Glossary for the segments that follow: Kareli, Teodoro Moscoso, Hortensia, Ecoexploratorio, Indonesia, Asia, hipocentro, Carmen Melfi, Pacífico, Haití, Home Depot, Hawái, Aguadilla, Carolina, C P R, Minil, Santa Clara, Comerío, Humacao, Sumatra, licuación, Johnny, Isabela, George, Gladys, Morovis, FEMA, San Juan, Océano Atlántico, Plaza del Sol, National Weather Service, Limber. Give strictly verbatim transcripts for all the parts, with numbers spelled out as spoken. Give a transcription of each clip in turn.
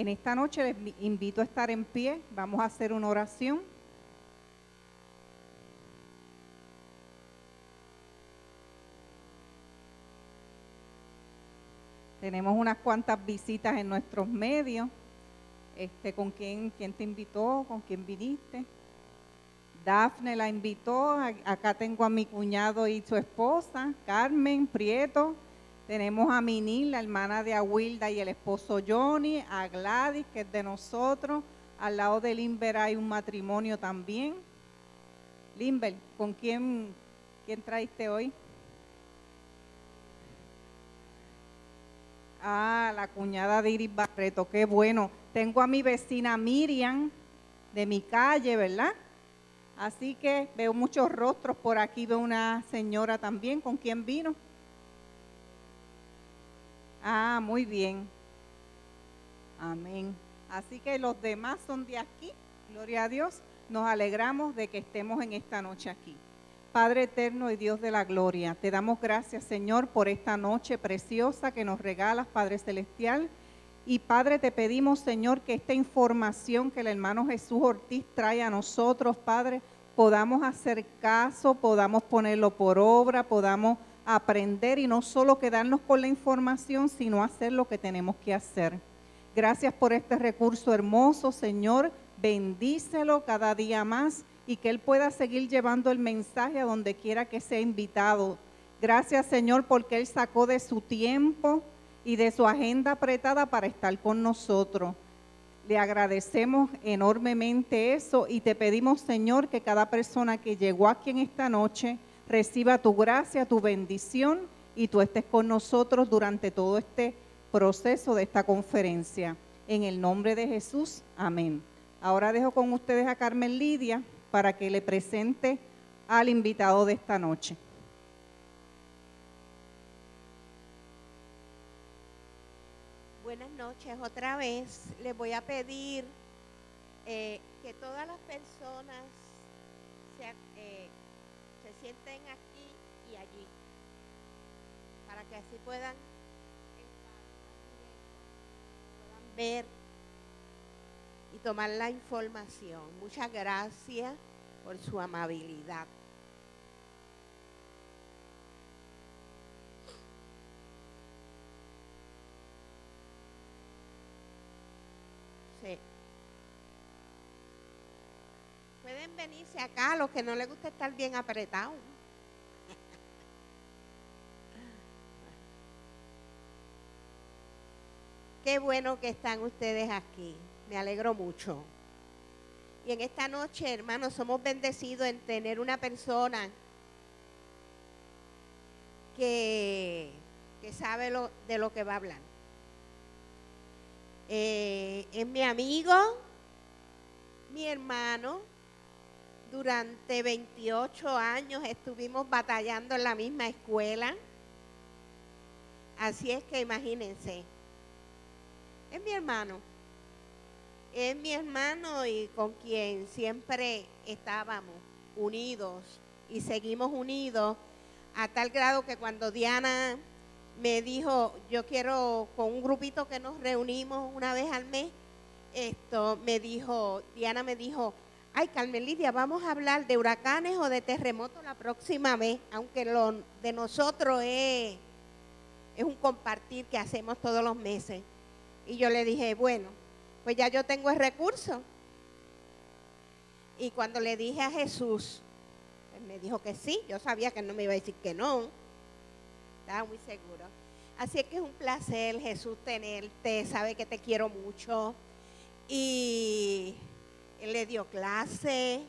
En esta noche les invito a estar en pie, vamos a hacer una oración. Tenemos unas cuantas visitas en nuestros medios. Este, ¿con quién, quién te invitó? ¿Con quién viniste? Dafne la invitó. Acá tengo a mi cuñado y su esposa, Carmen Prieto. Tenemos a Minil, la hermana de Aguilda y el esposo Johnny, a Gladys, que es de nosotros. Al lado de Limber hay un matrimonio también. Limber, ¿con quién, quién traiste hoy? Ah, la cuñada de Iris Barreto, qué bueno. Tengo a mi vecina Miriam, de mi calle, ¿verdad? Así que veo muchos rostros por aquí, veo una señora también. ¿Con quién vino? Ah, muy bien. Amén. Así que los demás son de aquí, gloria a Dios. Nos alegramos de que estemos en esta noche aquí. Padre eterno y Dios de la gloria, te damos gracias, Señor, por esta noche preciosa que nos regalas, Padre celestial. Y Padre, te pedimos, Señor, que esta información que el hermano Jesús Ortiz trae a nosotros, Padre, podamos hacer caso, podamos ponerlo por obra, podamos aprender y no solo quedarnos con la información, sino hacer lo que tenemos que hacer. Gracias por este recurso hermoso, Señor, bendícelo cada día más. Y que él pueda seguir llevando el mensaje a donde quiera que sea invitado. Gracias, Señor, porque él sacó de su tiempo y de su agenda apretada para estar con nosotros. Le agradecemos enormemente eso y te pedimos, Señor, que cada persona que llegó aquí en esta noche reciba tu gracia, tu bendición y tú estés con nosotros durante todo este proceso de esta conferencia. En el nombre de Jesús, amén. Ahora dejo con ustedes a Carmen Lidia para que le presente al invitado de esta noche. Buenas noches, otra vez les voy a pedir eh, que todas las personas se, eh, se sienten aquí y allí, para que así puedan, puedan ver y tomar la información. Muchas gracias por su amabilidad. Sí. Pueden venirse acá los que no les gusta estar bien apretados. Qué bueno que están ustedes aquí. Me alegro mucho. Y en esta noche, hermanos, somos bendecidos en tener una persona que, que sabe lo, de lo que va a hablar. Eh, es mi amigo, mi hermano. Durante veintiocho años estuvimos batallando en la misma escuela. Así es que imagínense. Es mi hermano. Es mi hermano y con quien siempre estábamos unidos y seguimos unidos a tal grado que cuando Diana me dijo, yo quiero, con un grupito que nos reunimos una vez al mes, esto me dijo, Diana me dijo, ay, Carmen Lidia, vamos a hablar de huracanes o de terremotos la próxima vez, aunque lo de nosotros es, es un compartir que hacemos todos los meses. Y yo le dije, bueno, pues ya yo tengo el recurso. Y cuando le dije a Jesús, pues me dijo que sí. Yo sabía que no me iba a decir que no. Estaba muy seguro. Así es que es un placer, Jesús, tenerte. Sabe que te quiero mucho. Y él le dio clase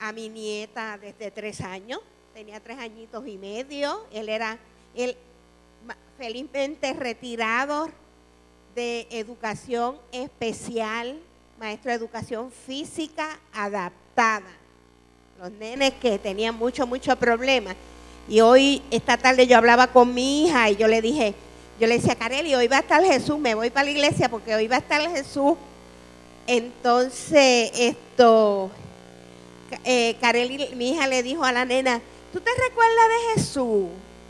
a mi nieta desde tres años. Tenía tres añitos y medio. Él era, él felizmente retirado de educación especial, maestro de educación física adaptada. Los nenes que tenían mucho, mucho problema. Y hoy, esta tarde, yo hablaba con mi hija y yo le dije, yo le decía, Kareli, hoy va a estar Jesús, me voy para la iglesia porque hoy va a estar Jesús. Entonces, esto, eh, Kareli, mi hija le dijo a la nena, ¿tú te recuerdas de Jesús,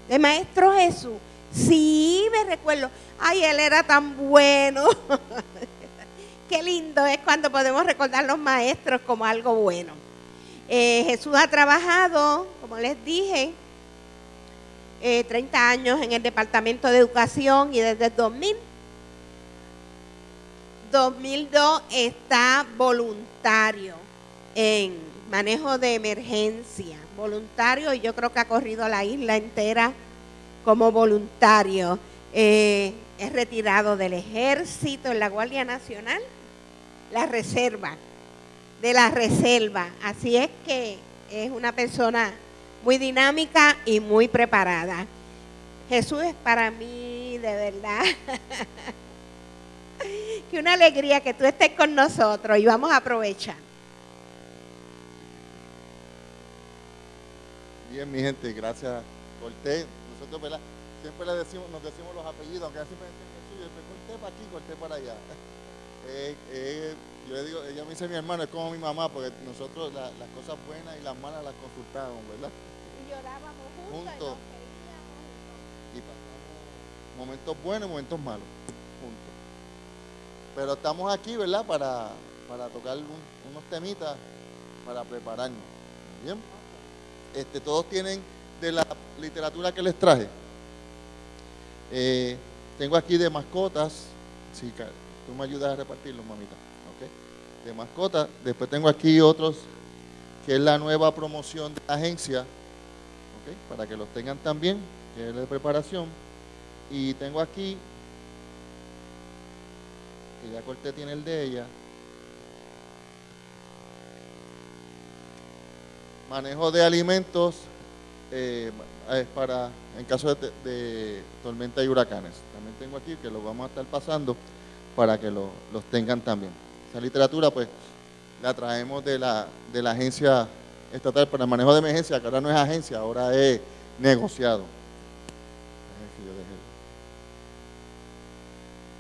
de maestro Jesús? Sí, me recuerdo. Ay, él era tan bueno. lindo es cuando podemos recordar los maestros como algo bueno. Eh, Jesús ha trabajado, como les dije, eh, treinta años en el Departamento de Educación y desde el dos mil dos está voluntario en manejo de emergencia, voluntario, y yo creo que ha corrido la isla entera como voluntario. Eh, es retirado del ejército, en la Guardia Nacional, la reserva, de la reserva. Así es que es una persona muy dinámica y muy preparada. Jesús es para mí, de verdad, que una alegría que tú estés con nosotros y vamos a aprovechar. Bien, mi gente, gracias, Cortés. Nosotros, ¿verdad?, siempre le decimos, nos decimos los apellidos, aunque siempre dicen Jesús, yo Corté para aquí, Corté para allá. Eh, eh, yo le digo, ella me dice mi hermano, es como mi mamá, porque nosotros la, las cosas buenas y las malas las consultábamos, ¿verdad? Y llorábamos juntos, juntos. Y, y pasamos momentos buenos y momentos malos, juntos. Pero estamos aquí, ¿verdad?, para, para tocar un, unos temitas, para prepararnos. ¿Bien? Este, todos tienen de la literatura que les traje. Eh, tengo aquí de mascotas, si sí, tú me ayudas a repartirlo, mamita, ¿okay? De mascotas. Después tengo aquí otros que es la nueva promoción de la agencia, ¿okay?, para que los tengan también, que es la de preparación. Y tengo aquí, que ya Corté tiene el de ella, manejo de alimentos eh, para en caso de, de tormenta y huracanes. También tengo aquí que los vamos a estar pasando para que lo, los tengan también. Esa literatura pues la traemos de la de la agencia estatal para el manejo de emergencia, que ahora no es agencia, ahora es negociado.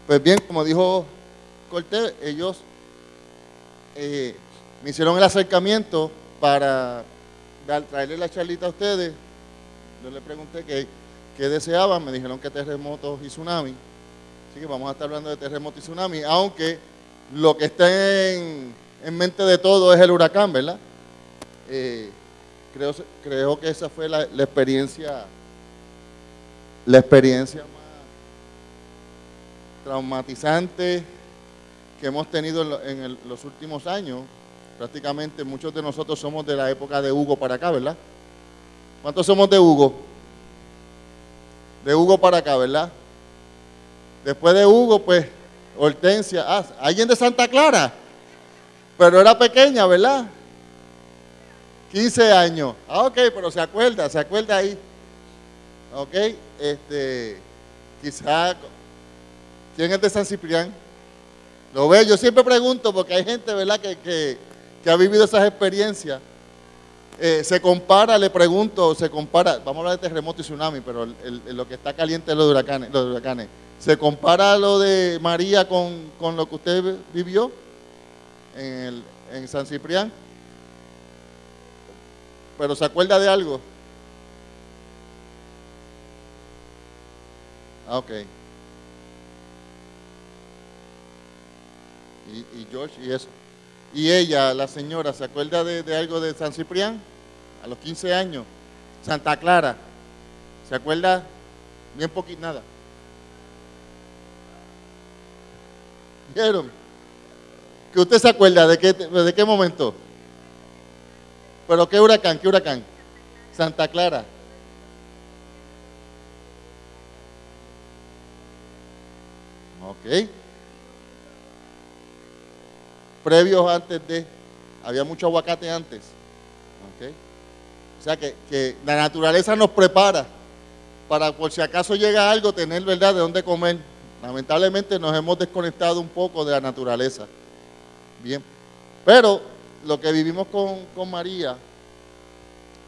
Pues bien, como dijo Cortés, ellos eh, me hicieron el acercamiento para dar, traerle la charlita a ustedes. Yo le pregunté qué, qué deseaban, me dijeron que terremotos y tsunamis. Así que vamos a estar hablando de terremotos y tsunamis, aunque lo que está en, en mente de todo es el huracán, ¿verdad? Eh, creo, creo que esa fue la, la experiencia, la experiencia más traumatizante que hemos tenido en, lo, en el, los últimos años. Prácticamente muchos de nosotros somos de la época de Hugo para acá, ¿verdad? ¿Cuántos somos de Hugo? De Hugo para acá, ¿verdad? Después de Hugo, pues, Hortensia. Ah, alguien de Santa Clara, pero era pequeña, ¿verdad? quince años. Ah, ok, pero se acuerda, se acuerda ahí. Ok, este, quizá, ¿quién es de San Ciprián? Lo ve, yo siempre pregunto porque hay gente, ¿verdad?, que, que, que ha vivido esas experiencias. Eh, se compara, le pregunto, se compara, vamos a hablar de terremoto y tsunami, pero el, el, lo que está caliente es lo de huracanes, los huracanes. ¿Se compara lo de María con, con lo que usted vivió en, el, en San Ciprián? ¿Pero se acuerda de algo? Ah, ok. Y, y George y eso. Y ella, la señora, ¿se acuerda de, de algo de San Ciprián? A los quince años. Santa Clara, ¿se acuerda? Bien poquito, nada. ¿Vieron? ¿Que usted se acuerda de qué, de qué momento? ¿Pero qué huracán? ¿Qué huracán? Santa Clara. Ok. Previos antes de, había mucho aguacate antes, ¿okay? O sea que, que la naturaleza nos prepara para por si acaso llega algo tener, ¿verdad?, de dónde comer. Lamentablemente nos hemos desconectado un poco de la naturaleza. Bien, pero lo que vivimos con, con María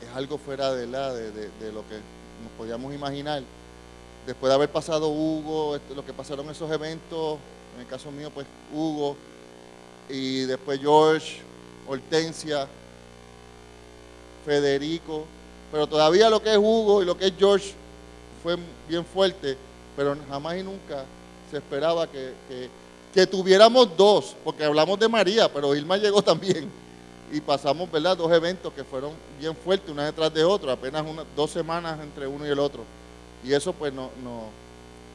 es algo fuera de, la, de, de, de lo que nos podíamos imaginar. Después de haber pasado Hugo, esto, lo que pasaron esos eventos, en el caso mío pues Hugo, y después George, Hortensia, Federico, pero todavía lo que es Hugo y lo que es George fue bien fuerte, pero jamás y nunca se esperaba que, que, que tuviéramos dos, porque hablamos de María, pero Irma llegó también. Y pasamos, ¿verdad?, dos eventos que fueron bien fuertes, una detrás de otra, apenas una, dos semanas entre uno y el otro. Y eso pues no, no,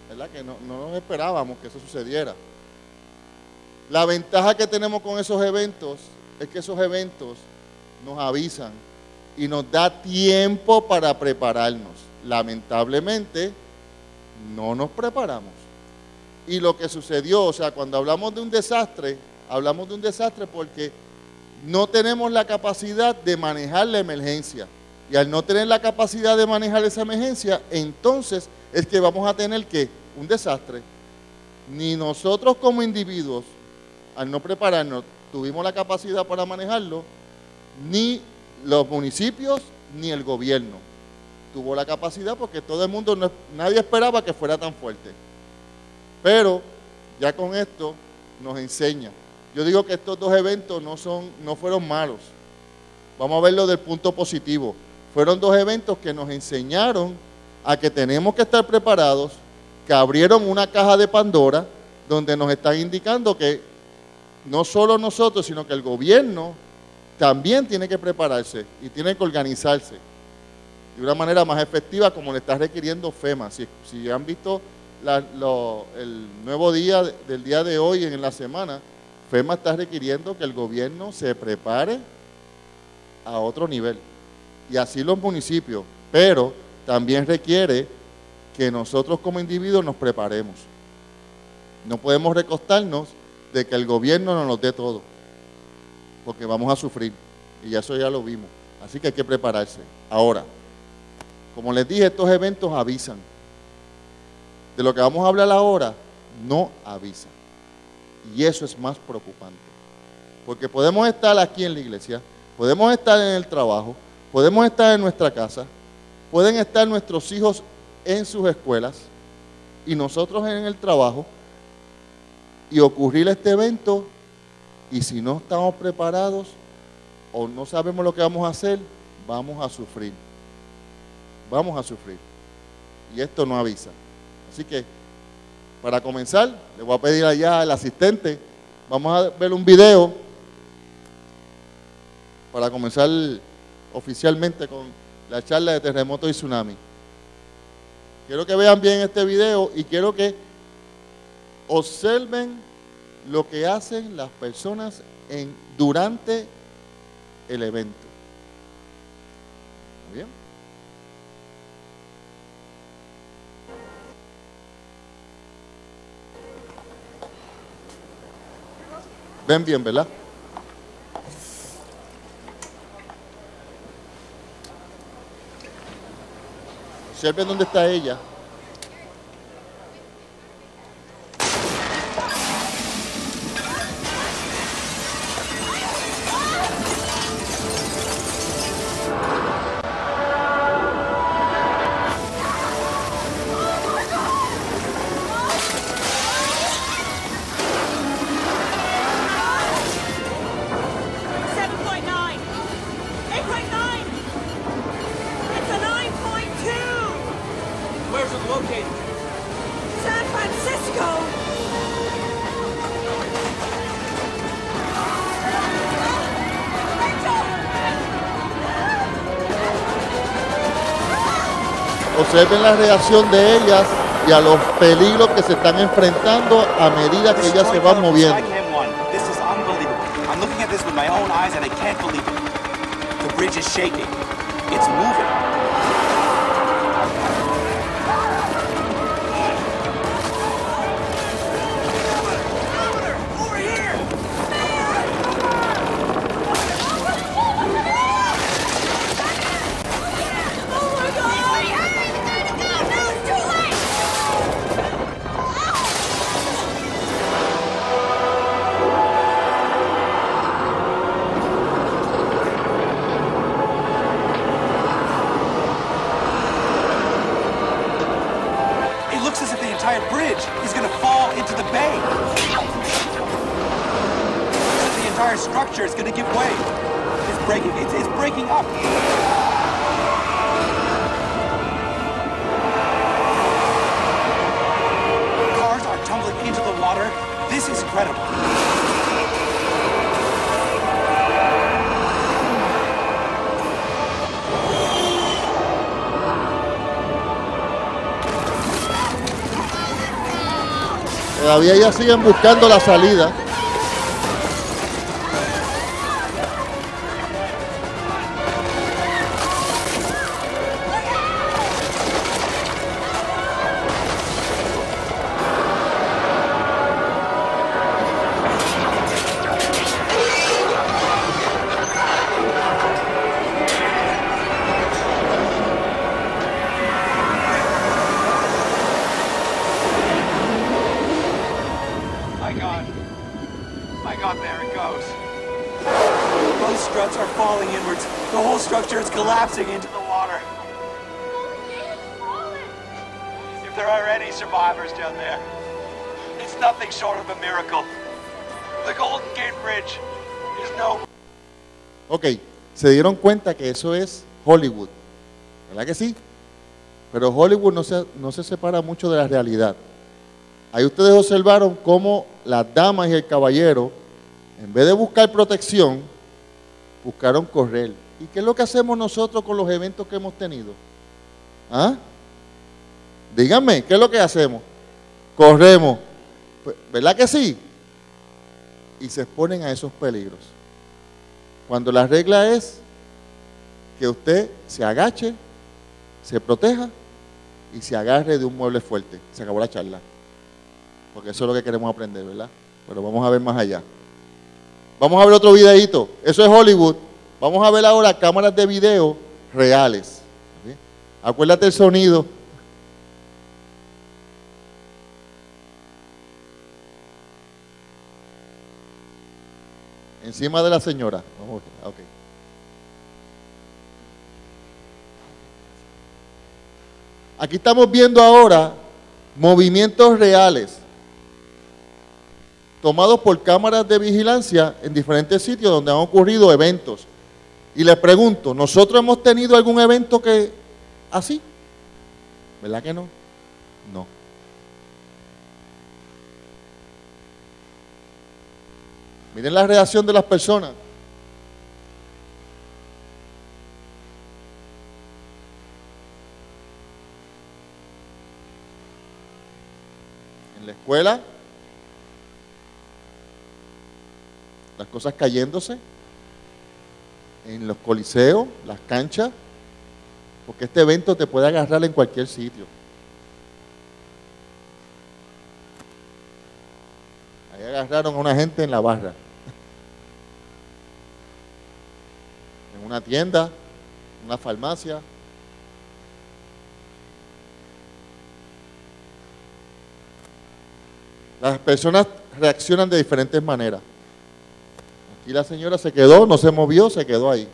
¿verdad?, que no, no nos esperábamos que eso sucediera. La ventaja que tenemos con esos eventos es que esos eventos nos avisan y nos da tiempo para prepararnos. Lamentablemente, no nos preparamos. Y lo que sucedió, o sea, cuando hablamos de un desastre, hablamos de un desastre porque no tenemos la capacidad de manejar la emergencia. Y al no tener la capacidad de manejar esa emergencia, entonces es que vamos a tener que un desastre. Ni nosotros como individuos, al no prepararnos, tuvimos la capacidad para manejarlo, ni los municipios, ni el gobierno tuvo la capacidad, porque todo el mundo, no, nadie esperaba que fuera tan fuerte. Pero ya con esto nos enseña. Yo digo que estos dos eventos no son, no fueron malos. Vamos a verlo del punto positivo. Fueron dos eventos que nos enseñaron a que tenemos que estar preparados, que abrieron una caja de Pandora donde nos están indicando que no solo nosotros, sino que el gobierno también tiene que prepararse y tiene que organizarse de una manera más efectiva, como le está requiriendo FEMA. Si, si han visto la, lo, el nuevo día del día de hoy en la semana, FEMA está requiriendo que el gobierno se prepare a otro nivel, y así los municipios, pero también requiere que nosotros como individuos nos preparemos. No podemos recostarnos de que el gobierno nos lo dé todo, porque vamos a sufrir, y eso ya lo vimos, así que hay que prepararse. Ahora, como les dije, estos eventos avisan. De lo que vamos a hablar ahora, no avisan. Y eso es más preocupante, porque podemos estar aquí en la iglesia, podemos estar en el trabajo, podemos estar en nuestra casa, pueden estar nuestros hijos en sus escuelas y nosotros en el trabajo, y ocurrir este evento, y si no estamos preparados o no sabemos lo que vamos a hacer, vamos a sufrir. Vamos a sufrir. Y esto no avisa. Así que, para comenzar, le voy a pedir allá al asistente, vamos a ver un video para comenzar oficialmente con la charla de terremoto y tsunami. Quiero que vean bien este video y quiero que observen lo que hacen las personas en, durante el evento. ¿Está bien? Ven bien, ¿verdad? Observen dónde está ella. Observen la reacción de ellas y a los peligros que se están enfrentando a medida que ellas se van moviendo. This is credible. Todavía ya siguen buscando la salida. Into the water. If there are any survivors down there, it's nothing short of a miracle. The Golden Gate Bridge is no. Okay, se dieron cuenta que eso es Hollywood, ¿verdad que sí? Pero Hollywood no se, no se separa mucho de la realidad. Ahí ustedes observaron cómo las damas y el caballero, en vez de buscar protección, buscaron correr. ¿Y qué es lo que hacemos nosotros con los eventos que hemos tenido? ¿Ah? Díganme, ¿qué es lo que hacemos? Corremos, ¿verdad que sí? Y se exponen a esos peligros. Cuando la regla es que usted se agache, se proteja y se agarre de un mueble fuerte. Se acabó la charla. Porque eso es lo que queremos aprender, ¿verdad? Pero vamos a ver más allá. Vamos a ver otro videíto. Eso es Hollywood. Vamos a ver ahora cámaras de video reales. ¿Sí? Acuérdate el sonido. Encima de la señora. Vamos a ver. Okay. Aquí estamos viendo ahora movimientos reales tomados por cámaras de vigilancia en diferentes sitios donde han ocurrido eventos. Y les pregunto, ¿nosotros hemos tenido algún evento que así? ¿Verdad que no? No. Miren la reacción de las personas. En la escuela, las cosas cayéndose. En los coliseos, las canchas, porque este evento te puede agarrar en cualquier sitio. Ahí agarraron a una gente en la barra, en una tienda, en una farmacia. Las personas reaccionan de diferentes maneras. Y la señora se quedó, no se movió, se quedó ahí.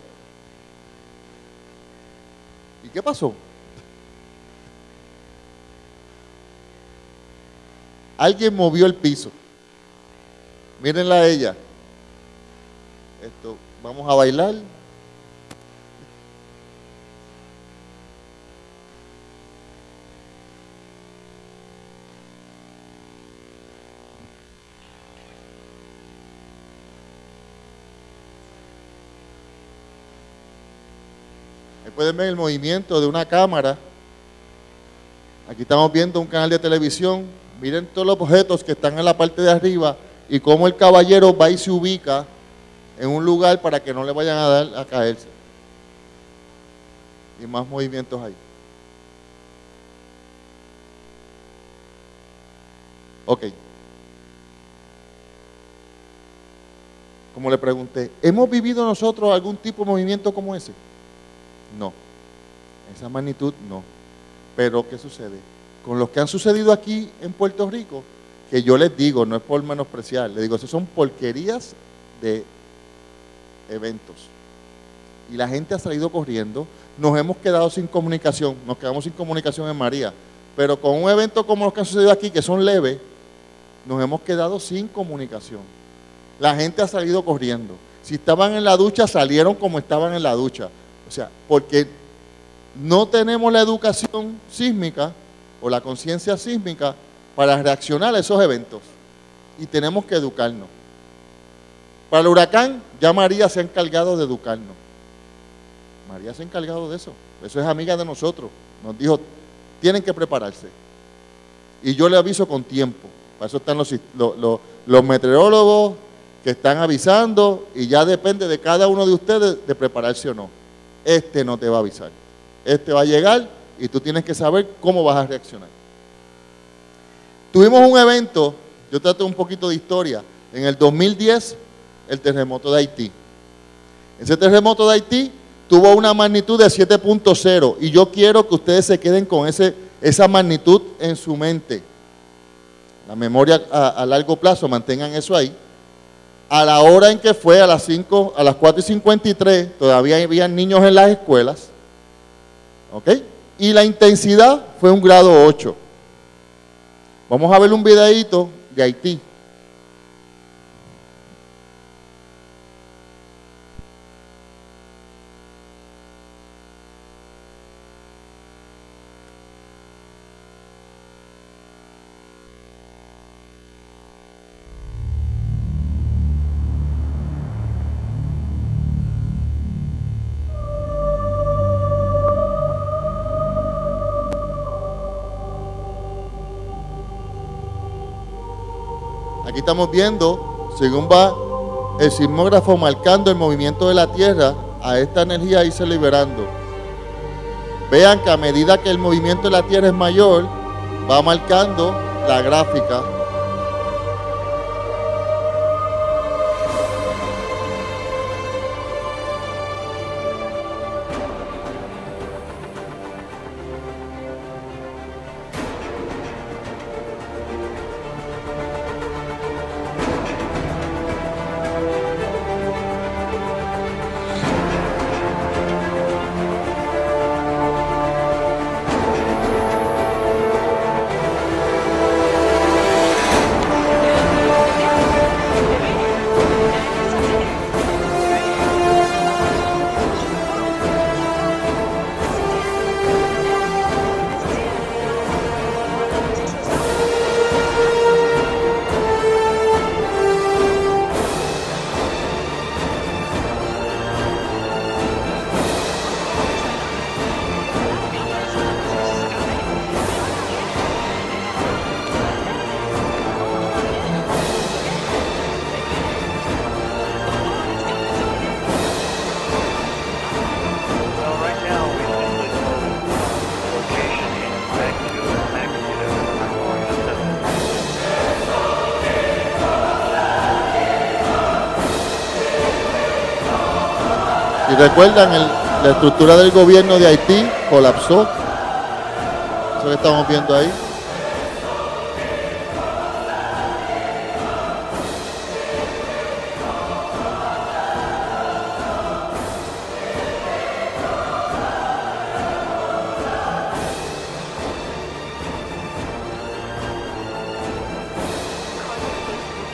¿Y qué pasó? Alguien movió el piso. Mírenla a ella. Esto, vamos a bailar. Pueden ver el movimiento de una cámara. Aquí estamos viendo un canal de televisión. Miren todos los objetos que están en la parte de arriba y cómo el caballero va y se ubica en un lugar para que no le vayan a dar a caerse. Y más movimientos ahí. Ok. Como le pregunté, ¿hemos vivido nosotros algún tipo de movimiento como ese? No, esa magnitud no. Pero ¿qué sucede? Con los que han sucedido aquí en Puerto Rico, que yo les digo, no es por menospreciar, les digo, eso son porquerías de eventos. Y la gente ha salido corriendo, nos hemos quedado sin comunicación, nos quedamos sin comunicación en María, pero con un evento como los que han sucedido aquí, que son leves, nos hemos quedado sin comunicación. La gente ha salido corriendo. Si estaban en la ducha, salieron como estaban en la ducha. O sea, porque no tenemos la educación sísmica o la conciencia sísmica para reaccionar a esos eventos. y tenemos que educarnos. Para el huracán, ya María se ha encargado de educarnos. María se ha encargado de eso. Eso es amiga de nosotros. Nos dijo, tienen que prepararse. Y yo le aviso con tiempo. Para eso están los, los, los, los meteorólogos que están avisando, y ya depende de cada uno de ustedes de prepararse o no. Este no te va a avisar. Este va a llegar y tú tienes que saber cómo vas a reaccionar. Tuvimos un evento, yo traté un poquito de historia. En el dos mil diez, el terremoto de Haití. Ese terremoto de Haití tuvo una magnitud de siete punto cero, y yo quiero que ustedes se queden con ese, esa magnitud en su mente. La memoria a, a largo plazo, mantengan eso ahí. A la hora en que fue, a las cinco, a las cuatro y cincuenta y tres, todavía había niños en las escuelas. ¿Ok? Y la intensidad fue un grado ocho. Vamos a ver un videíto de Haití. Aquí estamos viendo, según va el sismógrafo marcando el movimiento de la Tierra, a esta energía irse liberando. Vean que a medida que el movimiento de la Tierra es mayor, va marcando la gráfica. Recuerdan, el, la estructura del gobierno de Haití colapsó. Eso que estamos viendo ahí.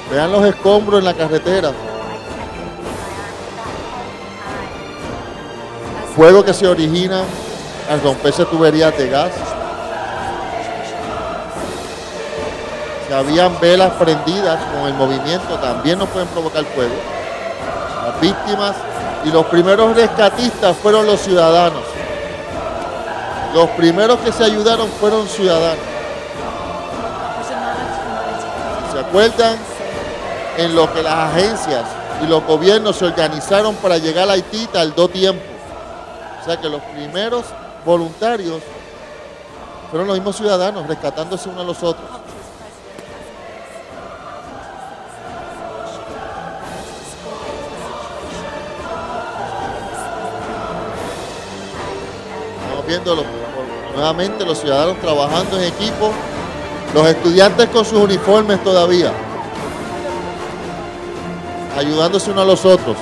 Vean los escombros en la carretera. Fuego que se origina al romperse tuberías de gas. Si habían velas prendidas con el movimiento, también nos pueden provocar fuego. Las víctimas y los primeros rescatistas fueron los ciudadanos. Los primeros que se ayudaron fueron ciudadanos. ¿Se acuerdan? En lo que las agencias y los gobiernos se organizaron para llegar a Haití tardó tiempo. O sea que los primeros voluntarios fueron los mismos ciudadanos rescatándose unos a los otros. Estamos viendo los, nuevamente los ciudadanos trabajando en equipo, los estudiantes con sus uniformes todavía, ayudándose unos a los otros.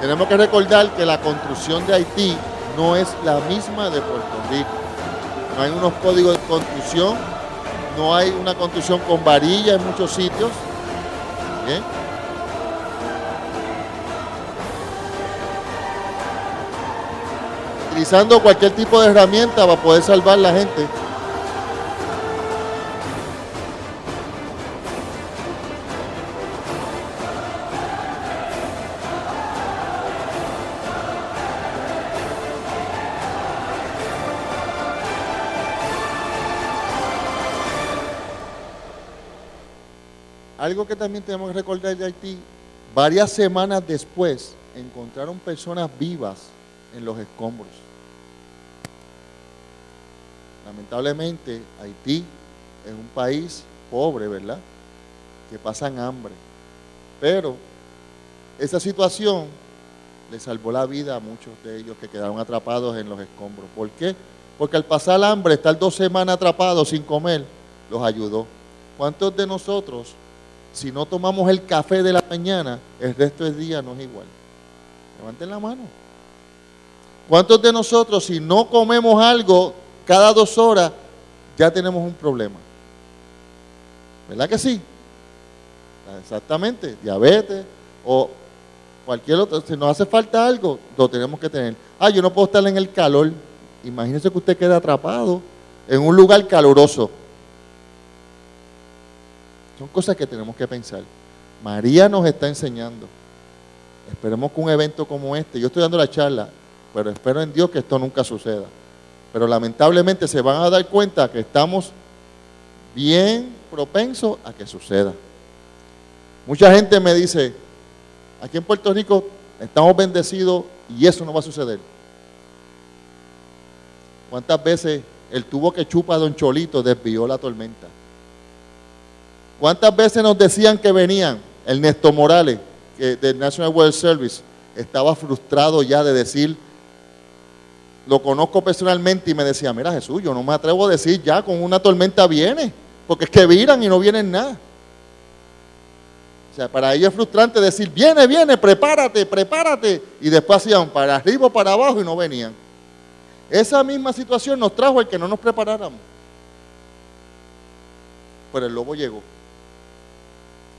Tenemos que recordar que la construcción de Haití no es la misma de Puerto Rico. No hay unos códigos de construcción, no hay una construcción con varilla en muchos sitios. ¿Bien? Utilizando cualquier tipo de herramienta para poder salvar la gente. Algo que también tenemos que recordar de Haití, varias semanas después encontraron personas vivas en los escombros. Lamentablemente, Haití es un país pobre, ¿verdad? Que pasan hambre. Pero esa situación le salvó la vida a muchos de ellos que quedaron atrapados en los escombros. ¿Por qué? Porque al pasar hambre, estar dos semanas atrapados sin comer, los ayudó. ¿Cuántos de nosotros, si no tomamos el café de la mañana, el resto del día no es igual? Levanten la mano. ¿Cuántos de nosotros, si no comemos algo cada dos horas, ya tenemos un problema? ¿Verdad que sí? Exactamente, diabetes o cualquier otro. Si nos hace falta algo, lo tenemos que tener. Ah, yo no puedo estar en el calor. Imagínese que usted queda atrapado en un lugar caluroso. Son cosas que tenemos que pensar. María nos está enseñando. Esperemos que un evento como este, yo estoy dando la charla, pero espero en Dios que esto nunca suceda. Pero lamentablemente se van a dar cuenta que estamos bien propensos a que suceda. Mucha gente me dice, aquí en Puerto Rico estamos bendecidos y eso no va a suceder. ¿Cuántas veces el tubo que chupa Don Cholito desvió la tormenta? ¿Cuántas veces nos decían que venían? Ernesto Morales, que del National Weather Service, estaba frustrado ya de decir, lo conozco personalmente y me decía, mira Jesús, yo no me atrevo a decir ya, con una tormenta viene, porque es que viran y no vienen nada. O sea, para ellos es frustrante decir, viene, viene, prepárate, prepárate, y después hacían para arriba o para abajo y no venían. Esa misma situación nos trajo el que no nos preparáramos. Pero el lobo llegó.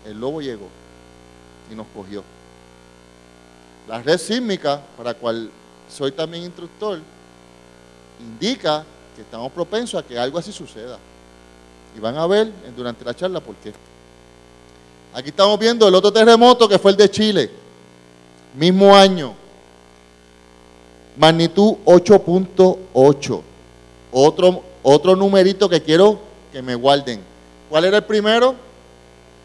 El lobo llegó y nos cogió. La red sísmica, para cual soy también instructor, indica que estamos propensos a que algo así suceda. Y van a ver durante la charla por qué. Aquí estamos viendo el otro terremoto que fue el de Chile. Mismo año. Magnitud ocho punto ocho. Otro, otro numerito que quiero que me guarden. ¿Cuál era el primero?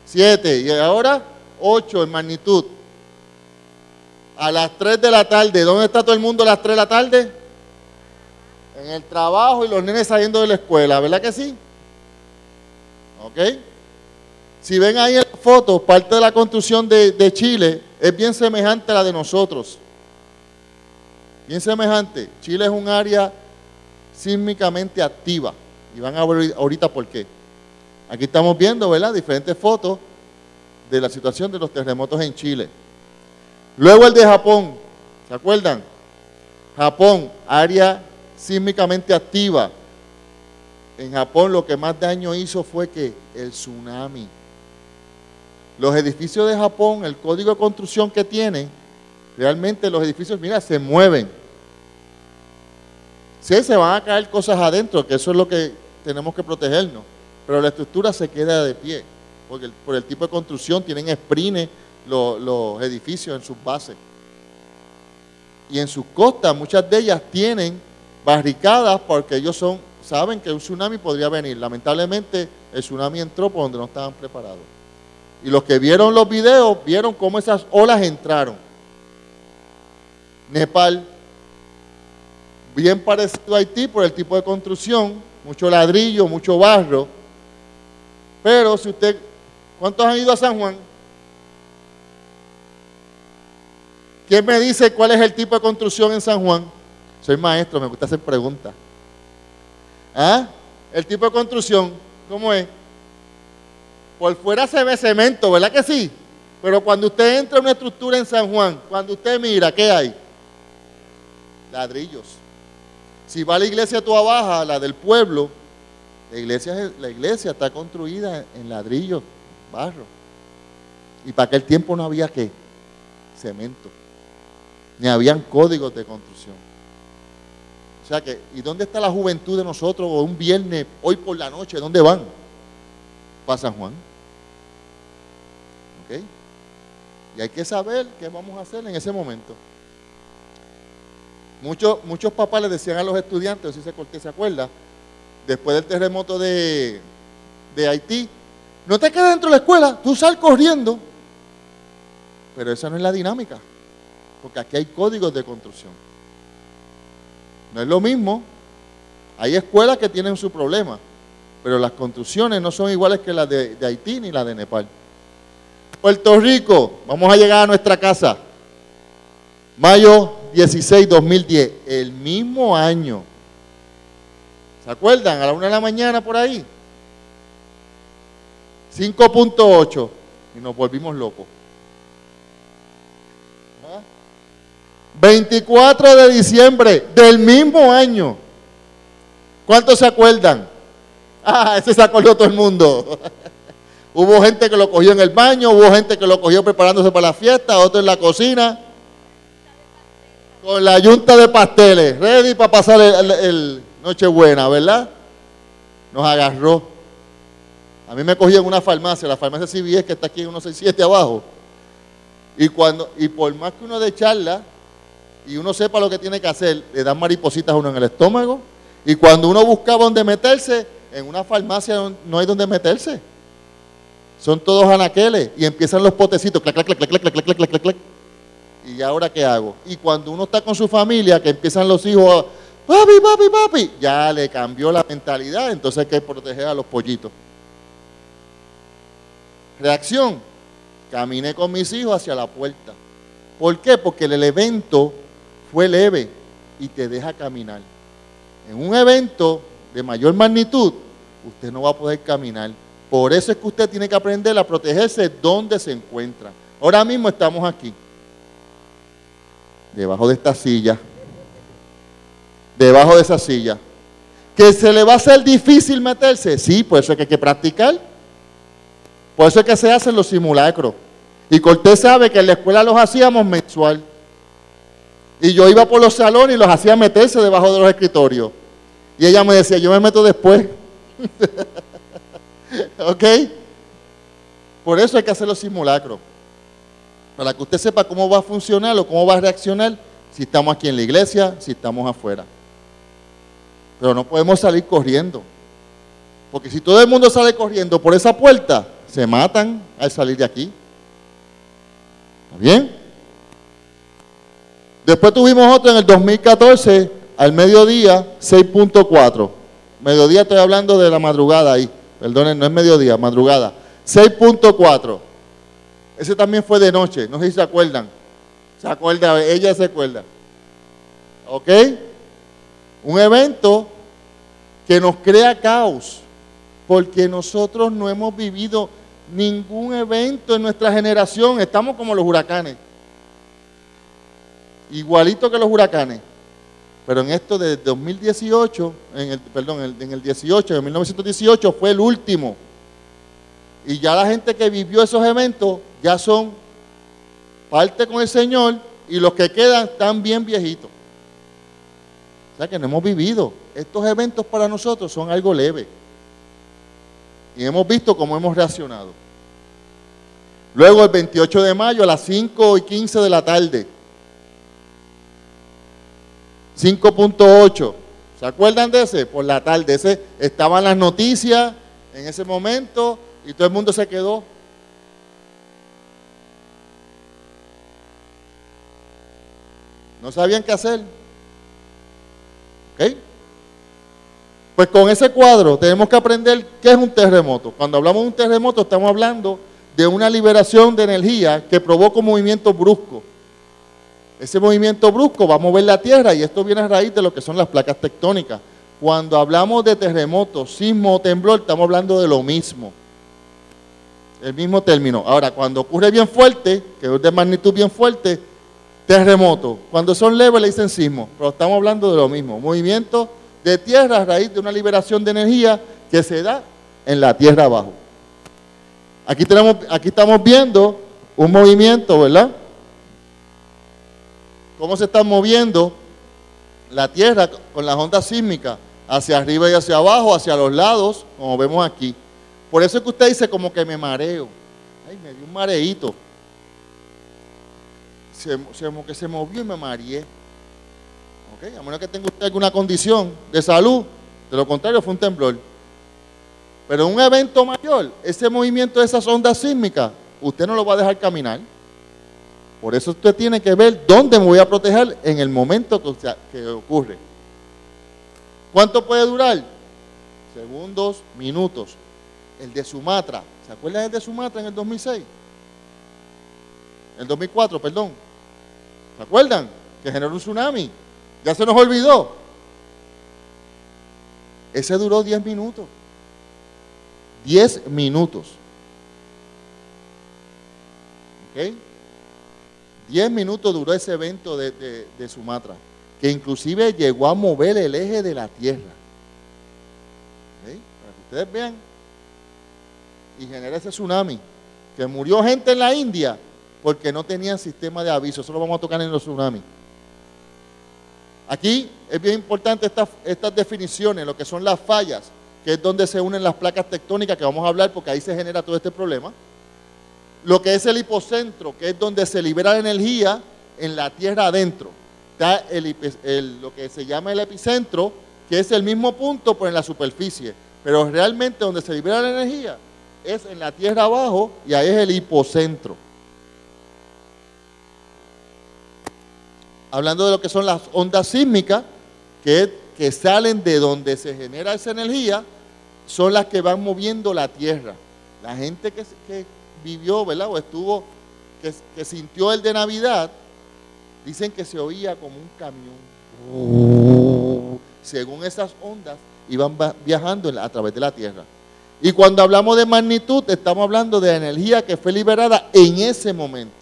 siete, y ahora ocho en magnitud. A las tres de la tarde, ¿dónde está todo el mundo a las tres de la tarde? En el trabajo y los nenes saliendo de la escuela, ¿verdad que sí? ¿Ok? Si ven ahí en las fotos, parte de la construcción de, de Chile es bien semejante a la de nosotros. Bien semejante. Chile es un área sísmicamente activa, y van a ver ahorita por qué. Aquí estamos viendo, ¿verdad?, diferentes fotos de la situación de los terremotos en Chile. Luego el de Japón, ¿se acuerdan? Japón, área sísmicamente activa. En Japón lo que más daño hizo fue que el tsunami. Los edificios de Japón, el código de construcción que tienen, realmente los edificios, mira, se mueven. Sí, se van a caer cosas adentro, que eso es lo que tenemos que protegernos. Pero la estructura se queda de pie, porque el, por el tipo de construcción tienen esprines lo, los edificios en sus bases. Y en sus costas, muchas de ellas tienen barricadas porque ellos son, saben que un tsunami podría venir. Lamentablemente, el tsunami entró por donde no estaban preparados. Y los que vieron los videos, vieron cómo esas olas entraron. Nepal, bien parecido a Haití por el tipo de construcción, mucho ladrillo, mucho barro. Pero si usted, ¿cuántos han ido a San Juan? ¿Quién me dice cuál es el tipo de construcción en San Juan? Soy maestro, me gusta hacer preguntas. ¿Ah? El tipo de construcción, ¿cómo es? Por fuera se ve cemento, ¿verdad que sí? Pero cuando usted entra a una estructura en San Juan, cuando usted mira, ¿qué hay? Ladrillos. Si va a la iglesia Toa Baja, la del pueblo, la iglesia, la iglesia está construida en ladrillos, barro. Y para aquel tiempo no había qué, cemento, ni habían códigos de construcción. O sea que, ¿y dónde está la juventud de nosotros un viernes, hoy por la noche? ¿Dónde van? Para San Juan. ¿Ok? Y hay que saber qué vamos a hacer en ese momento. Muchos, muchos papás les decían a los estudiantes, si se Cortés se acuerda, después del terremoto de, de Haití, no te quedes dentro de la escuela, tú sal corriendo. Pero esa no es la dinámica, porque aquí hay códigos de construcción. No es lo mismo, hay escuelas que tienen su problema, pero las construcciones no son iguales que las de, de Haití ni las de Nepal. Puerto Rico, vamos a llegar a nuestra casa. mayo dieciséis, dos mil diez, el mismo año. ¿Se acuerdan? A la una de la mañana por ahí. cinco punto ocho y nos volvimos locos. ¿Ah? veinticuatro de diciembre del mismo año. ¿Cuántos se acuerdan? Ah, ese se acordó todo el mundo. Hubo gente que lo cogió en el baño, hubo gente que lo cogió preparándose para la fiesta, otro en la cocina. Con la yunta de pasteles, ready para pasar el, el, el Nochebuena, ¿verdad? Nos agarró. A mí me cogí en una farmacia, la farmacia C B S que está aquí en uno seis siete abajo. Y cuando y por más que uno dé charla y uno sepa lo que tiene que hacer, le dan maripositas a uno en el estómago. Y cuando uno buscaba dónde meterse, en una farmacia no hay dónde meterse. Son todos anaqueles y empiezan los potecitos, clac, clac, clac, clac, clac, clac, clac, clac, clac. ¿Y ahora qué hago? Y cuando uno está con su familia, que empiezan los hijos, a, papi, papi, papi, ya le cambió la mentalidad, entonces hay que proteger a los pollitos. Reacción, caminé con mis hijos hacia la puerta. ¿Por qué? Porque el evento fue leve y te deja caminar. En un evento de mayor magnitud, usted no va a poder caminar. Por eso es que usted tiene que aprender a protegerse donde se encuentra. Ahora mismo estamos aquí, debajo de esta silla, debajo de esa silla. ¿Que se le va a hacer difícil meterse? Sí, por eso es que hay que practicar. Por eso es que se hacen los simulacros. Y Cortés sabe que en la escuela los hacíamos mensual. Y yo iba por los salones y los hacía meterse debajo de los escritorios. Y ella me decía, yo me meto después. ¿Ok? Por eso hay que hacer los simulacros. Para que usted sepa cómo va a funcionar o cómo va a reaccionar si estamos aquí en la iglesia, si estamos afuera. Pero no podemos salir corriendo. Porque si todo el mundo sale corriendo por esa puerta, se matan al salir de aquí. ¿Está bien? Después tuvimos otro en el dos mil catorce, al mediodía, seis punto cuatro. Mediodía estoy hablando de la madrugada ahí. Perdonen, no es mediodía, madrugada. seis punto cuatro. Ese también fue de noche, no sé si se acuerdan. Se acuerda, ella se acuerda. ¿Ok? Un evento que nos crea caos. Porque nosotros no hemos vivido ningún evento en nuestra generación. Estamos como los huracanes. Igualito que los huracanes. Pero en esto de dos mil dieciocho, en el, perdón, en el dieciocho, en mil novecientos dieciocho fue el último. Y ya la gente que vivió esos eventos ya son parte con el Señor y los que quedan están bien viejitos. O sea que no hemos vivido. Estos eventos para nosotros son algo leve. Y hemos visto cómo hemos reaccionado. Luego el veintiocho de mayo a las cinco y quince de la tarde. cinco punto ocho. ¿Se acuerdan de ese? Por la tarde. Ese estaban las noticias en ese momento y todo el mundo se quedó. No sabían qué hacer. ¿Ok? Pues con ese cuadro tenemos que aprender qué es un terremoto. Cuando hablamos de un terremoto estamos hablando de una liberación de energía que provoca un movimiento brusco. Ese movimiento brusco va a mover la tierra y esto viene a raíz de lo que son las placas tectónicas. Cuando hablamos de terremoto, sismo o temblor, estamos hablando de lo mismo. el mismo término. Ahora, cuando ocurre bien fuerte, que es de magnitud bien fuerte, terremoto. Cuando son leves le dicen sismo, pero estamos hablando de lo mismo. Movimiento de tierra a raíz de una liberación de energía que se da en la tierra abajo. Aquí tenemos, aquí estamos viendo un movimiento, ¿verdad? Cómo se está moviendo la tierra con las ondas sísmicas, hacia arriba y hacia abajo, hacia los lados, como vemos aquí. Por eso es que usted dice como que me mareo. Ay, me dio un mareíto. Se, se, como que se movió y me mareé. ¿Okay? A menos que tenga usted alguna condición de salud, de lo contrario fue un temblor. Pero en un evento mayor, ese movimiento de esas ondas sísmicas, usted no lo va a dejar caminar. Por eso usted tiene que ver dónde me voy a proteger en el momento que, que ocurre. ¿Cuánto puede durar? Segundos, minutos. El de Sumatra, ¿se acuerdan del de Sumatra en el dos mil seis? El dos mil cuatro, perdón. ¿Se acuerdan? Que generó un tsunami. Ya se nos olvidó. Ese duró diez minutos. diez minutos. ¿Ok? diez minutos duró ese evento de, de, de Sumatra, que inclusive llegó a mover el eje de la Tierra. ¿Ok? Para que ustedes vean. Y genera ese tsunami, que murió gente en la India porque no tenían sistema de aviso. Eso lo vamos a tocar en los tsunamis. Aquí es bien importante esta, estas definiciones, lo que son las fallas, que es donde se unen las placas tectónicas, que vamos a hablar porque ahí se genera todo este problema. Lo que es el hipocentro, que es donde se libera la energía en la tierra adentro. Está el, el, lo que se llama el epicentro, que es el mismo punto pero en la superficie. Pero realmente donde se libera la energía es en la tierra abajo, y ahí es el hipocentro. Hablando de lo que son las ondas sísmicas, que, que salen de donde se genera esa energía, son las que van moviendo la tierra. La gente que, que vivió, ¿verdad? O estuvo, que, que sintió el de Navidad, dicen que se oía como un camión. Según esas ondas, iban viajando a través de la tierra. Y cuando hablamos de magnitud, estamos hablando de energía que fue liberada en ese momento.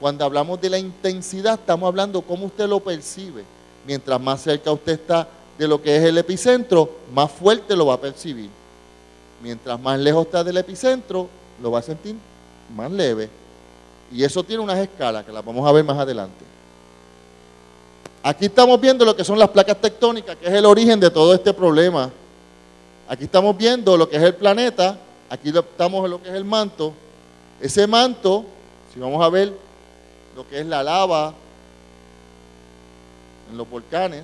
Cuando hablamos de la intensidad, estamos hablando cómo usted lo percibe. Mientras más cerca usted está de lo que es el epicentro, más fuerte lo va a percibir. Mientras más lejos está del epicentro, lo va a sentir más leve. Y eso tiene unas escalas que las vamos a ver más adelante. Aquí estamos viendo lo que son las placas tectónicas, que es el origen de todo este problema. Aquí estamos viendo lo que es el planeta, aquí estamos en lo que es el manto. Ese manto, si vamos a ver lo que es la lava en los volcanes,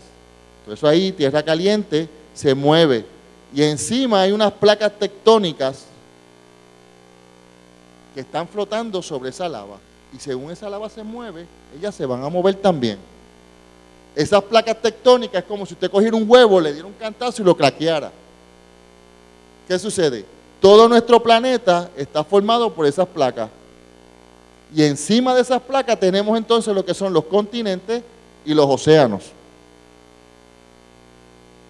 todo eso ahí, tierra caliente, se mueve. Y encima hay unas placas tectónicas que están flotando sobre esa lava. Y según esa lava se mueve, ellas se van a mover también. Esas placas tectónicas es como si usted cogiera un huevo, le diera un cantazo y lo craqueara. ¿Qué sucede? Todo nuestro planeta está formado por esas placas. Y encima de esas placas tenemos entonces lo que son los continentes y los océanos.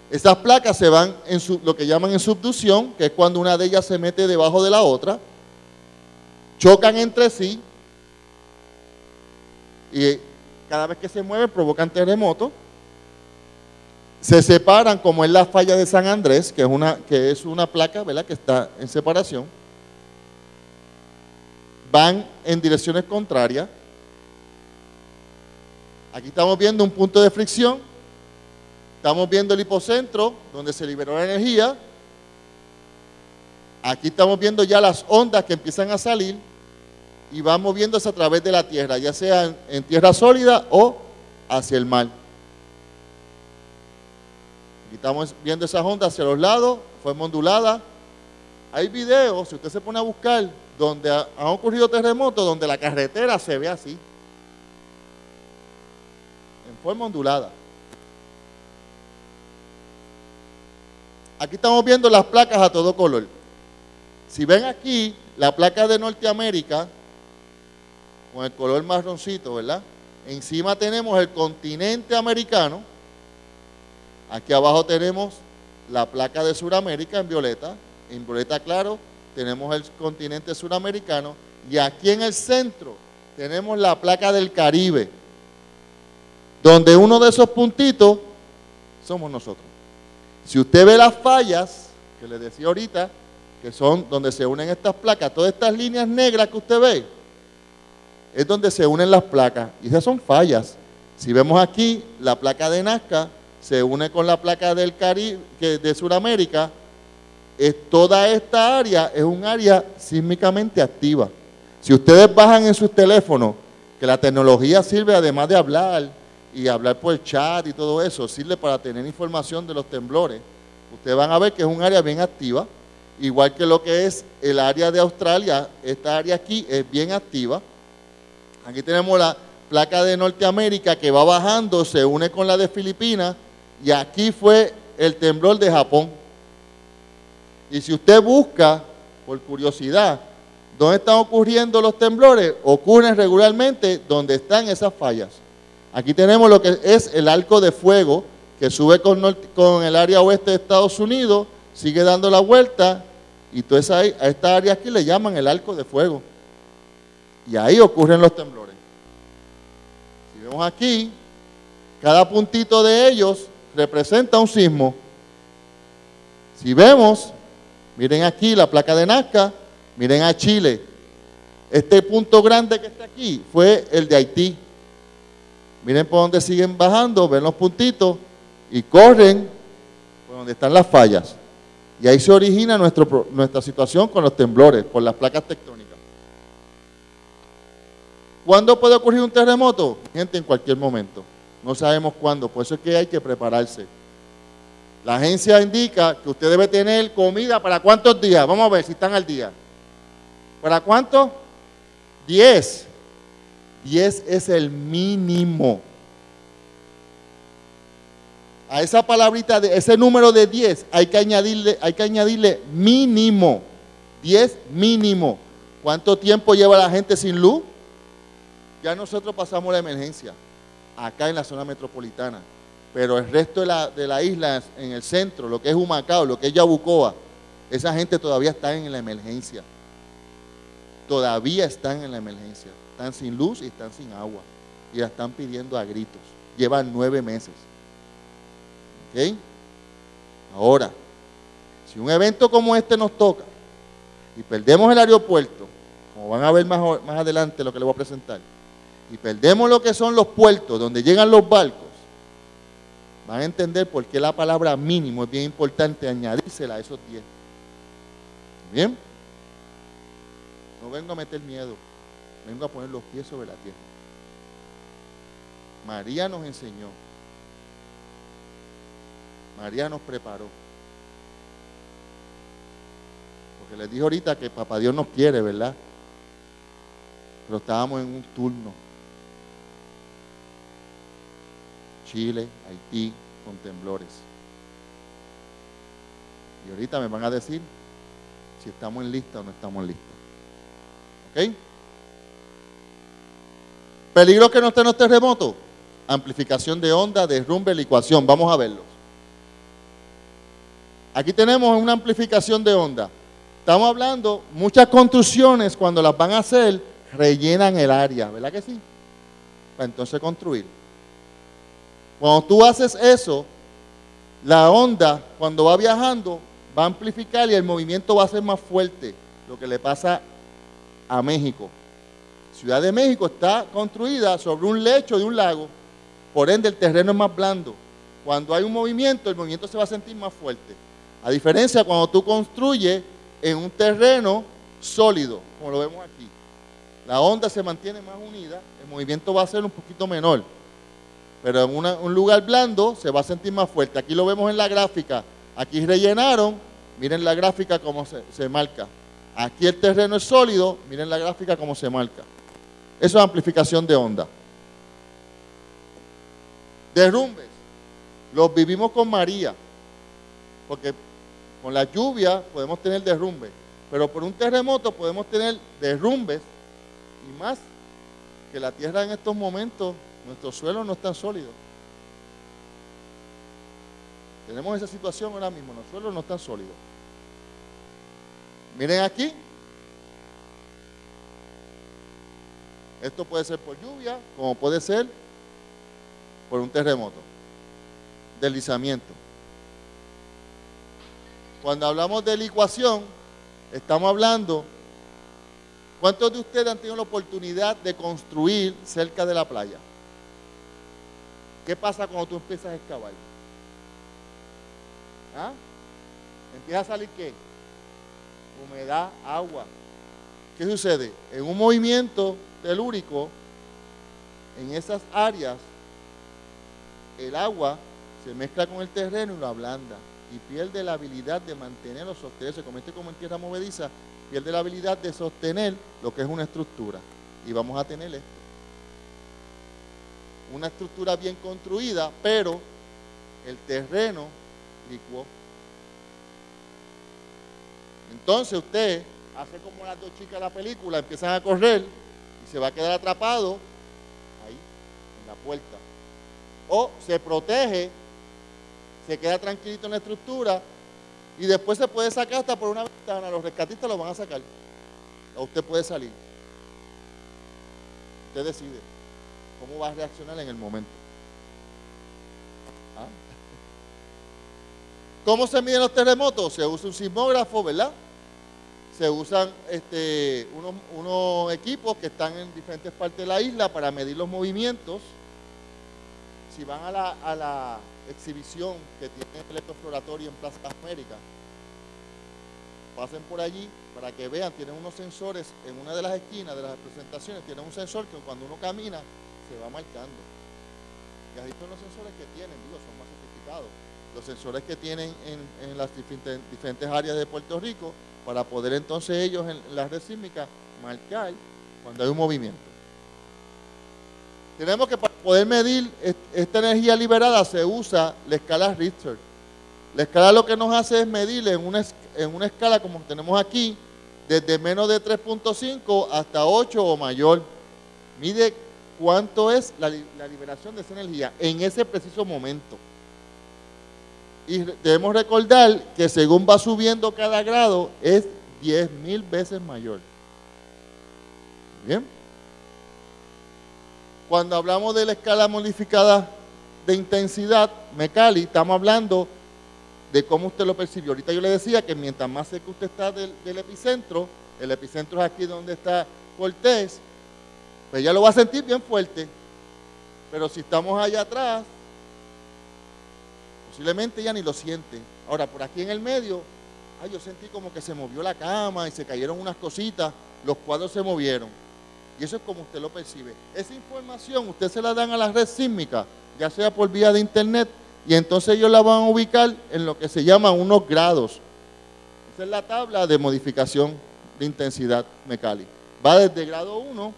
Esas placas se van en sub, lo que llaman en subducción, que es cuando una de ellas se mete debajo de la otra, chocan entre sí y cada vez que se mueven provocan terremotos. Se separan, como es la falla de San Andrés, que es una, que es una placa, ¿verdad?, que está en separación. Van en direcciones contrarias. Aquí estamos viendo un punto de fricción. Estamos viendo el hipocentro, donde se liberó la energía. Aquí estamos viendo ya las ondas que empiezan a salir y van moviéndose a través de la tierra, ya sea en, en tierra sólida o hacia el mar. Aquí estamos viendo esas ondas hacia los lados, fue ondulada. Hay videos, si usted se pone a buscar, donde ha, han ocurrido terremotos, donde la carretera se ve así, en forma ondulada. Aquí estamos viendo las placas a todo color. Si ven aquí, la placa de Norteamérica, con el color marroncito, ¿verdad? Encima tenemos el continente americano. Aquí abajo tenemos la placa de Sudamérica en violeta, en violeta claro, tenemos el continente suramericano, y aquí en el centro tenemos la placa del Caribe, donde uno de esos puntitos somos nosotros. Si usted ve las fallas, que les decía ahorita, que son donde se unen estas placas, todas estas líneas negras que usted ve, es donde se unen las placas, y esas son fallas. Si vemos aquí, la placa de Nazca se une con la placa del Caribe, de Sudamérica. Es toda esta área es un área sísmicamente activa. Si ustedes bajan en sus teléfonos, que la tecnología sirve además de hablar, y hablar por el chat y todo eso, sirve para tener información de los temblores, ustedes van a ver que es un área bien activa, igual que lo que es el área de Australia, esta área aquí es bien activa. Aquí tenemos la placa de Norteamérica que va bajando, se une con la de Filipinas, y aquí fue el temblor de Japón. Y si usted busca, por curiosidad, dónde están ocurriendo los temblores, ocurren regularmente donde están esas fallas. Aquí tenemos lo que es el arco de fuego, que sube con, norte, con el área oeste de Estados Unidos, sigue dando la vuelta, y toda esa, a esta área aquí le llaman el arco de fuego. Y ahí ocurren los temblores. Si vemos aquí, cada puntito de ellos representa un sismo. Si vemos, miren aquí la placa de Nazca, miren a Chile. Este punto grande que está aquí fue el de Haití. Miren por donde siguen bajando, ven los puntitos y corren por donde están las fallas. Y ahí se origina nuestro, nuestra situación con los temblores, por las placas tectónicas. ¿Cuándo puede ocurrir un terremoto? Gente, en cualquier momento. No sabemos cuándo, por eso es que hay que prepararse. La agencia indica que usted debe tener comida para cuántos días. Vamos a ver si están al día. ¿Para cuánto? diez. diez es el mínimo. A esa palabrita, de, ese número de diez, hay que añadirle, hay que añadirle mínimo. diez mínimo. ¿Cuánto tiempo lleva la gente sin luz? Ya nosotros pasamos la emergencia, acá en la zona metropolitana. Pero el resto de la, de la isla, en el centro, lo que es Humacao, lo que es Yabucoa, esa gente todavía está en la emergencia. Todavía están en la emergencia. Están sin luz y están sin agua. Y la están pidiendo a gritos. Llevan nueve meses. ¿Ok? Ahora, si un evento como este nos toca y perdemos el aeropuerto, como van a ver más, más adelante lo que les voy a presentar, y perdemos lo que son los puertos donde llegan los barcos, van a entender por qué la palabra mínimo es bien importante añadírsela a esos diez. ¿Bien? No vengo a meter miedo, vengo a poner los pies sobre la tierra. María nos enseñó, María nos preparó. Porque les dije ahorita que Papá Dios nos quiere, ¿verdad? Pero estábamos en un turno. Chile, Haití, con temblores. Y ahorita me van a decir si estamos en lista o no estamos en lista. ¿Ok? Peligros que no estén los terremotos. Amplificación de onda, derrumbe, licuación. Vamos a verlos. Aquí tenemos una amplificación de onda. Estamos hablando, muchas construcciones cuando las van a hacer, rellenan el área, ¿verdad que sí? Para entonces construir. Cuando tú haces eso, la onda, cuando va viajando, va a amplificar y el movimiento va a ser más fuerte. Lo que le pasa a México. Ciudad de México está construida sobre un lecho de un lago. Por ende, el terreno es más blando. Cuando hay un movimiento, el movimiento se va a sentir más fuerte. A diferencia cuando tú construyes en un terreno sólido, como lo vemos aquí. La onda se mantiene más unida, el movimiento va a ser un poquito menor. Pero en una, un lugar blando se va a sentir más fuerte. Aquí lo vemos en la gráfica. Aquí rellenaron. Miren la gráfica cómo se, se marca. Aquí el terreno es sólido. Miren la gráfica cómo se marca. Eso es amplificación de onda. Derrumbes. Los vivimos con María. Porque con la lluvia podemos tener derrumbes. Pero por un terremoto podemos tener derrumbes. Y más que la tierra en estos momentos... Nuestros suelos no están sólidos. Tenemos esa situación ahora mismo, los suelos no están sólidos. Miren aquí. Esto puede ser por lluvia, como puede ser por un terremoto. Deslizamiento. Cuando hablamos de licuación, estamos hablando... ¿Cuántos de ustedes han tenido la oportunidad de construir cerca de la playa? ¿Qué pasa cuando tú empiezas a excavar? ¿Ah? ¿Empieza a salir qué? Humedad, agua. ¿Qué sucede? En un movimiento telúrico, en esas áreas, el agua se mezcla con el terreno y lo ablanda. Y pierde la habilidad de mantenerlo, sostenerse. Como este, como en tierra movediza, pierde la habilidad de sostener lo que es una estructura. Y vamos a tener esto. Una estructura bien construida, pero el terreno licuó. Entonces usted hace como las dos chicas de la película, empiezan a correr y se va a quedar atrapado ahí, en la puerta. O se protege, se queda tranquilito en la estructura y después se puede sacar hasta por una ventana. Los rescatistas lo van a sacar. O usted puede salir. Usted decide cómo va a reaccionar en el momento. ¿Ah? ¿Cómo se miden los terremotos? Se usa un sismógrafo, ¿verdad? Se usan este, unos, unos equipos que están en diferentes partes de la isla para medir los movimientos. Si van a la, a la exhibición que tiene el exploratorio en Plaza de América, pasen por allí para que vean, tienen unos sensores en una de las esquinas de las presentaciones, tienen un sensor que cuando uno camina se va marcando. Y así son los sensores que tienen, digo, son más sofisticados. Los sensores que tienen en, en las diferentes, diferentes áreas de Puerto Rico para poder entonces ellos en la red sísmica marcar cuando hay un movimiento. Tenemos que para poder medir esta energía liberada se usa la escala Richter. La escala lo que nos hace es medir en una, en una escala como tenemos aquí, desde menos de tres punto cinco hasta ocho o mayor. Mide cuánto es la, la liberación de esa energía en ese preciso momento. Y debemos recordar que según va subiendo cada grado, es diez mil veces mayor. ¿Bien? Cuando hablamos de la escala modificada de intensidad, Mecali, estamos hablando de cómo usted lo percibió. Ahorita yo le decía que mientras más cerca usted está del, del epicentro, el epicentro es aquí donde está Cortés, pues ya lo va a sentir bien fuerte. Pero si estamos allá atrás, posiblemente ya ni lo siente. Ahora, por aquí en el medio, ay, yo sentí como que se movió la cama y se cayeron unas cositas, los cuadros se movieron. Y eso es como usted lo percibe. Esa información usted se la dan a la red sísmica, ya sea por vía de internet, y entonces ellos la van a ubicar en lo que se llama unos grados. Esa es la tabla de modificación de intensidad Mecali. Va desde grado uno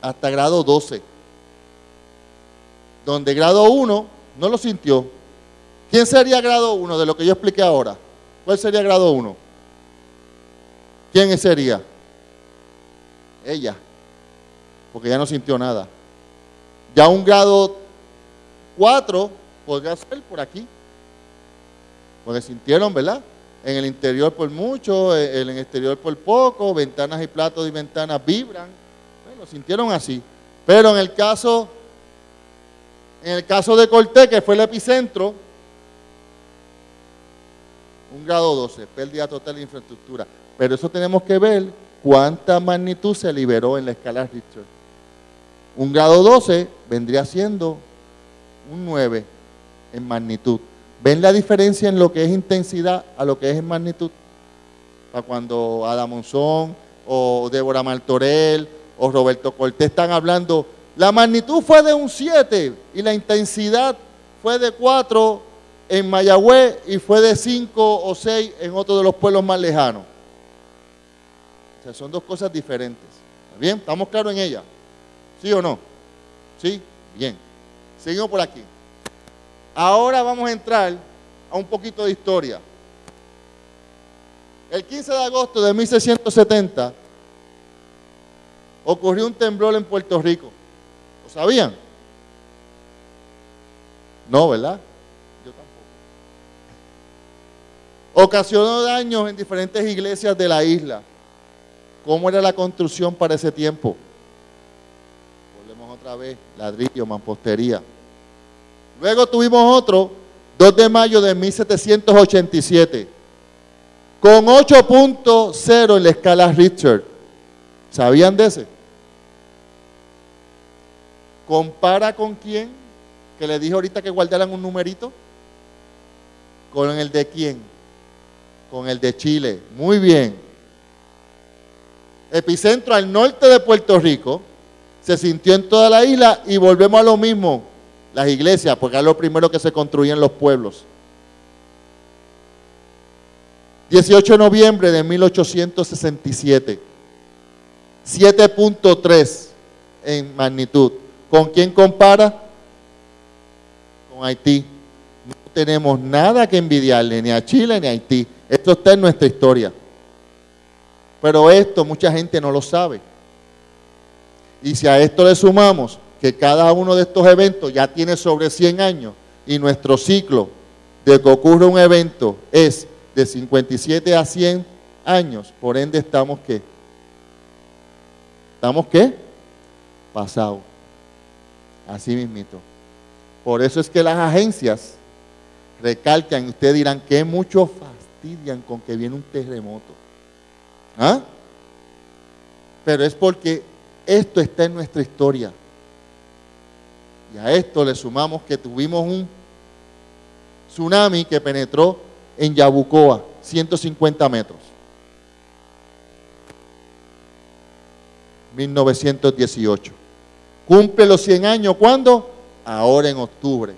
hasta grado doce. Donde grado uno no lo sintió. ¿Quién sería grado uno de lo que yo expliqué ahora? ¿Cuál sería grado uno? ¿Quién sería? Ella. Porque ya no sintió nada. Ya un grado cuatro podría ser por aquí. Porque sintieron, ¿verdad? En el interior por mucho, en el exterior por poco, ventanas y platos y ventanas vibran. Bueno, sintieron así. Pero en el caso, en el caso de Cortés, que fue el epicentro, un grado doce, pérdida total de infraestructura. Pero eso tenemos que ver cuánta magnitud se liberó en la escala Richter. Un grado doce vendría siendo un nueve en magnitud. ¿Ven la diferencia en lo que es intensidad a lo que es en magnitud? Para cuando Adam Monzón o Débora Martorell o Roberto Cortés están hablando, la magnitud fue de un siete y la intensidad fue de cuatro en Mayagüez y fue de cinco o seis en otro de los pueblos más lejanos. O sea, son dos cosas diferentes. ¿Bien? ¿Estamos claros en ella? ¿Sí o no? ¿Sí? Bien. Seguimos por aquí. Ahora vamos a entrar a un poquito de historia. El quince de agosto de mil seiscientos setenta ocurrió un temblor en Puerto Rico. ¿Lo sabían? No, ¿verdad? Yo tampoco. Ocasionó daños en diferentes iglesias de la isla. ¿Cómo era la construcción para ese tiempo? Volvemos otra vez, ladrillo, mampostería. Luego tuvimos otro, dos de mayo de mil setecientos ochenta y siete, con ocho punto cero en la escala Richter. ¿Sabían de ese? Compara con quién, que le dije ahorita que guardaran un numerito. ¿Con el de quién? Con el de Chile. Muy bien. Epicentro al norte de Puerto Rico, se sintió en toda la isla y volvemos a lo mismo, las iglesias, porque es lo primero que se construían los pueblos. dieciocho de noviembre de mil ochocientos sesenta y siete, siete punto tres en magnitud. ¿Con quién compara? Con Haití. No tenemos nada que envidiarle ni a Chile ni a Haití. Esto está en nuestra historia. Pero esto mucha gente no lo sabe. Y si a esto le sumamos que cada uno de estos eventos ya tiene sobre cien años y nuestro ciclo de que ocurre un evento es de cincuenta y siete a cien años, por ende estamos ¿qué? ¿Estamos qué? Pasado. Así mismito. Por eso es que las agencias recalcan, y ustedes dirán que muchos fastidian con que viene un terremoto. ¿Ah? Pero es porque esto está en nuestra historia. Y a esto le sumamos que tuvimos un tsunami que penetró en Yabucoa, ciento cincuenta metros. mil novecientos dieciocho. Cumple los cien años, ¿cuándo? Ahora en octubre.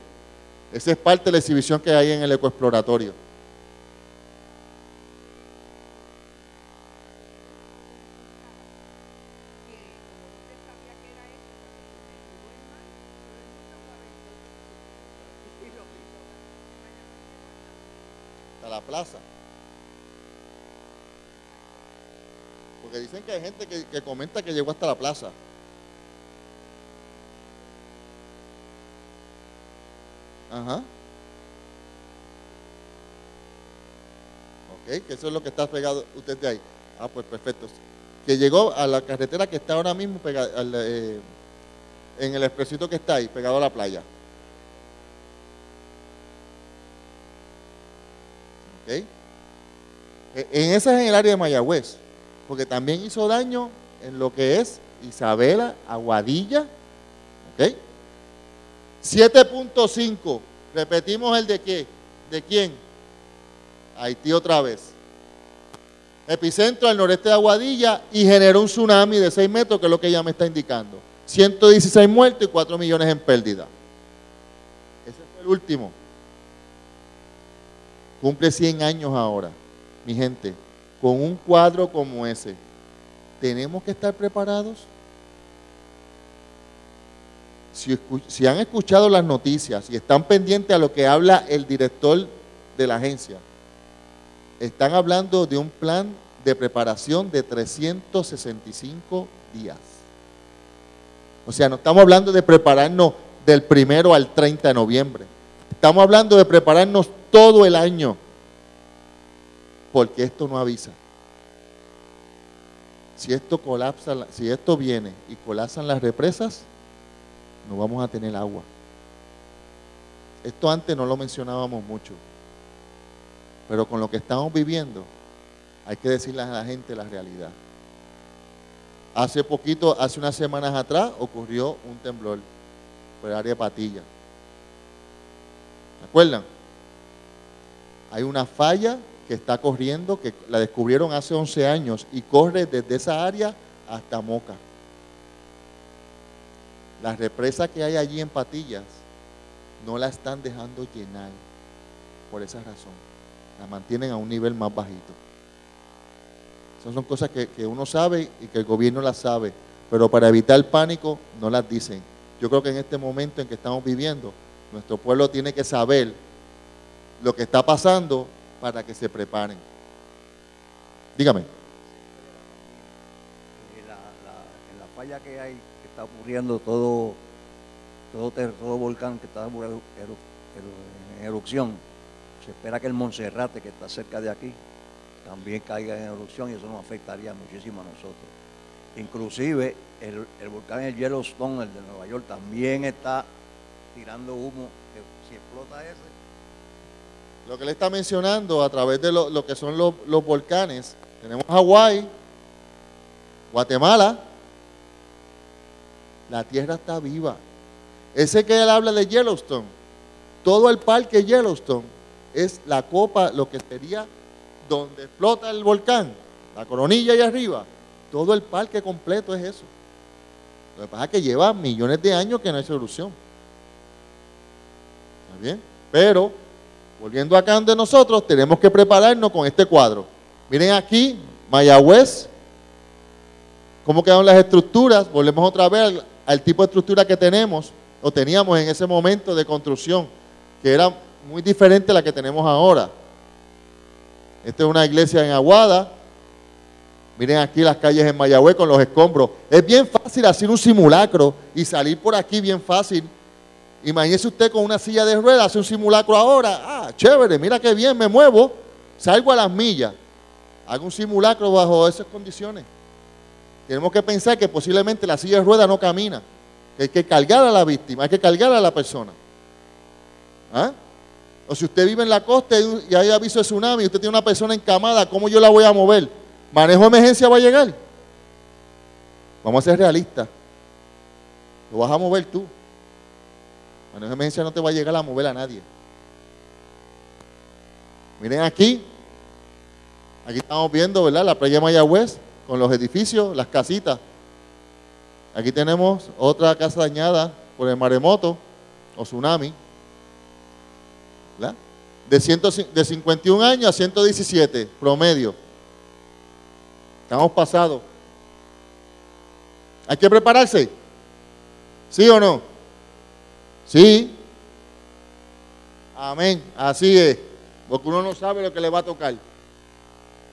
Esa es parte de la exhibición que hay en el ecoexploratorio. La plaza, porque dicen que hay gente que, que comenta que llegó hasta la plaza. Ajá. Ok, que eso es lo que está pegado usted de ahí. Ah, pues perfecto, que llegó a la carretera que está ahora mismo pegado, al, eh, en el expresito que está ahí, pegado a la playa. ¿Okay? En esa es en el área de Mayagüez, porque también hizo daño en lo que es Isabela, Aguadilla, ¿okay? siete punto cinco, repetimos el de qué, de quién, Haití otra vez, epicentro al noreste de Aguadilla y generó un tsunami de seis metros, que es lo que ella me está indicando, ciento dieciséis muertos y cuatro millones en pérdida. Ese fue el último. Cumple cien años ahora, mi gente, con un cuadro como ese. ¿Tenemos que estar preparados? Si, si han escuchado las noticias y están pendientes a lo que habla el director de la agencia, están hablando de un plan de preparación de trescientos sesenta y cinco días. O sea, no estamos hablando de prepararnos del primero al treinta de noviembre. Estamos hablando de prepararnos todo el año, porque esto no avisa. Si esto colapsa, si esto viene y colapsan las represas, no vamos a tener agua. Esto antes no lo mencionábamos mucho, pero con lo que estamos viviendo, hay que decirle a la gente la realidad. Hace poquito, hace unas semanas atrás, ocurrió un temblor por el área de Patilla. ¿Se acuerdan? Hay una falla que está corriendo, que la descubrieron hace once años y corre desde esa área hasta Moca. Las represas que hay allí en Patillas no la están dejando llenar por esa razón. La mantienen a un nivel más bajito. Esas son cosas que, que uno sabe y que el gobierno las sabe, pero para evitar el pánico no las dicen. Yo creo que en este momento en que estamos viviendo, nuestro pueblo tiene que saber lo que está pasando para que se preparen. Dígame. En la, la, en la falla que hay, que está ocurriendo todo, todo, todo volcán que está en erupción, Se espera que el Monserrate, que está cerca de aquí, también caiga en erupción y eso nos afectaría muchísimo a nosotros. Inclusive el, el volcán el Yellowstone, el de Nueva York, también está tirando humo. Si explota ese. Lo que le está mencionando a través de lo, lo que son los, los volcanes, tenemos Hawái, Guatemala, la tierra está viva. Ese que él habla de Yellowstone, todo el parque Yellowstone es la copa, lo que sería donde explota el volcán, la coronilla allá arriba, todo el parque completo es eso. Lo que pasa es que lleva millones de años que no hay solución. ¿Está bien? Pero, volviendo acá donde nosotros, tenemos que prepararnos con este cuadro. Miren aquí, Mayagüez, cómo quedaron las estructuras, volvemos otra vez al, al tipo de estructura que tenemos, o teníamos en ese momento de construcción, que era muy diferente a la que tenemos ahora. Esta es una iglesia en Aguada. Miren aquí las calles en Mayagüez con los escombros. Es bien fácil hacer un simulacro y salir por aquí bien fácil. Imagínese usted con una silla de ruedas, hace un simulacro ahora. Ah, chévere, mira qué bien, me muevo. Salgo a las millas. Hago un simulacro bajo esas condiciones. Tenemos que pensar que posiblemente la silla de ruedas no camina. Que hay que cargar a la víctima, hay que cargar a la persona. ¿Ah? O si usted vive en la costa y hay aviso de tsunami, usted tiene una persona encamada, ¿cómo yo la voy a mover? ¿Manejo de emergencia va a llegar? Vamos a ser realistas. Lo vas a mover tú. Manejo de emergencia no te va a llegar a mover a nadie. Miren aquí. Aquí estamos viendo, ¿verdad?, la playa de Mayagüez con los edificios, las casitas. Aquí tenemos otra casa dañada por el maremoto o tsunami. ¿Verdad? De, ciento, de cincuenta y un años a ciento diecisiete, promedio. Estamos pasados. ¿Hay que prepararse? ¿Sí o no? Sí. Amén. Así es. Porque uno no sabe lo que le va a tocar.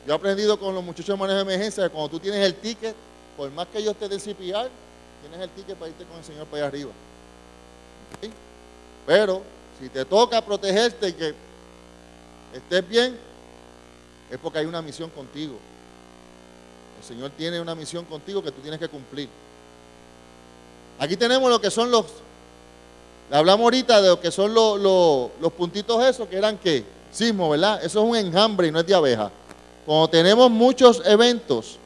Yo he aprendido con los muchachos de manejo de emergencia que cuando tú tienes el ticket, por más que ellos te den C P R, tienes el ticket para irte con el señor para allá arriba. ¿Sí? Pero si te toca protegerte y que estés bien, es porque hay una misión contigo. El Señor tiene una misión contigo que tú tienes que cumplir. Aquí tenemos lo que son los, hablamos ahorita de lo que son los, los, los puntitos esos, que eran ¿qué? Sismo, ¿verdad? Eso es un enjambre y no es de abeja. Cuando tenemos muchos eventos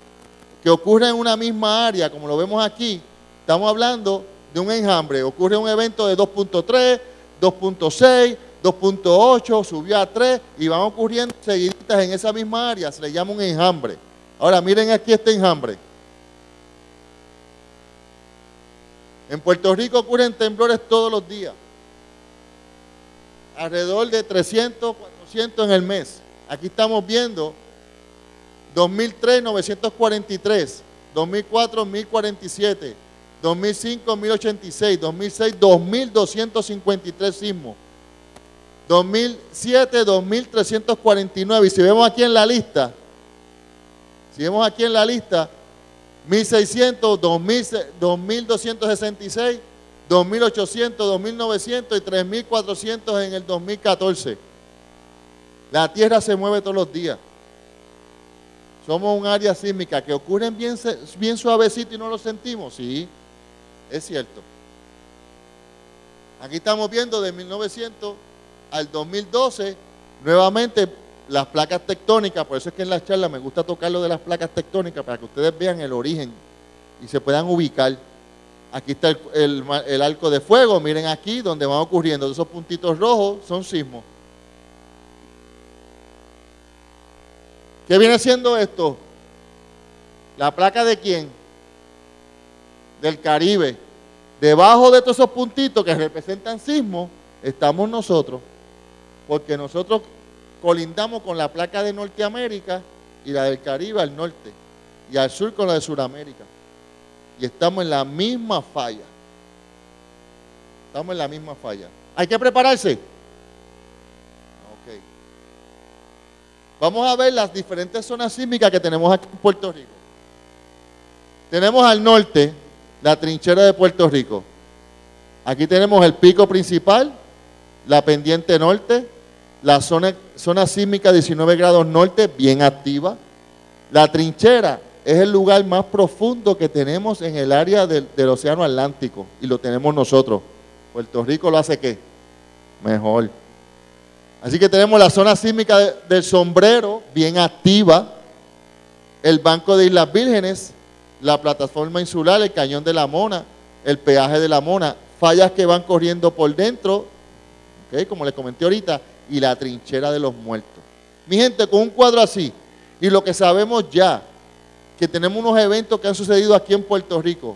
que ocurren en una misma área, como lo vemos aquí, estamos hablando de un enjambre. Ocurre un evento de dos punto tres, dos punto seis, dos punto ocho, subió a tres y van ocurriendo seguiditas en esa misma área, se le llama un enjambre. Ahora miren aquí este enjambre. En Puerto Rico ocurren temblores todos los días, alrededor de trescientos, cuatrocientos en el mes. Aquí estamos viendo dos mil tres, novecientos cuarenta y tres, dos mil cuatro, mil cuarenta y siete, dos mil cinco, mil ochenta y seis, dos mil seis, dos mil doscientos cincuenta y tres sismos, dos mil siete, dos mil trescientos cuarenta y nueve. Y si vemos aquí en la lista, si vemos aquí en la lista, mil seiscientos, dos mil, dos mil doscientos sesenta y seis, dos mil ochocientos, dos mil novecientos y tres mil cuatrocientos en el dos mil catorce. La Tierra se mueve todos los días. Somos un área sísmica que ocurren bien, bien suavecito y no lo sentimos. Sí, es cierto. Aquí estamos viendo de mil novecientos al dos mil doce, nuevamente las placas tectónicas. Por eso es que en las charlas me gusta tocar lo de las placas tectónicas, para que ustedes vean el origen y se puedan ubicar. Aquí está el, el, el arco de fuego, miren aquí donde van ocurriendo. Esos puntitos rojos son sismos. ¿Qué viene siendo esto? ¿La placa de quién? Del Caribe. Debajo de todos esos puntitos que representan sismos, estamos nosotros, porque nosotros colindamos con la placa de Norteamérica y la del Caribe al norte, y al sur con la de Sudamérica. Y estamos en la misma falla. Estamos en la misma falla. ¿Hay que prepararse? Ok. Vamos a ver las diferentes zonas sísmicas que tenemos aquí en Puerto Rico. Tenemos al norte la trinchera de Puerto Rico. Aquí tenemos el pico principal, la pendiente norte, La zona, zona sísmica diecinueve grados norte, bien activa. La trinchera es el lugar más profundo que tenemos en el área del, del Océano Atlántico, y lo tenemos nosotros. Puerto Rico lo hace ¿qué? Mejor. Así que tenemos la zona sísmica de, del Sombrero, bien activa, el Banco de Islas Vírgenes, la plataforma insular, el Cañón de la Mona, el peaje de la Mona, fallas que van corriendo por dentro, ¿okay? Como les comenté ahorita, y la trinchera de los muertos. Mi gente, con un cuadro así, y lo que sabemos ya, que tenemos unos eventos que han sucedido aquí en Puerto Rico,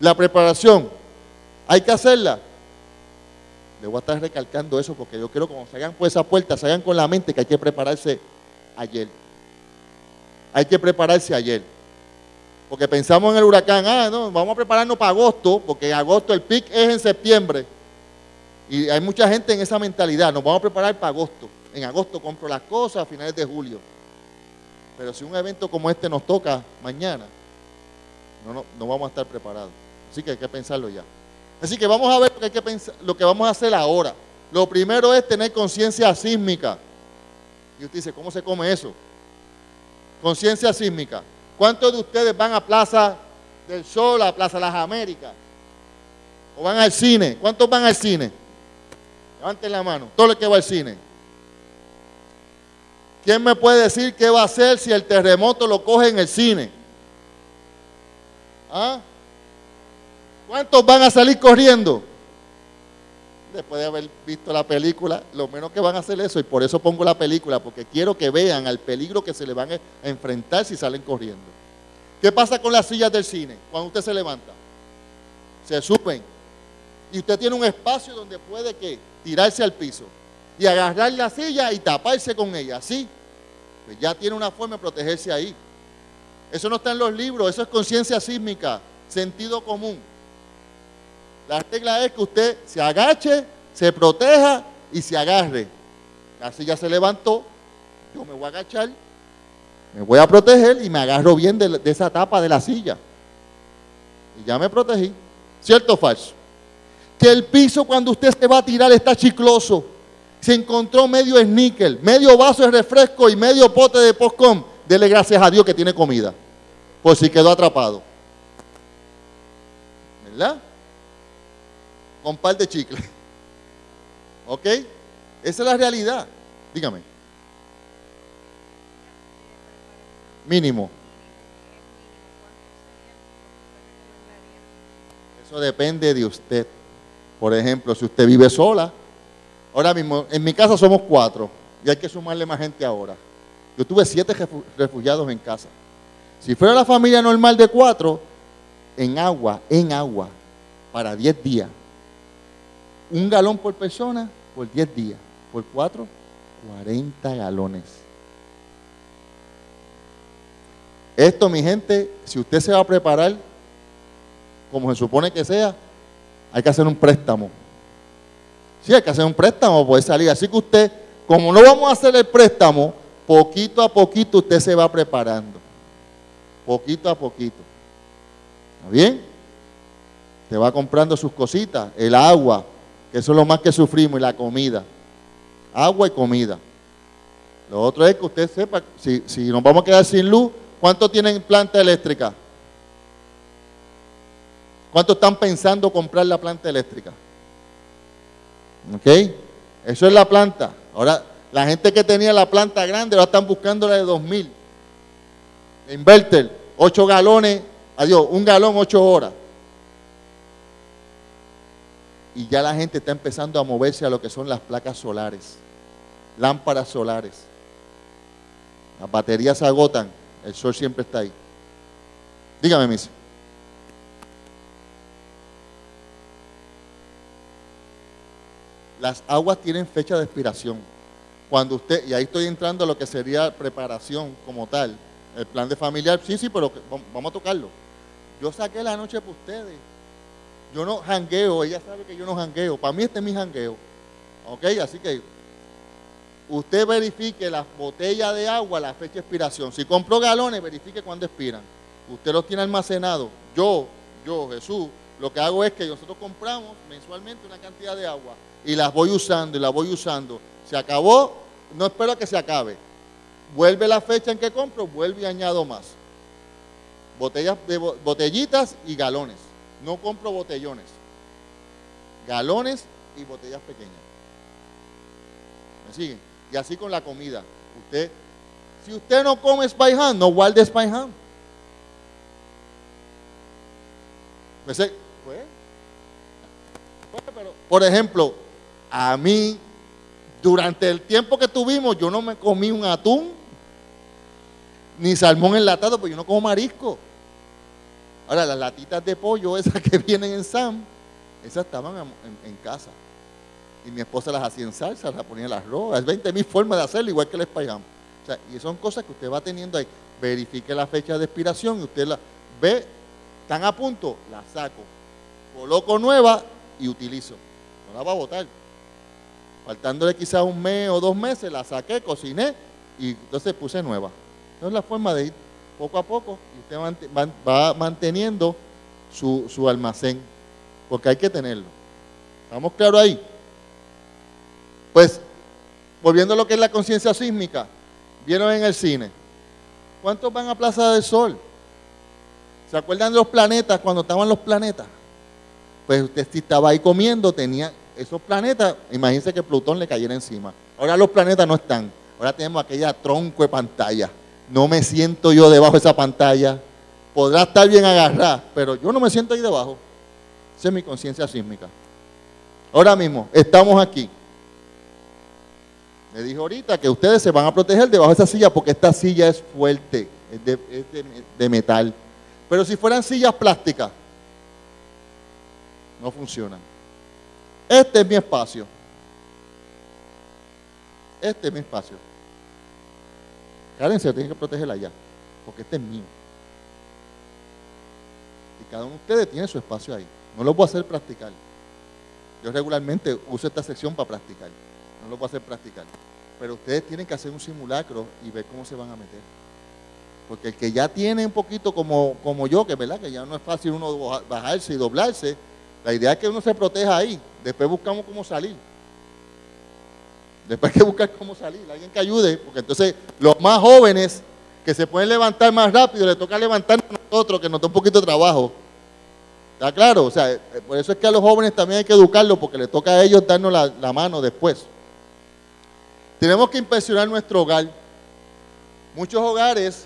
la preparación, ¿hay que hacerla? Le voy a estar recalcando eso porque yo quiero que cuando salgan por esa puerta, salgan con la mente que hay que prepararse ayer. Hay que prepararse ayer. Porque pensamos en el huracán, ah, no, vamos a prepararnos para agosto, porque en agosto el pic es en septiembre. Y hay mucha gente en esa mentalidad, nos vamos a preparar para agosto. En agosto compro las cosas, a finales de julio. Pero si un evento como este nos toca mañana, no, no, no vamos a estar preparados. Así que hay que pensarlo ya. Así que vamos a ver lo que, hay que pensar, lo que vamos a hacer ahora. Lo primero es tener conciencia sísmica. Y usted dice, ¿cómo se come eso? Conciencia sísmica. ¿Cuántos de ustedes van a Plaza del Sol, a Plaza Las Américas? ¿O van al cine? ¿Cuántos van al cine? Levanten la mano. Todo el que va al cine. ¿Quién me puede decir qué va a hacer si el terremoto lo coge en el cine? ¿Ah? ¿Cuántos van a salir corriendo? Después de haber visto la película, lo menos que van a hacer eso, y por eso pongo la película, porque quiero que vean al peligro que se le van a enfrentar si salen corriendo. ¿Qué pasa con las sillas del cine? Cuando usted se levanta, se suben, y usted tiene un espacio donde puede que tirarse al piso, y agarrar la silla y taparse con ella, así, pues ya tiene una forma de protegerse ahí. Eso no está en los libros, eso es conciencia sísmica, sentido común. La regla es que usted se agache, se proteja y se agarre. La silla se levantó, yo me voy a agachar, me voy a proteger y me agarro bien de, de esa tapa de la silla. Y ya me protegí. ¿Cierto o falso? Que el piso cuando usted se va a tirar está chicloso. Se encontró medio níquel, medio vaso de refresco y medio pote de popcorn. Dele gracias a Dios que tiene comida, por si quedó atrapado. ¿Verdad? Con par de chicle. ¿Ok? Esa es la realidad. Dígame. Mínimo. Eso depende de usted. Por ejemplo, si usted vive sola, ahora mismo, en mi casa somos cuatro, y hay que sumarle más gente ahora. Yo tuve siete refugiados en casa. Si fuera la familia normal de cuatro, en agua, en agua, para diez días. Un galón por persona por diez días, por cuatro, cuarenta galones. Esto, mi gente, si usted se va a preparar, como se supone que sea, hay que hacer un préstamo. Sí, hay que hacer un préstamo para poder salir. Así que usted, como no vamos a hacer el préstamo, poquito a poquito usted se va preparando. Poquito a poquito. ¿Está bien? Te va comprando sus cositas, el agua, eso es lo más que sufrimos, y la comida, agua y comida. Lo otro es que usted sepa, si, si nos vamos a quedar sin luz, ¿cuántos tienen planta eléctrica? ¿Cuántos están pensando comprar la planta eléctrica? ¿Ok? Eso es la planta. Ahora, la gente que tenía la planta grande, ahora están buscando la de dos mil. Inverter, ocho galones, adiós, un galón, ocho horas. Y ya la gente está empezando a moverse a lo que son las placas solares, lámparas solares. Las baterías se agotan, el sol siempre está ahí. Dígame, Misa. Las aguas tienen fecha de expiración. Cuando usted, y ahí estoy entrando a lo que sería preparación como tal, el plan de familiar, sí, sí, pero vamos a tocarlo. Yo saqué la noche para ustedes. Yo no jangueo, ella sabe que yo no jangueo. Para mí este es mi jangueo. ¿Ok? Así que usted verifique las botellas de agua, la fecha de expiración. Si compró galones, verifique cuándo expiran. Usted los tiene almacenados. Yo, yo, Jesús, Lo que hago es que nosotros compramos mensualmente una cantidad de agua y las voy usando y las voy usando. Se acabó, no espero a que se acabe. Vuelve la fecha en que compro, vuelve y añado más. Botellas de botellitas y galones. No compro botellones. Galones y botellas pequeñas. ¿Me siguen? Y así con la comida. Usted, si usted no come Spyham, no guarde Spyham. Pues, pues, pero, por ejemplo, a mí, durante el tiempo que tuvimos, yo no me comí un atún, ni salmón enlatado, porque yo no como marisco. Ahora, las latitas de pollo, esas que vienen en Sam, esas estaban en, en casa. Y mi esposa las hacía en salsa, las ponía en las rojas. Hay veinte mil formas de hacerlo, igual que el Spyham. O sea, y son cosas que usted va teniendo ahí. Verifique la fecha de expiración y usted la ve. Están a punto, la saco, coloco nueva y utilizo. No la va a botar. Faltándole quizás un mes o dos meses, la saqué, cociné y entonces puse nueva. Entonces la forma de ir poco a poco y usted va, va, va manteniendo su, su almacén, porque hay que tenerlo. ¿Estamos claros ahí? Pues, volviendo a lo que es la conciencia sísmica, vieron en el cine. ¿Cuántos van a Plaza del Sol? ¿Se acuerdan de los planetas, cuando estaban los planetas? Pues usted si estaba ahí comiendo, tenía esos planetas, imagínense que Plutón le cayera encima. Ahora los planetas no están, ahora tenemos aquella tronco de pantalla. No me siento yo debajo de esa pantalla, podrá estar bien agarrada, pero yo no me siento ahí debajo. Esa es mi conciencia sísmica. Ahora mismo, estamos aquí. Le dije ahorita que ustedes se van a proteger debajo de esa silla, porque esta silla es fuerte, es de, es de, de metal. Pero si fueran sillas plásticas, no funcionan. Este es mi espacio. Este es mi espacio. Karen se tiene que protegerla allá, porque este es mío. Y cada uno de ustedes tiene su espacio ahí. No lo voy a hacer practicar. Yo regularmente uso esta sección para practicar. No lo voy a hacer practicar. Pero ustedes tienen que hacer un simulacro y ver cómo se van a meter. Porque el que ya tiene un poquito como, como yo, que verdad que ya no es fácil uno bajarse y doblarse, la idea es que uno se proteja ahí. Después buscamos cómo salir. Después hay que buscar cómo salir, alguien que ayude, porque entonces los más jóvenes que se pueden levantar más rápido, les toca levantar a nosotros, que nos da un poquito de trabajo. ¿Está claro? O sea, por eso es que a los jóvenes también hay que educarlos, porque les toca a ellos darnos la, la mano después. Tenemos que inspeccionar nuestro hogar. Muchos hogares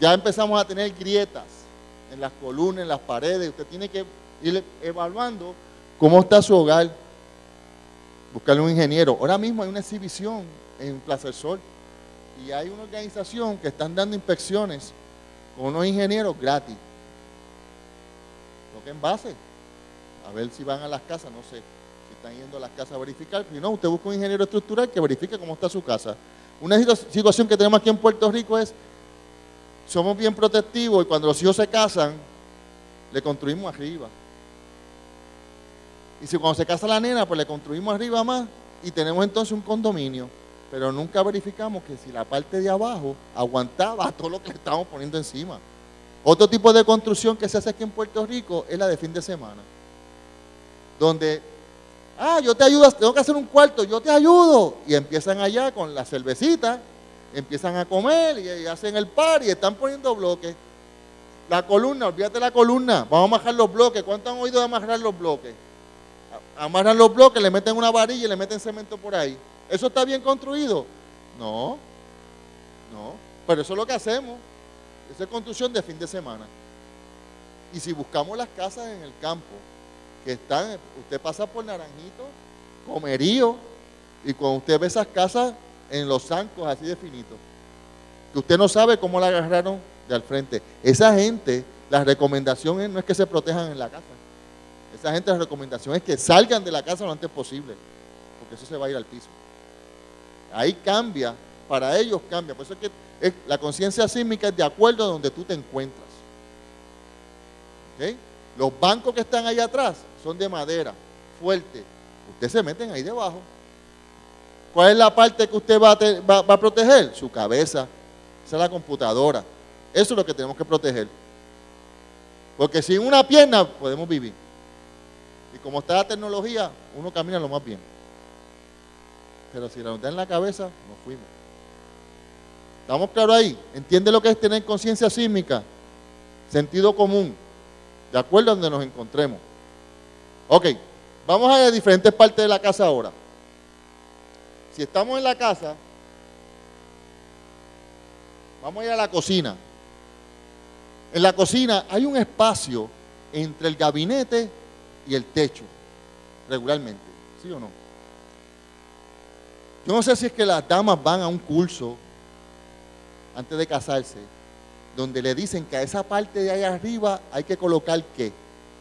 ya empezamos a tener grietas en las columnas, en las paredes. Usted tiene que ir evaluando cómo está su hogar. Buscarle un ingeniero. Ahora mismo hay una exhibición en Plaza del Sol y hay una organización que están dando inspecciones con unos ingenieros gratis. Toquen base. A ver si van a las casas, no sé si están yendo a las casas a verificar. Si no, usted busca un ingeniero estructural que verifique cómo está su casa. Una situación que tenemos aquí en Puerto Rico es: somos bien protectivos y cuando los hijos se casan, le construimos arriba. Y si cuando se casa la nena, pues le construimos arriba más y tenemos entonces un condominio. Pero nunca verificamos que si la parte de abajo aguantaba todo lo que le estamos poniendo encima. Otro tipo de construcción que se hace aquí en Puerto Rico es la de fin de semana. Donde, ah, yo te ayudo, tengo que hacer un cuarto, yo te ayudo. Y empiezan allá con la cervecita. Empiezan a comer y hacen el par y están poniendo bloques. La columna, olvídate la columna, vamos a amarrar los bloques. ¿Cuánto han oído de amarrar los bloques? Amarran los bloques, le meten una varilla y le meten cemento por ahí. ¿Eso está bien construido? No, no, pero eso es lo que hacemos. Esa es construcción de fin de semana. Y si buscamos las casas en el campo, que están, usted pasa por Naranjito, Comerío, y cuando usted ve esas casas, en los zancos así de finitos, que usted no sabe cómo la agarraron de al frente. Esa gente, la recomendación no es que se protejan en la casa. Esa gente, la recomendación es que salgan de la casa lo antes posible, porque eso se va a ir al piso. Ahí cambia, para ellos cambia. Por eso es que es, la conciencia sísmica es de acuerdo a donde tú te encuentras. ¿Okay? Los bancos que están allá atrás son de madera, fuerte. Ustedes se meten ahí debajo. ¿Cuál es la parte que usted va a, te, va, va a proteger? Su cabeza, esa es la computadora. Eso es lo que tenemos que proteger. Porque sin una pierna podemos vivir. Y como está la tecnología, uno camina lo más bien. Pero si la nos da en la cabeza, nos fuimos. ¿Estamos claros ahí? ¿Entiende lo que es tener conciencia sísmica? Sentido común. De acuerdo a donde nos encontremos. Ok, vamos a las diferentes partes de la casa ahora. Si estamos en la casa, vamos a ir a la cocina. En la cocina hay un espacio entre el gabinete y el techo, regularmente, ¿sí o no? Yo no sé si es que las damas van a un curso antes de casarse, donde le dicen que a esa parte de ahí arriba hay que colocar qué.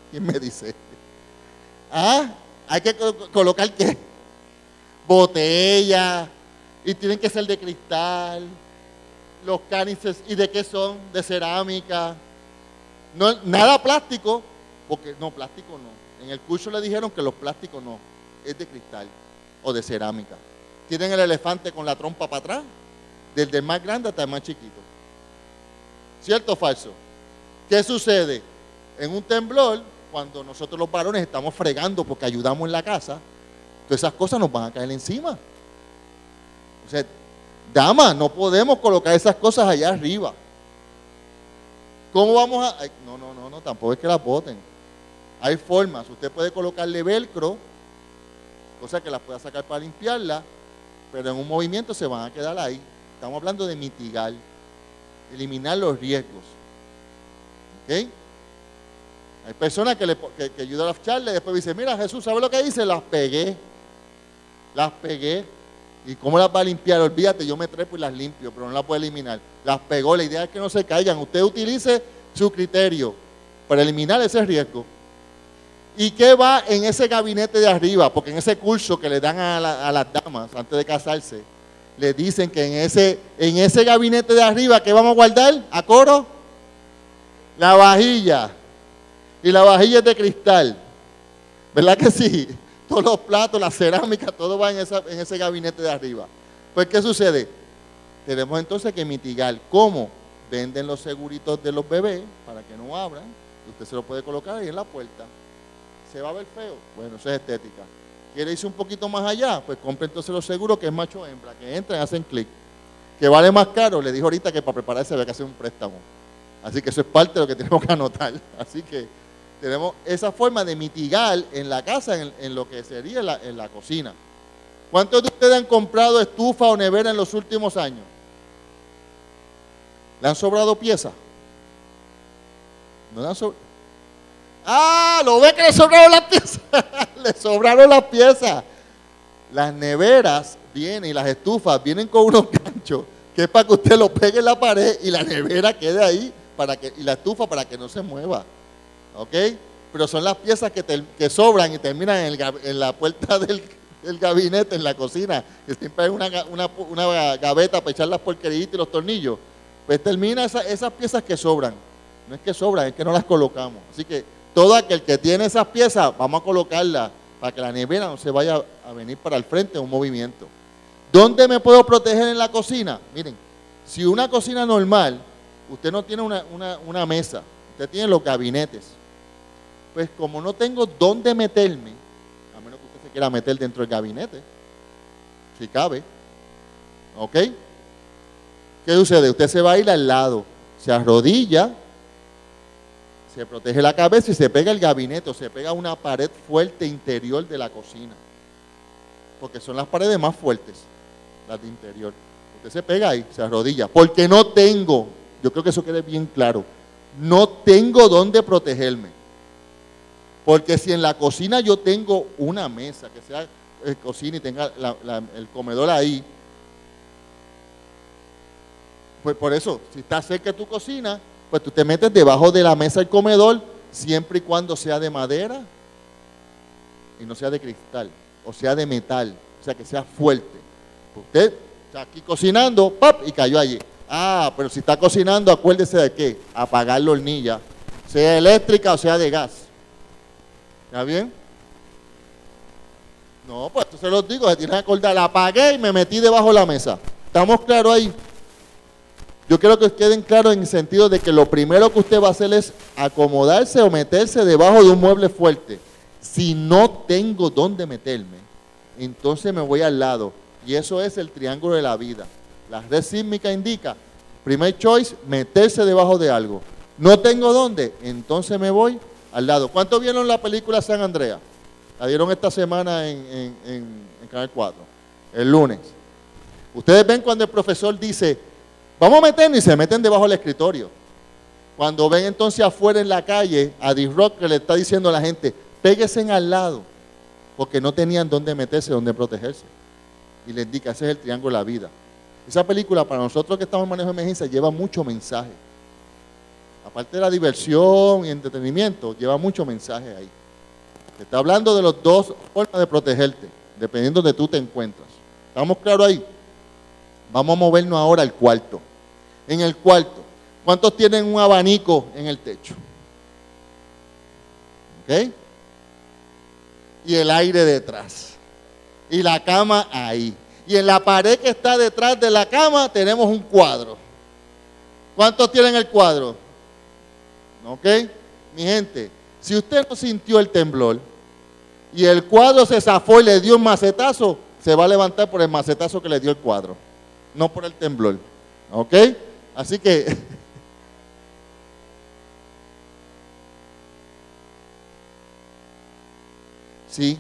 ¿Quién me dice? ¿Ah? Hay que co- colocar qué. Botellas, y tienen que ser de cristal, los cánices, ¿y de qué son? De cerámica. No, nada plástico, porque no, plástico no. En el curso le dijeron que los plásticos no, es de cristal o de cerámica. Tienen el elefante con la trompa para atrás, desde el más grande hasta el más chiquito. ¿Cierto o falso? ¿Qué sucede? En un temblor, cuando nosotros los varones estamos fregando porque ayudamos en la casa, todas esas cosas nos van a caer encima. O sea, dama, no podemos colocar esas cosas allá arriba. ¿Cómo vamos a...? Ay, no, no, no, no, tampoco es que las boten. Hay formas. Usted puede colocarle velcro, cosa que las pueda sacar para limpiarla, pero en un movimiento se van a quedar ahí. Estamos hablando de mitigar, eliminar los riesgos. ¿Ok? Hay personas que, le, que, que ayudan a las charlas y después dicen, mira Jesús, ¿sabes lo que dice? Las pegué. Las pegué. ¿Y cómo las va a limpiar? Olvídate, yo me trepo y las limpio, pero no las puedo eliminar. Las pegó, la idea es que no se caigan. Usted utilice su criterio para eliminar ese riesgo. ¿Y qué va en ese gabinete de arriba? Porque en ese curso que le dan a, la, a las damas antes de casarse, le dicen que en ese, en ese gabinete de arriba, ¿qué vamos a guardar? ¿A coro? La vajilla. Y la vajilla es de cristal. ¿Verdad que sí? Todos los platos, la cerámica, todo va en, esa, en ese gabinete de arriba. Pues, ¿qué sucede? Tenemos entonces que mitigar. ¿Cómo? Venden los seguritos de los bebés para que no abran. Usted se los puede colocar ahí en la puerta. ¿Se va a ver feo? Bueno, eso es estética. ¿Quiere irse un poquito más allá? Pues compre entonces los seguros que es macho hembra, que entran, hacen clic. Que vale más caro. Le dijo ahorita que para prepararse había que hacer un préstamo. Así que eso es parte de lo que tenemos que anotar. Así que tenemos esa forma de mitigar en la casa, en, en lo que sería la, en la cocina. ¿Cuántos de ustedes han comprado estufa o nevera en los últimos años? ¿Le han sobrado piezas? ¿No le han sobrado? ¡Ah! ¿Lo ve que le sobraron las piezas? Le sobraron las piezas. Las neveras vienen y las estufas vienen con unos ganchos que es para que usted lo pegue en la pared y la nevera quede ahí para que, y la estufa para que no se mueva. ¿Ok? Pero son las piezas que, te, que sobran y terminan en, el, en la puerta del, del gabinete, en la cocina. Y siempre hay una, una, una gaveta para echar las porqueritas y los tornillos. Pues termina esa, esas piezas que sobran. No es que sobran, es que no las colocamos. Así que todo aquel que tiene esas piezas, vamos a colocarlas para que la nevera no se vaya a venir para el frente en un movimiento. ¿Dónde me puedo proteger en la cocina? Miren, si una cocina normal, usted no tiene una, una, una mesa, usted tiene los gabinetes. Pues como no tengo dónde meterme, a menos que usted se quiera meter dentro del gabinete, si cabe, ¿ok? ¿Qué sucede? Usted se va a ir al lado, se arrodilla, se protege la cabeza y se pega el gabinete, o se pega una pared fuerte interior de la cocina, porque son las paredes más fuertes, las de interior. Usted se pega ahí, se arrodilla, porque no tengo, yo creo que eso quede bien claro, no tengo dónde protegerme. Porque si en la cocina yo tengo una mesa, que sea el cocina y tenga la, la, el comedor ahí, pues por eso, si está cerca de tu cocina, pues tú te metes debajo de la mesa del comedor, siempre y cuando sea de madera y no sea de cristal, o sea de metal, o sea que sea fuerte. Usted está aquí cocinando, ¡pap! Y cayó allí. Ah, pero si está cocinando, acuérdese de qué, apagar la hornilla, sea eléctrica o sea de gas. ¿Está bien? No, pues esto se los digo, se tienen que acordar, la apagué y me metí debajo de la mesa. ¿Estamos claros ahí? Yo quiero que queden claros en el sentido de que lo primero que usted va a hacer es acomodarse o meterse debajo de un mueble fuerte. Si no tengo dónde meterme, entonces me voy al lado. Y eso es el triángulo de la vida. La red sísmica indica, primer choice, meterse debajo de algo. No tengo dónde, entonces me voy al lado. ¿Cuántos vieron la película San Andrea? La dieron esta semana en, en, en, en Canal cuatro, el lunes. Ustedes ven cuando el profesor dice, vamos a meternos, y se meten debajo del escritorio. Cuando ven entonces afuera en la calle a D-Rock que le está diciendo a la gente, péguense al lado, porque no tenían dónde meterse, dónde protegerse. Y les indica, ese es el triángulo de la vida. Esa película, para nosotros que estamos en manejo de emergencia, lleva mucho mensaje. Aparte de la diversión y entretenimiento, lleva mucho mensaje ahí. Se está hablando de las dos formas de protegerte, dependiendo de tú te encuentras. ¿Estamos claros ahí? Vamos a movernos ahora al cuarto. En el cuarto, ¿cuántos tienen un abanico en el techo? ¿Ok? Y el aire detrás. Y la cama ahí. Y en la pared que está detrás de la cama tenemos un cuadro. ¿Cuántos tienen el cuadro? ¿Ok? Mi gente, si usted no sintió el temblor y el cuadro se zafó y le dio un macetazo, se va a levantar por el macetazo que le dio el cuadro, no por el temblor. ¿Ok? Así que sí,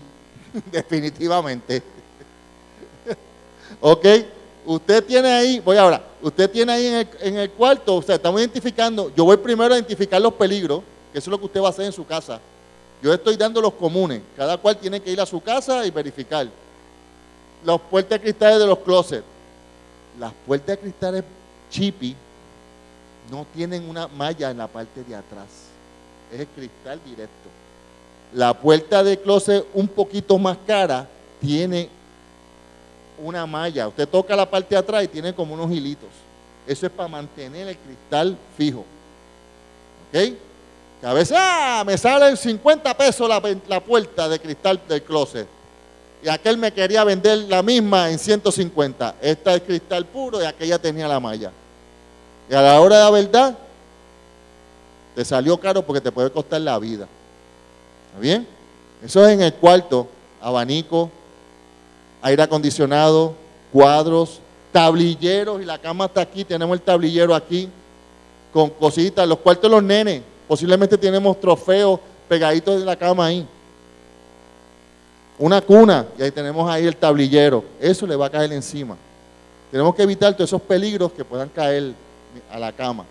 definitivamente. ¿Ok? Usted tiene ahí, voy ahora, usted tiene ahí en el, en el cuarto, o sea, estamos identificando, yo voy primero a identificar los peligros, que eso es lo que usted va a hacer en su casa. Yo estoy dando los comunes, cada cual tiene que ir a su casa y verificar. Las puertas de cristales de los closets. Las puertas de cristales chippy no tienen una malla en la parte de atrás, es el cristal directo. La puerta de closet un poquito más cara tiene una malla, usted toca la parte de atrás y tiene como unos hilitos. Eso es para mantener el cristal fijo. ¿Ok? Que a veces, ¡ah! Me salen cincuenta pesos la, la puerta de cristal del closet. Y aquel me quería vender la misma en ciento cincuenta. Esta es cristal puro y aquella tenía la malla. Y a la hora de la verdad, te salió caro porque te puede costar la vida. ¿Está bien? Eso es en el cuarto, abanico, aire acondicionado, cuadros, tablilleros, y la cama está aquí, tenemos el tablillero aquí, con cositas, los cuartos de los nenes, posiblemente tenemos trofeos pegaditos de la cama ahí. Una cuna, y ahí tenemos ahí el tablillero, eso le va a caer encima. Tenemos que evitar todos esos peligros que puedan caer a la cama.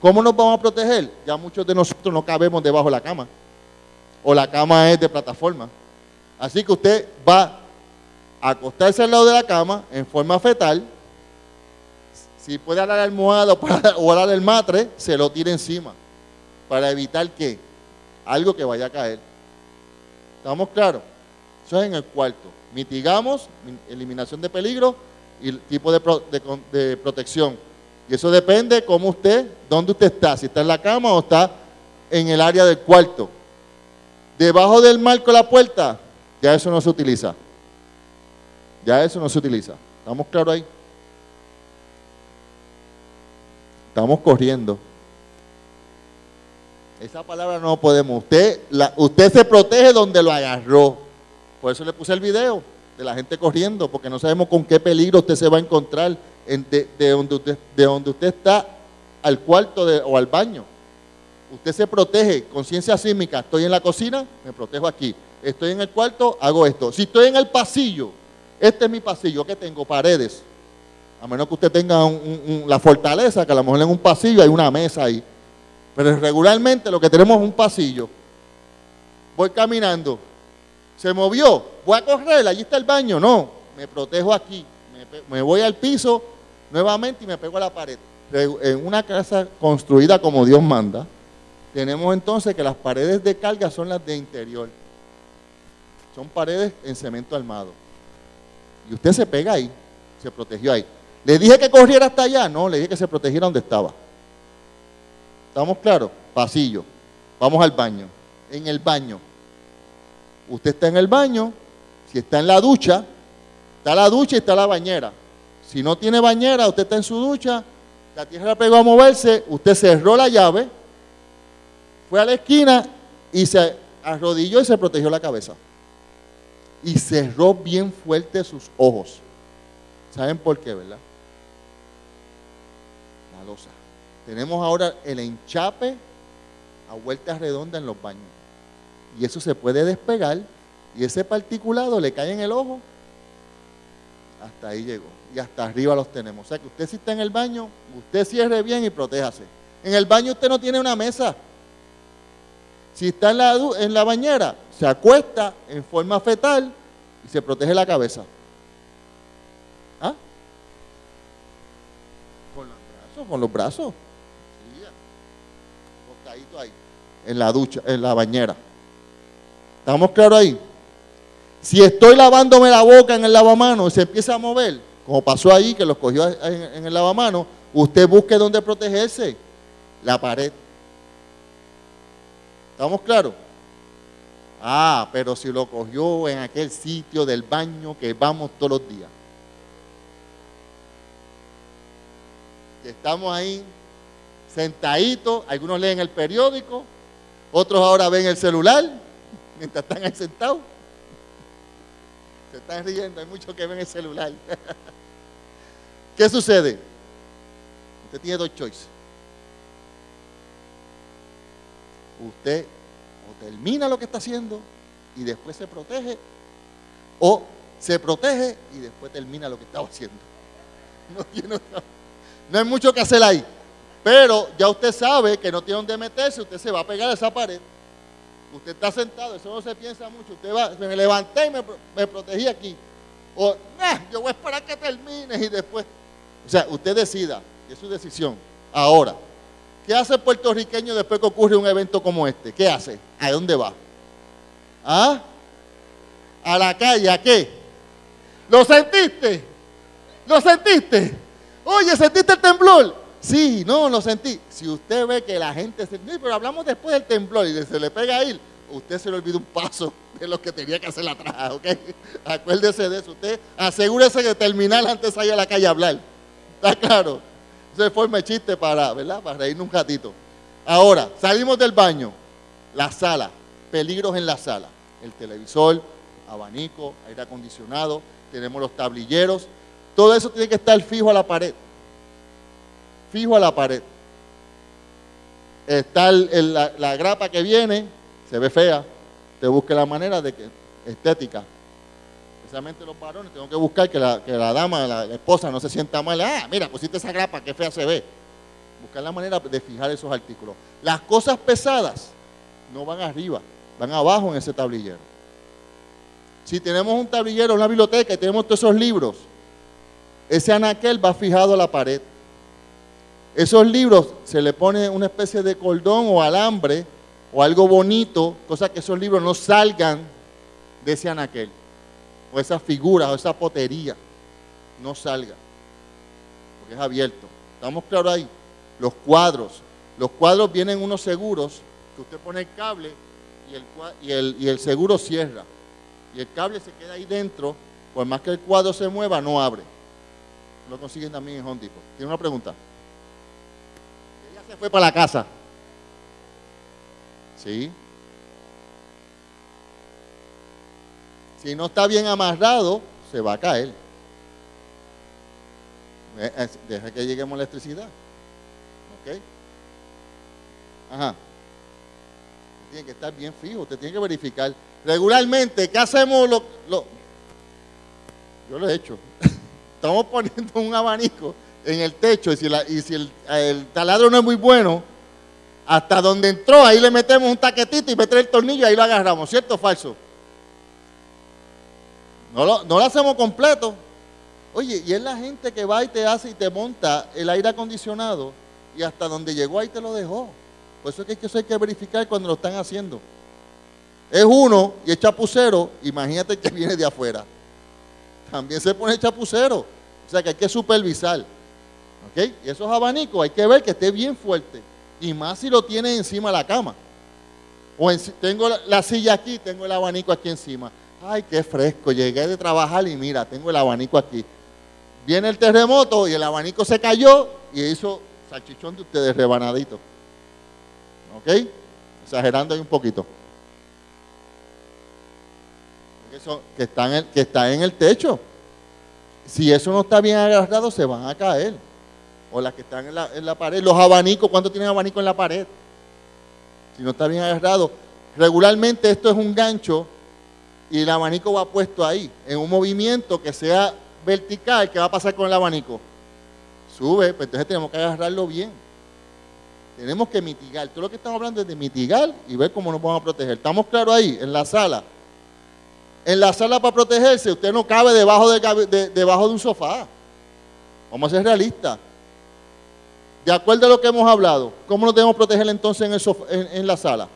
¿Cómo nos vamos a proteger? Ya muchos de nosotros no cabemos debajo de la cama, o la cama es de plataforma. Así que usted va acostarse al lado de la cama en forma fetal, si puede alar la almohada o alar el matre, se lo tira encima para evitar que algo que vaya a caer. ¿Estamos claros? Eso es en el cuarto. Mitigamos, eliminación de peligro y el tipo de, pro, de, de protección. Y eso depende cómo usted, dónde usted está, si está en la cama o está en el área del cuarto. Debajo del marco de la puerta, ya eso no se utiliza. Ya eso no se utiliza. ¿Estamos claros ahí? Estamos corriendo. Esa palabra no podemos. Usted, la, usted se protege donde lo agarró. Por eso le puse el video de la gente corriendo, porque no sabemos con qué peligro usted se va a encontrar en de, de, donde usted, de donde usted está al cuarto de, o al baño. Usted se protege, conciencia sísmica. Estoy en la cocina, me protejo aquí. Estoy en el cuarto, hago esto. Si estoy en el pasillo, este es mi pasillo, que tengo paredes. A menos que usted tenga un, un, un, la fortaleza, que a lo mejor en un pasillo hay una mesa ahí. Pero regularmente lo que tenemos es un pasillo. Voy caminando. Se movió. Voy a correr, allí está el baño. No, me protejo aquí. Me, me voy al piso nuevamente y me pego a la pared. En una casa construida como Dios manda, tenemos entonces que las paredes de carga son las de interior. Son paredes en cemento armado. Y usted se pega ahí, se protegió ahí. ¿Le dije que corriera hasta allá? No, le dije que se protegiera donde estaba. ¿Estamos claros? Pasillo. Vamos al baño. En el baño. Usted está en el baño, si está en la ducha, está la ducha y está la bañera. Si no tiene bañera, usted está en su ducha, la tierra pegó a moverse, usted cerró la llave, fue a la esquina y se arrodilló y se protegió la cabeza. Y cerró bien fuerte sus ojos. ¿Saben por qué, verdad? La losa. Tenemos ahora el enchape a vueltas redondas en los baños. Y eso se puede despegar y ese particulado le cae en el ojo. Hasta ahí llegó. Y hasta arriba los tenemos. O sea que usted si está en el baño, usted cierre bien y protéjase. En el baño usted no tiene una mesa. Si está en la, en la bañera, se acuesta en forma fetal y se protege la cabeza. ¿Ah? Con los brazos, con los brazos. Sí, acostadito ahí, en la ducha, en la bañera. ¿Estamos claros ahí? Si estoy lavándome la boca en el lavamanos y se empieza a mover, como pasó ahí, que los cogió en, en el lavamanos, usted busque dónde protegerse, la pared. ¿Estamos claros? Ah, pero si lo cogió en aquel sitio del baño que vamos todos los días. Estamos ahí sentaditos, algunos leen el periódico, otros ahora ven el celular, mientras están ahí sentados. Se están riendo, hay muchos que ven el celular. ¿Qué sucede? Usted tiene dos choices. Usted o termina lo que está haciendo y después se protege, o se protege y después termina lo que estaba haciendo. No tiene otra, no hay mucho que hacer ahí, pero ya usted sabe que no tiene dónde meterse, usted se va a pegar a esa pared. Usted está sentado, eso no se piensa mucho. Usted va, me levanté y me, me protegí aquí. O, nah, yo voy a esperar que termine y después. O sea, usted decida, es su decisión. Ahora, ¿qué hace el puertorriqueño después que ocurre un evento como este? ¿Qué hace? ¿A dónde va? ¿Ah? ¿A la calle? ¿A qué? ¿Lo sentiste? ¿Lo sentiste? Oye, ¿sentiste el temblor? Sí, no, lo sentí. Si usted ve que la gente se... No, pero hablamos después del temblor y se le pega a ir, usted se le olvida un paso de lo que tenía que hacer atrás, ¿ok? Acuérdese de eso. Usted asegúrese de terminar antes de salir a la calle a hablar. ¿Está claro? Eso es forma de chiste para, ¿verdad? Para reírnos un ratito. Ahora, salimos del baño, la sala, peligros en la sala, el televisor, abanico, aire acondicionado, tenemos los tablilleros, todo eso tiene que estar fijo a la pared, fijo a la pared. Está el, el, la, la grapa que viene, se ve fea, te busque la manera de que, estética, especialmente los varones, tengo que buscar que la, que la dama, la, la esposa no se sienta mal. Ah, mira, pusiste esa grapa, qué fea se ve. Buscar la manera de fijar esos artículos. Las cosas pesadas no van arriba, van abajo en ese tablillero. Si tenemos un tablillero, una biblioteca y tenemos todos esos libros, ese anaquel va fijado a la pared. Esos libros se le pone una especie de cordón o alambre o algo bonito, cosa que esos libros no salgan de ese anaquel. O esas figuras, o esa potería, no salga, porque es abierto. ¿Estamos claros ahí? Los cuadros, los cuadros vienen unos seguros, que usted pone el cable y el, y el, y el seguro cierra, y el cable se queda ahí dentro, por más que el cuadro se mueva, no abre. Lo consiguen también en Home Depot. ¿Tiene una pregunta? Ella se fue para la casa. ¿Sí? Si no está bien amarrado, se va a caer. Deja que lleguemos a la electricidad. ¿Ok? Ajá. Tiene que estar bien fijo, usted tiene que verificar. Regularmente, ¿qué hacemos? Lo, lo... Yo lo he hecho. Estamos poniendo un abanico en el techo y si, la, y si el, el taladro no es muy bueno, hasta donde entró, ahí le metemos un taquetito y metemos el tornillo y ahí lo agarramos. ¿Cierto o falso? No lo, no lo hacemos completo. Oye, y es la gente que va y te hace y te monta el aire acondicionado y hasta donde llegó ahí te lo dejó. Por eso es que eso hay que verificar cuando lo están haciendo. Es uno y es chapucero, imagínate que viene de afuera. También se pone chapucero. O sea que hay que supervisar. ¿Ok? Y esos abanicos hay que ver que esté bien fuerte. Y más si lo tiene encima de la cama. O en, tengo la, la silla aquí, tengo el abanico aquí encima. Ay, qué fresco, llegué de trabajar y mira, tengo el abanico aquí. Viene el terremoto y el abanico se cayó y hizo salchichón de ustedes rebanadito. ¿Ok? Exagerando ahí un poquito. Que, son, que, están en, que están en el techo. Si eso no está bien agarrado, se van a caer. O las que están en la, en la pared. Los abanicos, ¿cuántos tienen abanico en la pared? Si no está bien agarrado. Regularmente esto es un gancho y el abanico va puesto ahí, en un movimiento que sea vertical. ¿Qué va a pasar con el abanico? Sube, pero entonces tenemos que agarrarlo bien. Tenemos que mitigar. Todo lo que estamos hablando es de mitigar y ver cómo nos vamos a proteger. ¿Estamos claros ahí? En la sala. En la sala para protegerse, usted no cabe debajo de, de, debajo de un sofá. Vamos a ser realistas. De acuerdo a lo que hemos hablado, ¿cómo nos debemos proteger entonces en, el sofá, en, en la sala?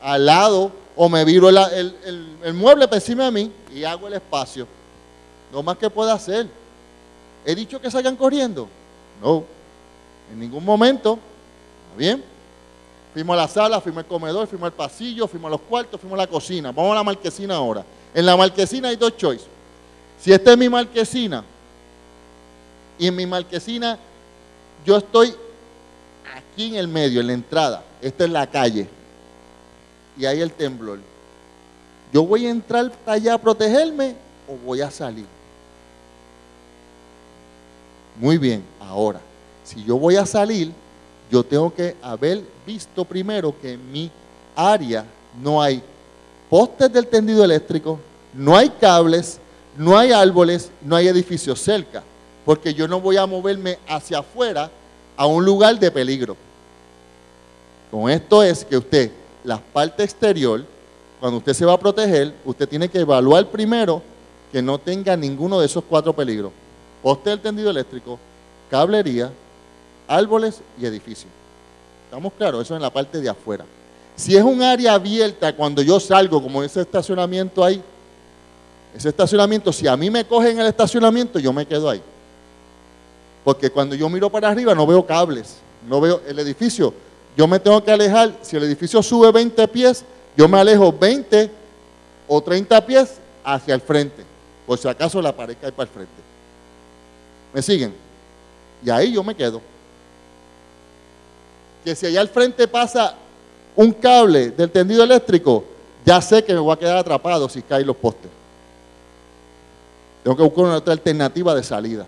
Al lado, o me viro el, el, el, el mueble por encima de mí y hago el espacio. Lo más que pueda hacer. ¿He dicho que salgan corriendo? No, en ningún momento. ¿Está bien? Fuimos a la sala, fuimos al comedor, fuimos al pasillo, fuimos a los cuartos, fuimos a la cocina. Vamos a la marquesina ahora. En la marquesina hay dos choices. Si esta es mi marquesina, y en mi marquesina yo estoy aquí en el medio, en la entrada. Esta es la calle. Y ahí el temblor. ¿Yo voy a entrar para allá a protegerme o voy a salir? Muy bien, ahora. Si yo voy a salir, yo tengo que haber visto primero que en mi área no hay postes del tendido eléctrico, no hay cables, no hay árboles, no hay edificios cerca, porque yo no voy a moverme hacia afuera a un lugar de peligro. Con esto es que usted, la parte exterior, cuando usted se va a proteger, usted tiene que evaluar primero que no tenga ninguno de esos cuatro peligros. Poste del tendido eléctrico, cablería, árboles y edificios. ¿Estamos claros? Eso es en la parte de afuera. Si es un área abierta, cuando yo salgo, como ese estacionamiento ahí, ese estacionamiento, si a mí me cogen el estacionamiento, yo me quedo ahí. Porque cuando yo miro para arriba no veo cables, no veo el edificio. Yo me tengo que alejar. Si el edificio sube veinte pies, yo me alejo veinte o treinta pies hacia el frente. Por si acaso la pared cae para el frente. ¿Me siguen? Y ahí yo me quedo. Que si allá al frente pasa un cable del tendido eléctrico, ya sé que me voy a quedar atrapado si caen los postes. Tengo que buscar una otra alternativa de salida.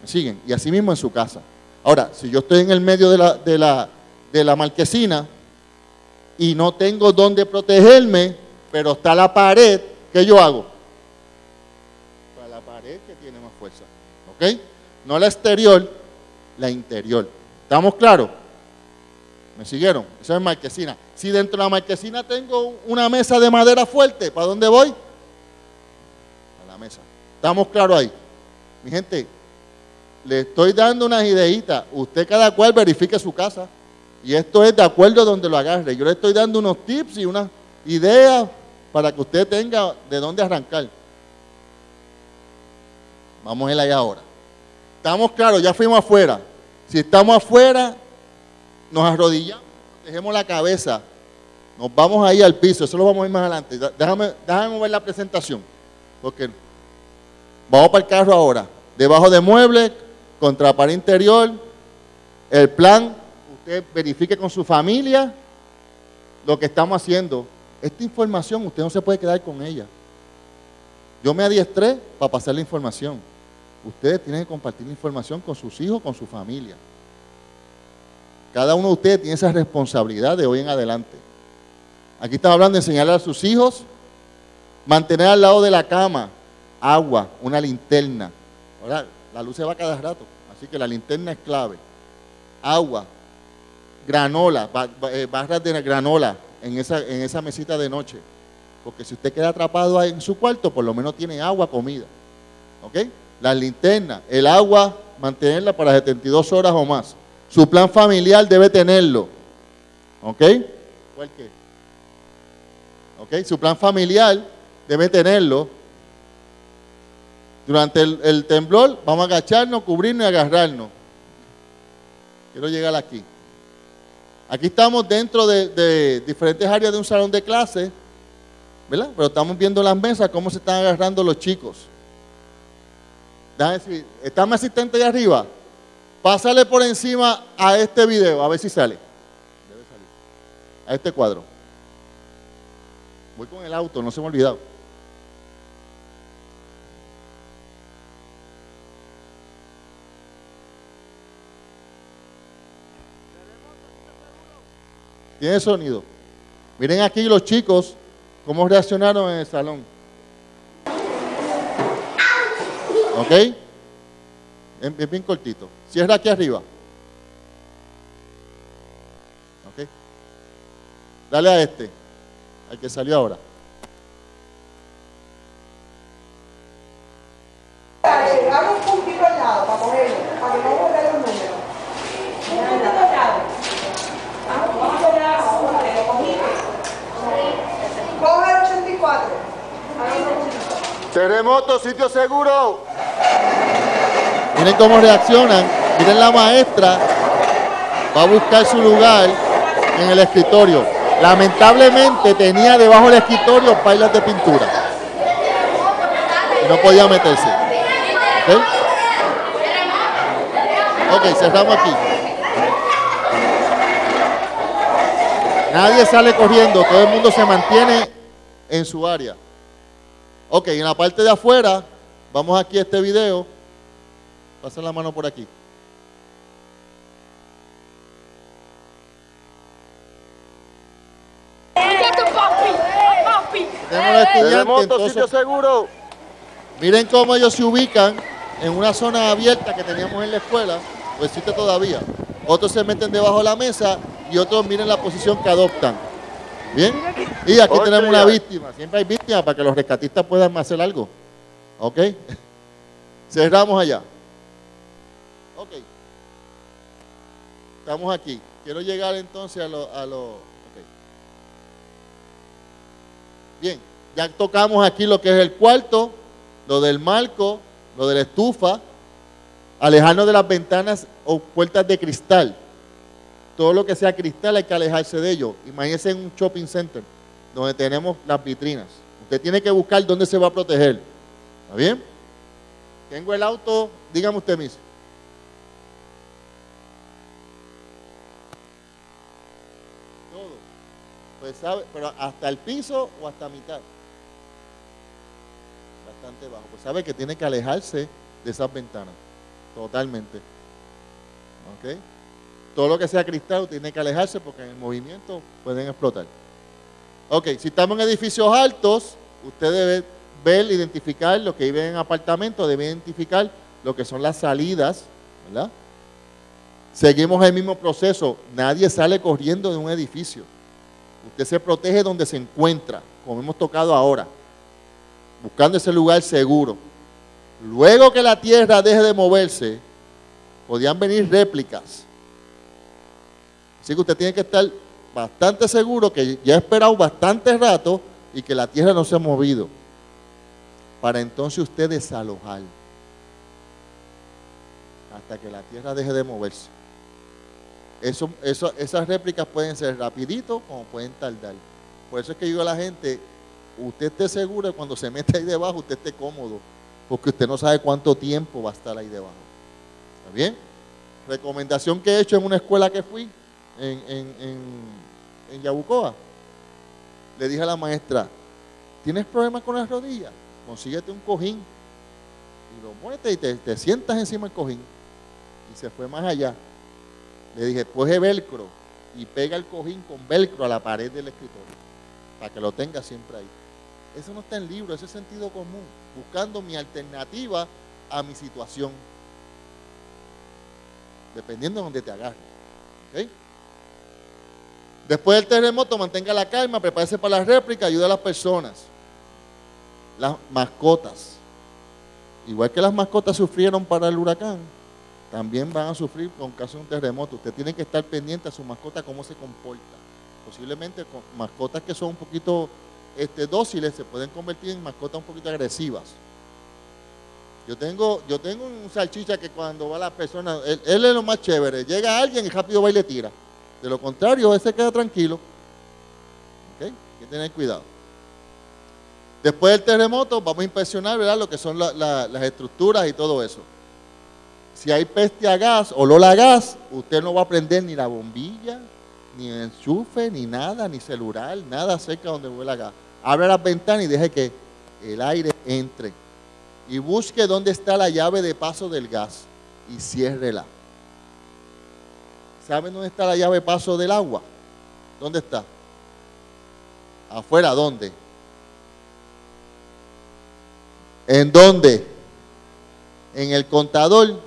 ¿Me siguen? Y así mismo en su casa. Ahora, si yo estoy en el medio de la, de la, de la marquesina y no tengo dónde protegerme, pero está la pared, ¿qué yo hago? Para la pared que tiene más fuerza. ¿Ok? No la exterior, la interior. ¿Estamos claros? ¿Me siguieron? Eso es marquesina. Si dentro de la marquesina tengo una mesa de madera fuerte, ¿para dónde voy? A la mesa. ¿Estamos claros ahí? Mi gente, le estoy dando unas ideitas. Usted cada cual verifique su casa. Y esto es de acuerdo a donde lo agarre. Yo le estoy dando unos tips y unas ideas para que usted tenga de dónde arrancar. Vamos a ir allá ahora. ¿Estamos claros? Ya fuimos afuera. Si estamos afuera, nos arrodillamos, dejemos la cabeza, nos vamos ahí al piso, eso lo vamos a ir más adelante. Déjame, déjame ver la presentación, porque vamos para el carro ahora. Debajo de muebles, contra pared interior, el plan, usted verifique con su familia lo que estamos haciendo. Esta información usted no se puede quedar con ella. Yo me adiestré para pasar la información. Ustedes tienen que compartir la información con sus hijos, con su familia. Cada uno de ustedes tiene esa responsabilidad de hoy en adelante. Aquí estamos hablando de enseñarle a sus hijos, mantener al lado de la cama agua, una linterna. Ahora, la luz se va cada rato, así que la linterna es clave. Agua, granola, barras de granola en esa, en esa mesita de noche. Porque si usted queda atrapado ahí en su cuarto, por lo menos tiene agua, comida. ¿Ok? Las linternas, el agua, mantenerla para setenta y dos horas o más. Su plan familiar debe tenerlo. ¿Ok? ¿Cuál qué? ¿Ok? Su plan familiar debe tenerlo. Durante el, el temblor, vamos a agacharnos, cubrirnos y agarrarnos. Quiero llegar aquí. Aquí estamos dentro de, de diferentes áreas de un salón de clase, ¿verdad? Pero estamos viendo las mesas, cómo se están agarrando los chicos. Déjame decir, está mi asistente allá arriba. Pásale por encima a este video, a ver si sale. Debe salir. A este cuadro. Voy con el auto, no se me ha olvidado. Tiene sonido. Miren aquí los chicos cómo reaccionaron en el salón. ¿Ok? Es bien, bien cortito. Cierra aquí arriba. ¿Ok? Dale a este, al que salió ahora. Dale, dame un puntito al lado para cogerlo, para que no borre los números. Dame un puntito al lado, lo cogiste. Coge el ochenta y cuatro. Terremoto, sitio seguro. Miren cómo reaccionan. Miren la maestra. Va a buscar su lugar en el escritorio. Lamentablemente tenía debajo del escritorio pailas de pintura. Y no podía meterse. ¿Ok? Ok, cerramos aquí. Nadie sale corriendo. Todo el mundo se mantiene en su área. Ok, en la parte de afuera, vamos aquí a este video. Pasa la mano por aquí. Tenemos los estudiantes, seguro. Miren cómo ellos se ubican en una zona abierta que teníamos en la escuela, pues existe todavía. Otros se meten debajo de la mesa y otros miren la posición que adoptan. Bien, y aquí Oye, tenemos una víctima. Siempre hay víctimas para que los rescatistas puedan hacer algo. Ok, cerramos allá. Ok, estamos aquí. Quiero llegar entonces a los... A lo, okay. Bien, ya tocamos aquí lo que es el cuarto, lo del marco, lo de la estufa, alejarnos de las ventanas o puertas de cristal. Todo lo que sea cristal hay que alejarse de ello. Imagínense en un shopping center donde tenemos las vitrinas. Usted tiene que buscar dónde se va a proteger. ¿Está bien? Tengo el auto, dígame usted mismo. Pues sabe, pero hasta el piso o hasta mitad. Bastante bajo. Pues sabe que tiene que alejarse de esas ventanas. Totalmente. ¿Ok? Todo lo que sea cristal tiene que alejarse porque en el movimiento pueden explotar. Ok, si estamos en edificios altos, usted debe ver, identificar lo que vive en apartamentos, debe identificar lo que son las salidas, ¿verdad? Seguimos el mismo proceso. Nadie sale corriendo de un edificio. Usted se protege donde se encuentra, como hemos tocado ahora, buscando ese lugar seguro. Luego que la tierra deje de moverse, podían venir réplicas. Así que usted tiene que estar bastante seguro que ya ha esperado bastante rato y que la tierra no se ha movido, para entonces usted desalojar, hasta que la tierra deje de moverse. Eso, eso, esas réplicas pueden ser rapidito como pueden tardar. Por eso es que digo a la gente, usted esté seguro de cuando se mete ahí debajo, usted esté cómodo, porque usted no sabe cuánto tiempo va a estar ahí debajo. ¿Está bien? Recomendación que he hecho en una escuela que fui, en, en, en, en Yabucoa. Le dije a la maestra, ¿tienes problemas con las rodillas? Consíguete un cojín y lo muévete y te, te sientas encima del cojín. Y se fue más allá. Le dije, coge velcro y pega el cojín con velcro a la pared del escritorio para que lo tenga siempre ahí. Eso no está en libro, eso es sentido común, buscando mi alternativa a mi situación, dependiendo de donde te agarres. ¿Okay? Después del terremoto, mantenga la calma, prepárese para la réplica, ayuda a las personas. Las mascotas, igual que las mascotas sufrieron para el huracán, también van a sufrir con caso de un terremoto. Usted tiene que estar pendiente a su mascota, cómo se comporta. Posiblemente con mascotas que son un poquito este, dóciles se pueden convertir en mascotas un poquito agresivas. Yo tengo, yo tengo un salchicha que cuando va la persona, él, él es lo más chévere. Llega alguien y rápido va y le tira. De lo contrario, él se queda tranquilo. ¿Okay? Hay que tener cuidado. Después del terremoto vamos a inspeccionar, ¿verdad?, lo que son la, la, las estructuras y todo eso. Si hay peste a gas, olor a gas, usted no va a prender ni la bombilla, ni el enchufe, ni nada, ni celular, nada cerca donde huela gas. Abra las ventanas y deje que el aire entre. Y busque dónde está la llave de paso del gas y ciérrela. ¿Saben dónde está la llave de paso del agua? ¿Dónde está? Afuera, ¿dónde? ¿En dónde? ¿En el contador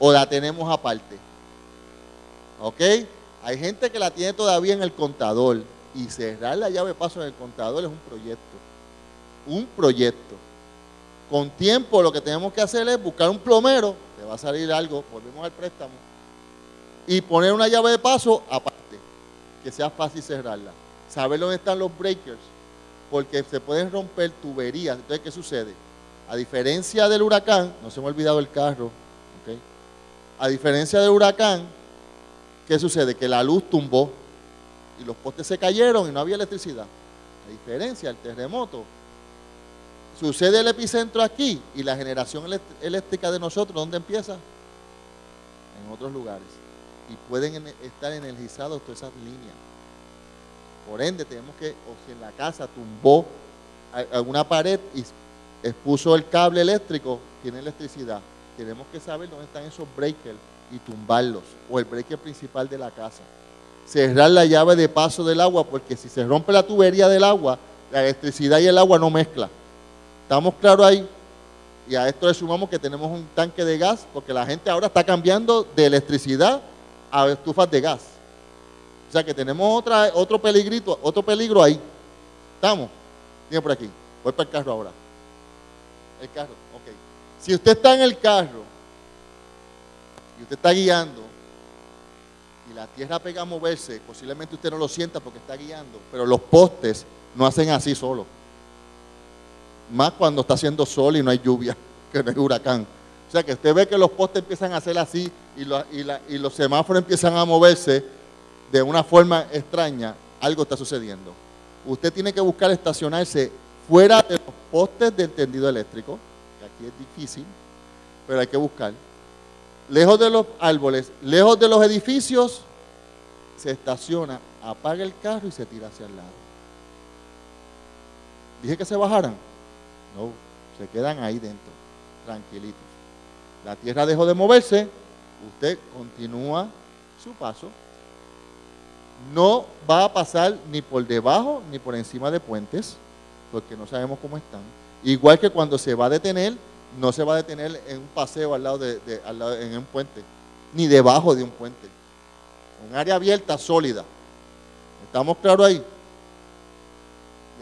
o la tenemos aparte? ¿Ok? Hay gente que la tiene todavía en el contador y cerrar la llave de paso en el contador es un proyecto. Un proyecto. Con tiempo lo que tenemos que hacer es buscar un plomero, le va a salir algo, volvemos al préstamo, y poner una llave de paso aparte, que sea fácil cerrarla. Saber dónde están los breakers, porque se pueden romper tuberías. Entonces, ¿qué sucede? A diferencia del huracán, no se me ha olvidado el carro, ¿okay? A diferencia del huracán, ¿qué sucede? Que la luz tumbó y los postes se cayeron y no había electricidad. A diferencia del terremoto, sucede el epicentro aquí y la generación eléctrica de nosotros, ¿dónde empieza? En otros lugares. Y pueden estar energizados todas esas líneas. Por ende, tenemos que, o si en la casa tumbó alguna pared y expuso el cable eléctrico, tiene electricidad. Tenemos que saber dónde están esos breakers y tumbarlos, o el breaker principal de la casa. Cerrar la llave de paso del agua, porque si se rompe la tubería del agua, la electricidad y el agua no mezclan. ¿Estamos claros ahí? Y a esto le sumamos que tenemos un tanque de gas, porque la gente ahora está cambiando de electricidad a estufas de gas. O sea que tenemos otra, otro peligrito, otro peligro ahí. ¿Estamos? Viene por aquí. Voy para el carro ahora. El carro, ok. Si usted está en el carro y usted está guiando y la tierra pega a moverse, posiblemente usted no lo sienta porque está guiando, pero los postes no hacen así solo. Más cuando está haciendo sol y no hay lluvia, que no hay huracán. O sea que usted ve que los postes empiezan a hacer así y, lo, y, la, y los semáforos empiezan a moverse de una forma extraña. Algo está sucediendo. Usted tiene que buscar estacionarse fuera de los postes del tendido eléctrico, que aquí es difícil, pero hay que buscar. Lejos de los árboles, lejos de los edificios, se estaciona, apaga el carro y se tira hacia el lado. Dije que se bajaran. No, se quedan ahí dentro, tranquilitos. La tierra dejó de moverse, usted continúa su paso. No va a pasar ni por debajo ni por encima de puentes, porque no sabemos cómo están. Igual que cuando se va a detener, no se va a detener en un paseo al lado de, de al lado, en un puente, ni debajo de un puente. Un área abierta, sólida. ¿Estamos claros ahí? Y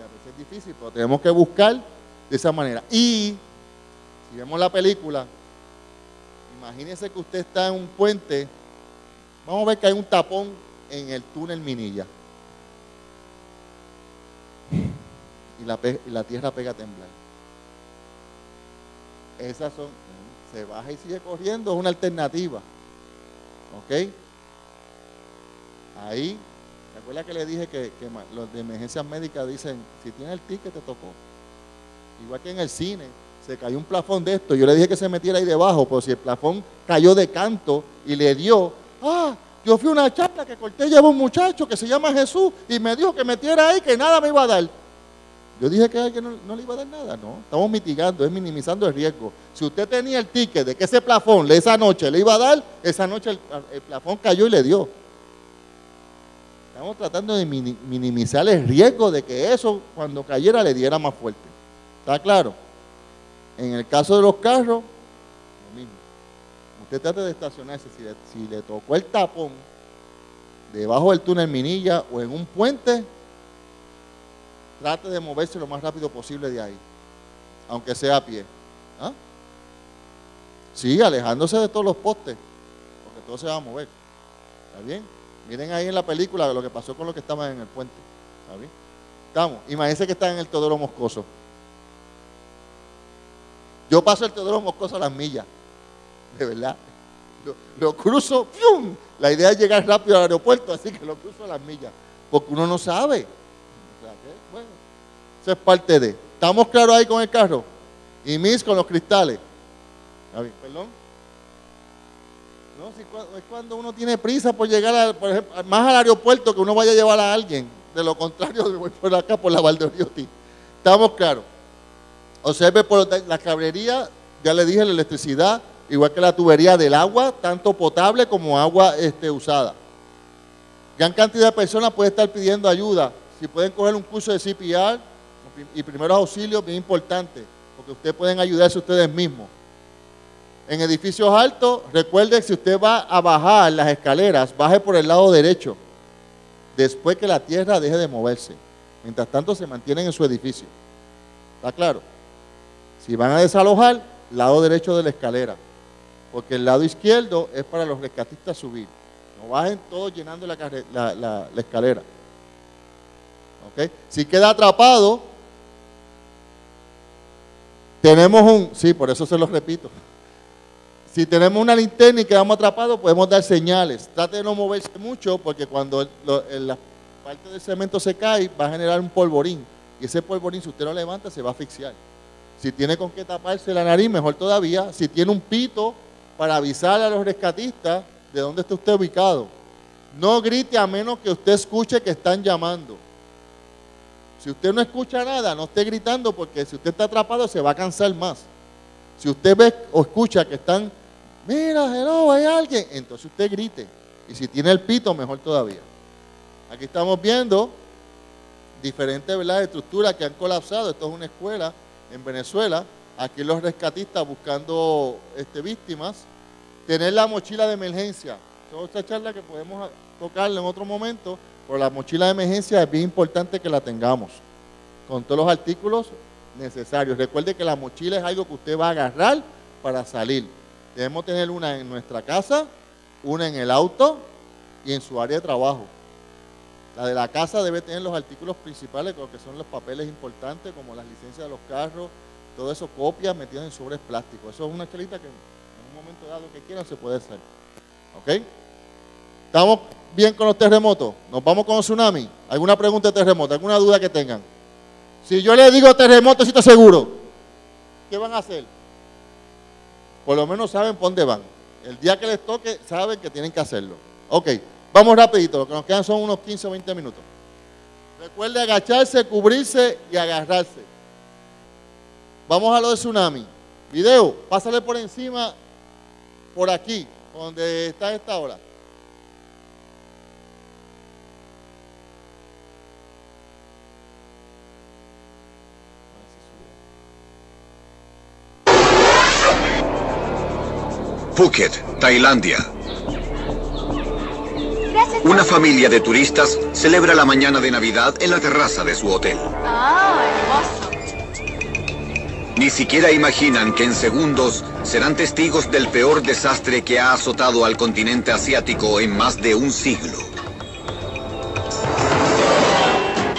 a veces es difícil, pero tenemos que buscar de esa manera. Y si vemos la película, imagínese que usted está en un puente. Vamos a ver que hay un tapón en el túnel Minilla. Y la, y la tierra pega a temblar. Esas son, se baja y sigue corriendo, es una alternativa. ¿Ok? Ahí, ¿te acuerdas que le dije que, que los de emergencias médicas dicen, si tienes el ticket te tocó? Igual que en el cine, se cayó un plafón de esto. Yo le dije que se metiera ahí debajo, pero si el plafón cayó de canto y le dio, ah, yo fui a una charla que Cortés llevó un muchacho que se llama Jesús y me dijo que metiera ahí, que nada me iba a dar. Yo dije que a alguien no, no le iba a dar nada, no. Estamos mitigando, es minimizando el riesgo. Si usted tenía el ticket de que ese plafón esa noche le iba a dar, esa noche el, el plafón cayó y le dio. Estamos tratando de minimizar el riesgo de que eso, cuando cayera, le diera más fuerte. ¿Está claro? En el caso de los carros, lo mismo. Usted trate de estacionarse. Si le, si le tocó el tapón debajo del túnel Minilla o en un puente, trate de moverse lo más rápido posible de ahí, aunque sea a pie. ¿Ah? Sí, alejándose de todos los postes, porque todo se va a mover. ¿Está bien? Miren ahí en la película lo que pasó con los que estaban en el puente. ¿Está bien? Estamos. Imagínense que están en el Teodoro Moscoso. Yo paso el Teodoro Moscoso a las millas, de verdad. Lo, lo cruzo, ¡pium! La idea es llegar rápido al aeropuerto, así que lo cruzo a las millas, porque uno no sabe. O sea, que, bueno, eso es parte de. ¿Estamos claros ahí con el carro? Y mis con los cristales. ¿Perdón? No, si, es cuando uno tiene prisa por llegar, a, por ejemplo, más al aeropuerto que uno vaya a llevar a alguien. De lo contrario, voy por acá, por la Valdeoriotti. ¿Estamos claros? Observe por la cablería, ya le dije, la electricidad, igual que la tubería del agua, tanto potable como agua este, usada. Gran cantidad de personas puede estar pidiendo ayuda. Si pueden coger un curso de C P R y primeros auxilios, bien importante, porque ustedes pueden ayudarse ustedes mismos. En edificios altos, recuerde que si usted va a bajar las escaleras, baje por el lado derecho, después que la tierra deje de moverse. Mientras tanto, se mantienen en su edificio. ¿Está claro? Si van a desalojar, lado derecho de la escalera, porque el lado izquierdo es para los rescatistas subir. No bajen todos llenando la, carre- la, la, la escalera. ¿Okay? Si queda atrapado, tenemos un... Sí, por eso se los repito. Si tenemos una linterna y quedamos atrapados, podemos dar señales. Trate de no moverse mucho, porque cuando lo, en la parte del cemento se cae, va a generar un polvorín. Y ese polvorín, si usted lo levanta, se va a asfixiar. Si tiene con qué taparse la nariz, mejor todavía. Si tiene un pito para avisar a los rescatistas de dónde está usted ubicado. No grite a menos que usted escuche que están llamando. Si usted no escucha nada, no esté gritando, porque si usted está atrapado se va a cansar más. Si usted ve o escucha que están, mira, hello, hay alguien, entonces usted grite. Y si tiene el pito, mejor todavía. Aquí estamos viendo diferentes, ¿verdad?, estructuras que han colapsado. Esto es una escuela en Venezuela, aquí los rescatistas buscando este, víctimas. Tener la mochila de emergencia. Esta es otra charla que podemos tocarla en otro momento, pero la mochila de emergencia es bien importante que la tengamos, con todos los artículos necesarios. Recuerde que la mochila es algo que usted va a agarrar para salir. Debemos tener una en nuestra casa, una en el auto y en su área de trabajo. La de la casa debe tener los artículos principales, que son los papeles importantes, como las licencias de los carros, todo eso, copias metidas en sobres plásticos. Eso es una chelita que en un momento dado que quieran se puede hacer. ¿Ok? ¿Estamos bien con los terremotos? ¿Nos vamos con el tsunami? ¿Alguna pregunta de terremoto? ¿Alguna duda que tengan? Si yo les digo terremoto, si está seguro, ¿qué van a hacer? Por lo menos saben por dónde van. El día que les toque, saben que tienen que hacerlo. Ok. Vamos rapidito, lo que nos quedan son unos quince o veinte minutos. Recuerde agacharse, cubrirse y agarrarse. Vamos a lo de tsunami. Video, pásale por encima, por aquí, donde está esta ola. Phuket, Tailandia. Una familia de turistas celebra la mañana de Navidad en la terraza de su hotel. ¡Ah, hermoso! Ni siquiera imaginan que en segundos serán testigos del peor desastre que ha azotado al continente asiático en más de un siglo.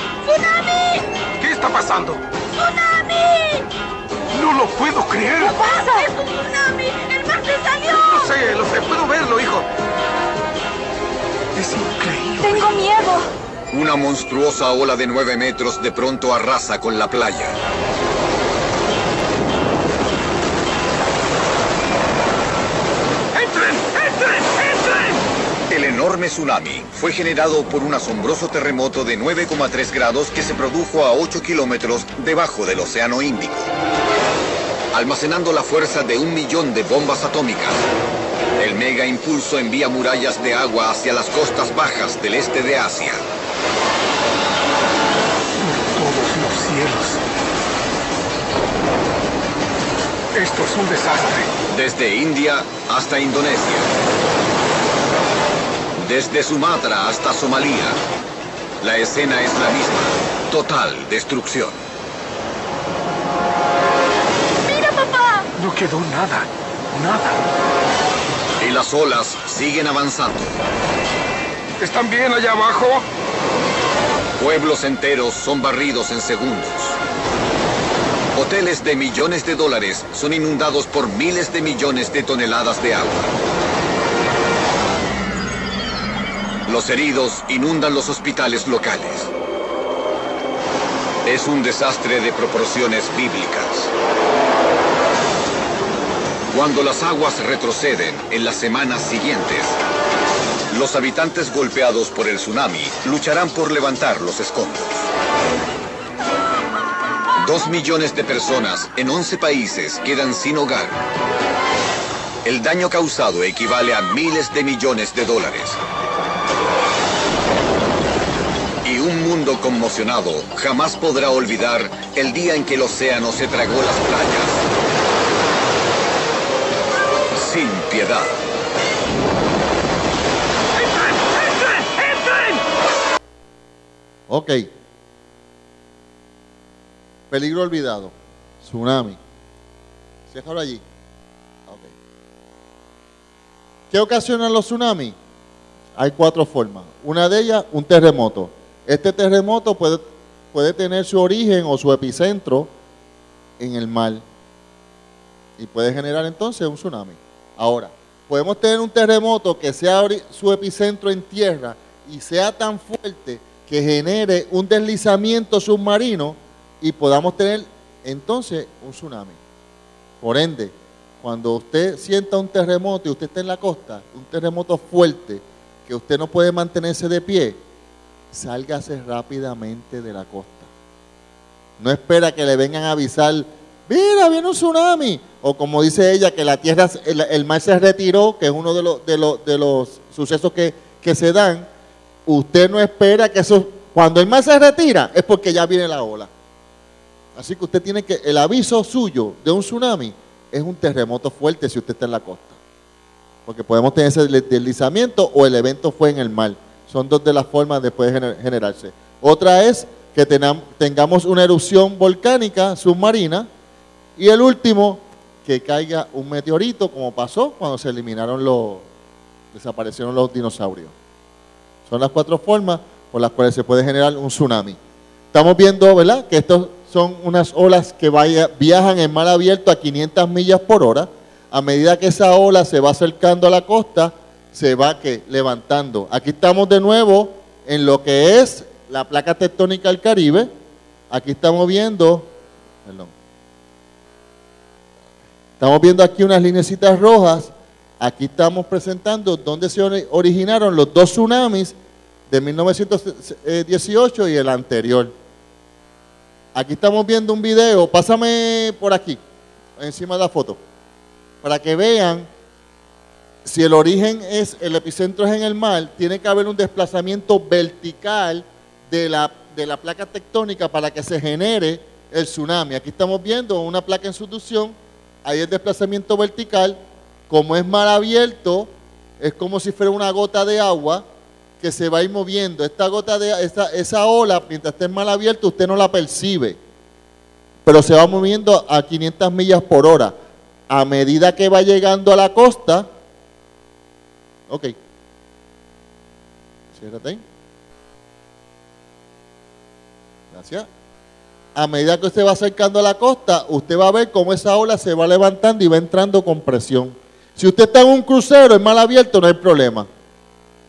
¡Tsunami! ¿Qué está pasando? ¡Tsunami! ¡No lo puedo creer! ¿Qué pasa? ¡Es un tsunami! ¡El mar se salió! No sé, lo sé, puedo verlo, hijo. Es increíble. Tengo miedo. Una monstruosa ola de nueve metros de pronto arrasa con la playa. ¡Entren! ¡Entren! ¡Entren! El enorme tsunami fue generado por un asombroso terremoto de nueve coma tres grados que se produjo a ocho kilómetros debajo del Océano Índico, almacenando la fuerza de un millón de bombas atómicas. El mega impulso envía murallas de agua hacia las costas bajas del este de Asia. Todos los cielos. Esto es un desastre. Desde India hasta Indonesia. Desde Sumatra hasta Somalia. La escena es la misma. Total destrucción. ¡Mira, papá! No quedó nada. Nada. Y las olas siguen avanzando. ¿Están bien allá abajo? Pueblos enteros son barridos en segundos. Hoteles de millones de dólares son inundados por miles de millones de toneladas de agua. Los heridos inundan los hospitales locales. es un desastre de proporciones bíblicas. Cuando las aguas retroceden en las semanas siguientes, los habitantes golpeados por el tsunami lucharán por levantar los escombros. Dos millones de personas en once países quedan sin hogar. El daño causado equivale a miles de millones de dólares. Y un mundo conmocionado jamás podrá olvidar el día en que el océano se tragó las playas. Sin piedad. ¡Entren! ¡Entren! ¡Entren! Ok. Peligro olvidado. Tsunami. ¿Se dejaron allí? Ok. ¿Qué ocasionan los tsunamis? Hay cuatro formas. Una de ellas, un terremoto. Este terremoto puede, puede tener su origen o su epicentro en el mar. Y puede generar entonces un tsunami. Ahora, podemos tener un terremoto que sea su epicentro en tierra y sea tan fuerte que genere un deslizamiento submarino y podamos tener entonces un tsunami. Por ende, cuando usted sienta un terremoto y usted está en la costa, un terremoto fuerte, que usted no puede mantenerse de pie, sálgase rápidamente de la costa. No espera que le vengan a avisar, mira, viene un tsunami. O como dice ella, que la tierra, el, el mar se retiró, que es uno de los, de los, de los sucesos que, que se dan. Usted no espera que eso, cuando el mar se retira, es porque ya viene la ola. Así que usted tiene que, el aviso suyo de un tsunami es un terremoto fuerte si usted está en la costa. Porque podemos tener ese deslizamiento o el evento fue en el mar. Son dos de las formas de poder generarse. Otra es que tengamos una erupción volcánica submarina. Y el último, que caiga un meteorito, como pasó cuando se eliminaron los, desaparecieron los dinosaurios. Son las cuatro formas por las cuales se puede generar un tsunami. Estamos viendo, ¿verdad?, que estos son unas olas que vaya, viajan en mar abierto a quinientas millas por hora. A medida que esa ola se va acercando a la costa, se va ¿qué? levantando. Aquí estamos de nuevo en lo que es la placa tectónica del Caribe. Aquí estamos viendo, perdón. Estamos viendo aquí unas lineecitas rojas. Aquí estamos presentando dónde se originaron los dos tsunamis de mil novecientos dieciocho y el anterior. Aquí estamos viendo un video. Pásame por aquí, encima de la foto, para que vean si el origen es, el epicentro es en el mar, tiene que haber un desplazamiento vertical de la, de la placa tectónica para que se genere el tsunami. Aquí estamos viendo una placa en subducción. Ahí el desplazamiento vertical, como es mar abierto, es como si fuera una gota de agua que se va a ir moviendo. Esta gota de esta, esa ola, mientras esté en mar abierto, usted no la percibe, pero se va moviendo a quinientas millas por hora. A medida que va llegando a la costa, ok, ciérrate, gracias. A medida que usted va acercando a la costa, usted va a ver cómo esa ola se va levantando y va entrando con presión. Si usted está en un crucero, en mar abierto, no hay problema.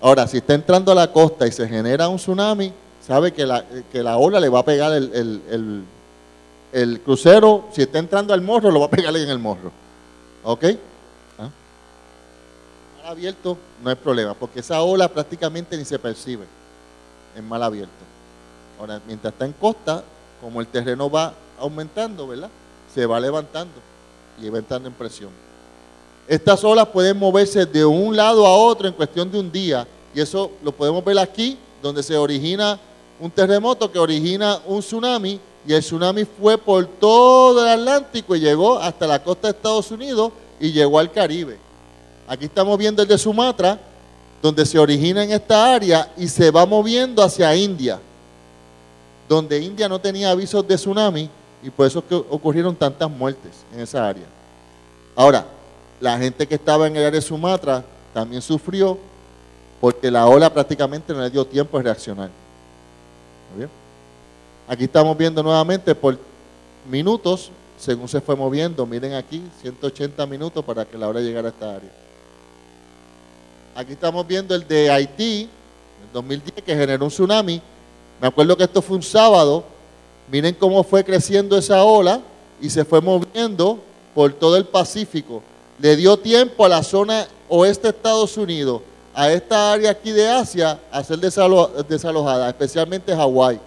Ahora, si está entrando a la costa y se genera un tsunami, sabe que la, que la ola le va a pegar el, el, el, el crucero. Si está entrando al morro, lo va a pegar en el morro. ¿Ok? ¿Ah? Mar abierto, no hay problema, porque esa ola prácticamente ni se percibe en mar abierto. Ahora, mientras está en costa, como el terreno va aumentando, ¿verdad?, se va levantando y va entrando en presión. Estas olas pueden moverse de un lado a otro en cuestión de un día. Y eso lo podemos ver aquí, donde se origina un terremoto que origina un tsunami. Y el tsunami fue por todo el Atlántico y llegó hasta la costa de Estados Unidos y llegó al Caribe. Aquí estamos viendo el de Sumatra, donde se origina en esta área y se va moviendo hacia India, donde India no tenía avisos de tsunami y por eso que ocurrieron tantas muertes en esa área. Ahora, la gente que estaba en el área de Sumatra también sufrió porque la ola prácticamente no le dio tiempo de reaccionar. ¿Está bien? Aquí estamos viendo nuevamente por minutos, según se fue moviendo. Miren aquí, ciento ochenta minutos para que la ola llegara a esta área. Aquí estamos viendo el de Haití, en el dos mil diez, que generó un tsunami. Me acuerdo que esto fue un sábado Miren cómo fue creciendo esa ola y se fue moviendo por todo el Pacífico. Le dio tiempo a la zona oeste de Estados Unidos, a esta área aquí de Asia, a ser desalo- desalojada, especialmente Hawái.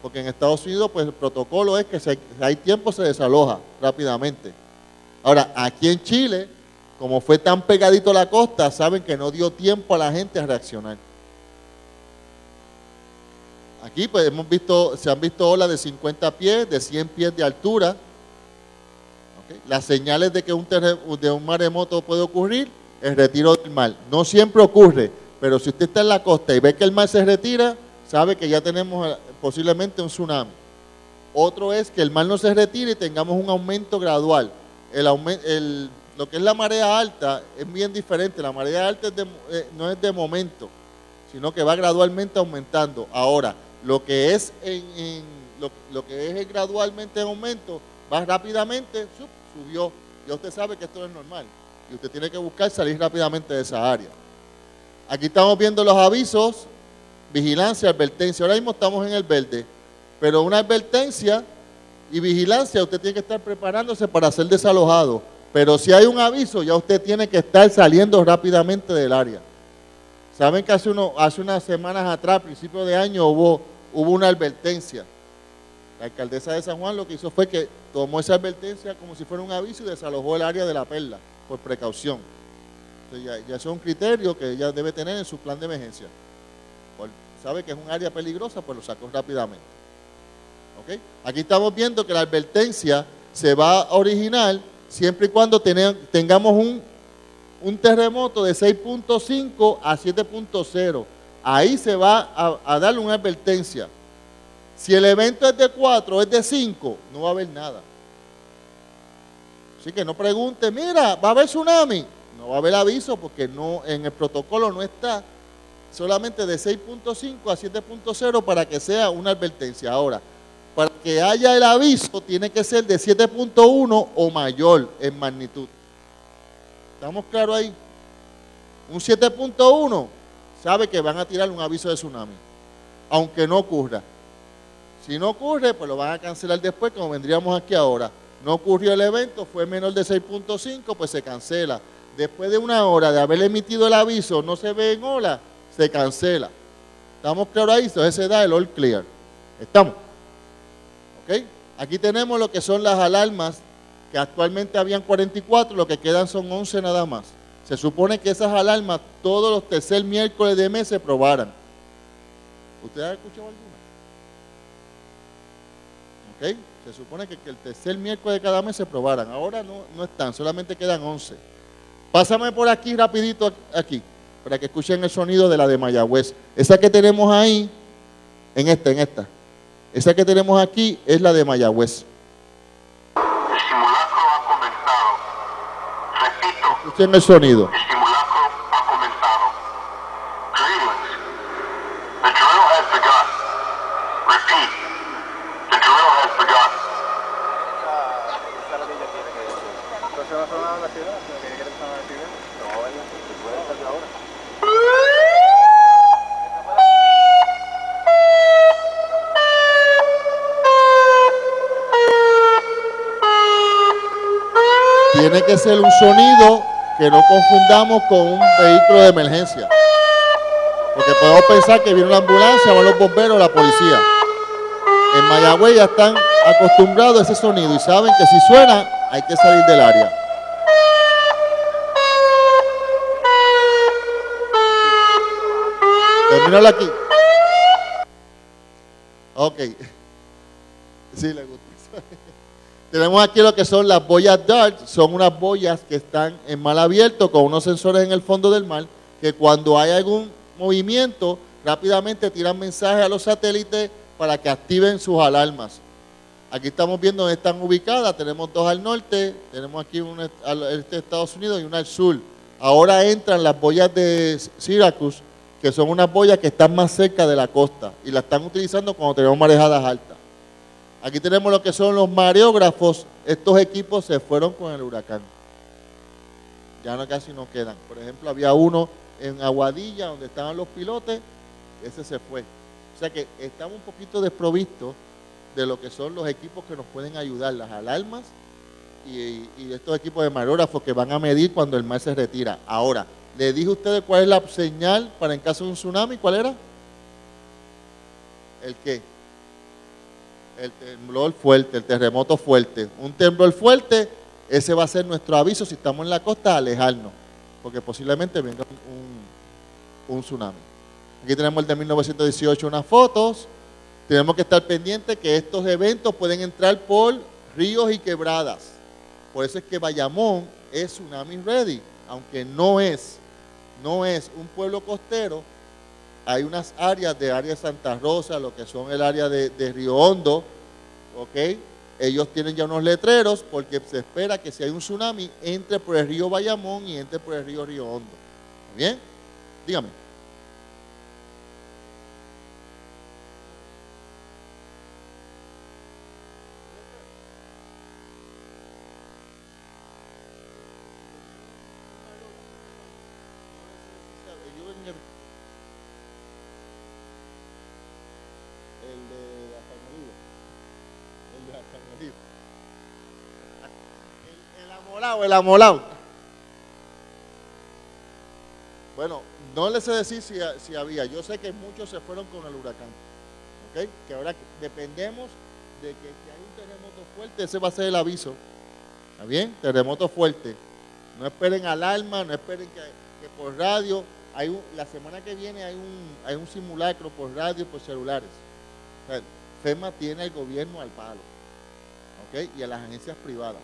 Porque en Estados Unidos, pues el protocolo es que si hay tiempo se desaloja rápidamente. Ahora, aquí en Chile, como fue tan pegadito a la costa, saben que no dio tiempo a la gente a reaccionar. Aquí pues hemos visto, se han visto olas de cincuenta pies, de cien pies de altura. ¿Okay? Las señales de que un, terre, de un maremoto puede ocurrir, el retiro del mar. No siempre ocurre, pero si usted está en la costa y ve que el mar se retira, sabe que ya tenemos posiblemente un tsunami. Otro es que el mar no se retire y tengamos un aumento gradual. El, el, lo que es la marea alta es bien diferente. La marea alta es de, eh, no es de momento, sino que va gradualmente aumentando. Ahora, lo que es en, en lo, lo que es gradualmente en aumento, va rápidamente, sub, subió. Ya usted sabe que esto no es normal. Y usted tiene que buscar salir rápidamente de esa área. Aquí estamos viendo los avisos, vigilancia, advertencia. Ahora mismo estamos en el verde. Pero una advertencia y vigilancia, usted tiene que estar preparándose para ser desalojado. Pero si hay un aviso, ya usted tiene que estar saliendo rápidamente del área. Saben que hace, uno, hace unas semanas atrás, a principios de año, hubo, hubo una advertencia. La alcaldesa de San Juan lo que hizo fue que tomó esa advertencia como si fuera un aviso y desalojó el área de La Perla, por precaución. Entonces ya, ya eso es un criterio que ella debe tener en su plan de emergencia. Por, sabe que es un área peligrosa, pues lo sacó rápidamente. ¿Okay? Aquí estamos viendo que la advertencia se va a originar siempre y cuando ten, tengamos un... un terremoto de seis punto cinco a siete punto cero. Ahí se va a, a darle una advertencia. Si el evento es de cuatro, es de cinco, no va a haber nada. Así que no pregunte, mira, ¿va a haber tsunami? No va a haber aviso porque no, en el protocolo no está. Solamente de seis punto cinco a siete punto cero para que sea una advertencia. Ahora, para que haya el aviso, tiene que ser de siete punto uno o mayor en magnitud. ¿Estamos claros ahí? Un siete punto uno sabe que van a tirar un aviso de tsunami, aunque no ocurra. Si no ocurre, pues lo van a cancelar después, como vendríamos aquí ahora. No ocurrió el evento, fue menor de seis punto cinco, pues se cancela. Después de una hora de haber emitido el aviso, no se ve en ola, se cancela. ¿Estamos claros ahí? Entonces se da el all clear. ¿Estamos? ¿Ok? Aquí tenemos lo que son las alarmas, que actualmente habían cuarenta y cuatro, lo que quedan son once nada más. Se supone que esas alarmas todos los tercer miércoles de mes se probaran. ¿Ustedes han escuchado alguna? ¿Ok? Se supone que, que el tercer miércoles de cada mes se probaran. Ahora no, no están, solamente quedan once. Pásame por aquí rapidito aquí, para que escuchen el sonido de la de Mayagüez. Esa que tenemos ahí, en esta, en esta. Esa que tenemos aquí es la de Mayagüez. Escuchen el sonido. El simulacro ha comenzado. Greetings. The drill has begun. Repeat. The drill has begun. Tiene que ser un sonido que no confundamos con un vehículo de emergencia, porque podemos pensar que viene una ambulancia, van los bomberos, la policía. En Mayagüez ya están acostumbrados a ese sonido y saben que si suena hay que salir del área. Termínalo aquí. Ok. Sí, le gusta. Tenemos aquí lo que son las boyas D A R T, son unas boyas que están en mar abierto con unos sensores en el fondo del mar que cuando hay algún movimiento rápidamente tiran mensajes a los satélites para que activen sus alarmas. Aquí estamos viendo dónde están ubicadas, tenemos dos al norte, tenemos aquí una al este de Estados Unidos y una al sur. Ahora entran las boyas de Syracuse, que son unas boyas que están más cerca de la costa y las están utilizando cuando tenemos marejadas altas. Aquí tenemos lo que son los mareógrafos. Estos equipos se fueron con el huracán. Ya no, casi no quedan. Por ejemplo, había uno en Aguadilla, donde estaban los pilotes. Ese se fue. O sea que estamos un poquito desprovistos de lo que son los equipos que nos pueden ayudar, las alarmas y, y estos equipos de marógrafos que van a medir cuando el mar se retira. Ahora, le dije a ustedes cuál es la señal para en caso de un tsunami, ¿cuál era? ¿El qué? El temblor fuerte, el terremoto fuerte. Un temblor fuerte, ese va a ser nuestro aviso si estamos en la costa, alejarnos, porque posiblemente venga un, un tsunami. Aquí tenemos el de mil novecientos dieciocho, unas fotos. Tenemos que estar pendientes que estos eventos pueden entrar por ríos y quebradas. Por eso es que Bayamón es tsunami ready, aunque no es, no es un pueblo costero. Hay unas áreas de área Santa Rosa, lo que son el área de, de Río Hondo, ¿ok? Ellos tienen ya unos letreros porque se espera que si hay un tsunami entre por el río Bayamón y entre por el río Río Hondo. ¿Bien? Dígame. El amolado. Bueno, no les sé decir si, si había. Yo sé que muchos se fueron con el huracán. ¿Ok? Que ahora dependemos de que si hay un terremoto fuerte, ese va a ser el aviso. ¿Está bien? Terremoto fuerte. No esperen alarma, no esperen que, que por radio. Hay un, la semana que viene hay un, hay un simulacro por radio y por celulares. O sea, FEMA tiene al gobierno al palo. ¿Ok? Y a las agencias privadas.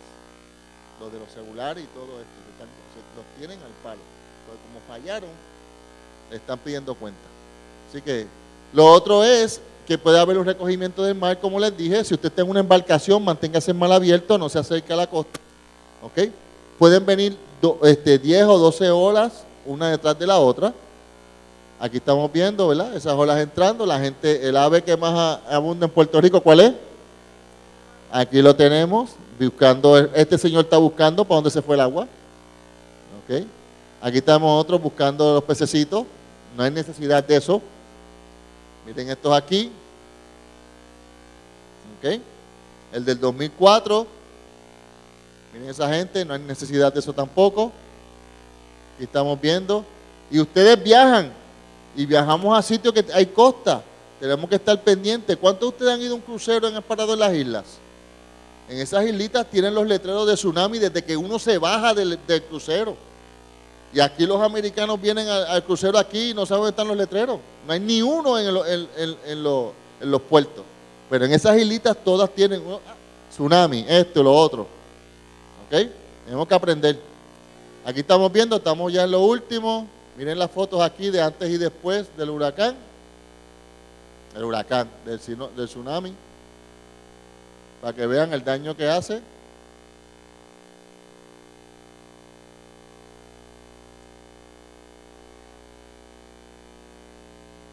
Los de los celulares y todo esto, están, los tienen al palo, porque como fallaron, le están pidiendo cuenta. Así que lo otro es que puede haber un recogimiento del mar, como les dije. Si usted está en una embarcación, manténgase el mar abierto, no se acerque a la costa. ¿Okay? Pueden venir do, este, diez o doce olas, una detrás de la otra. Aquí estamos viendo, ¿verdad? Esas olas entrando, la gente, el ave que más abunda en Puerto Rico, ¿cuál es? Aquí lo tenemos, buscando, este señor está buscando para dónde se fue el agua. Okay. Aquí estamos otros buscando los pececitos, no hay necesidad de eso. Miren estos aquí. Okay. El del dos mil cuatro, miren esa gente, no hay necesidad de eso tampoco. Aquí estamos viendo. Y ustedes viajan, y viajamos a sitios que hay costa, tenemos que estar pendientes. ¿Cuántos de ustedes han ido a un crucero y han parado en las islas? En esas islitas tienen los letreros de tsunami desde que uno se baja del, del crucero. Y aquí los americanos vienen al, al crucero aquí y no saben dónde están los letreros. No hay ni uno en, el, en, en, en, lo, en los puertos. Pero en esas islitas todas tienen uno, ah, tsunami, esto y lo otro. ¿Ok? Tenemos que aprender. Aquí estamos viendo, estamos ya en lo último. Miren las fotos aquí de antes y después del huracán. El huracán, del, del tsunami. Para que vean el daño que hace.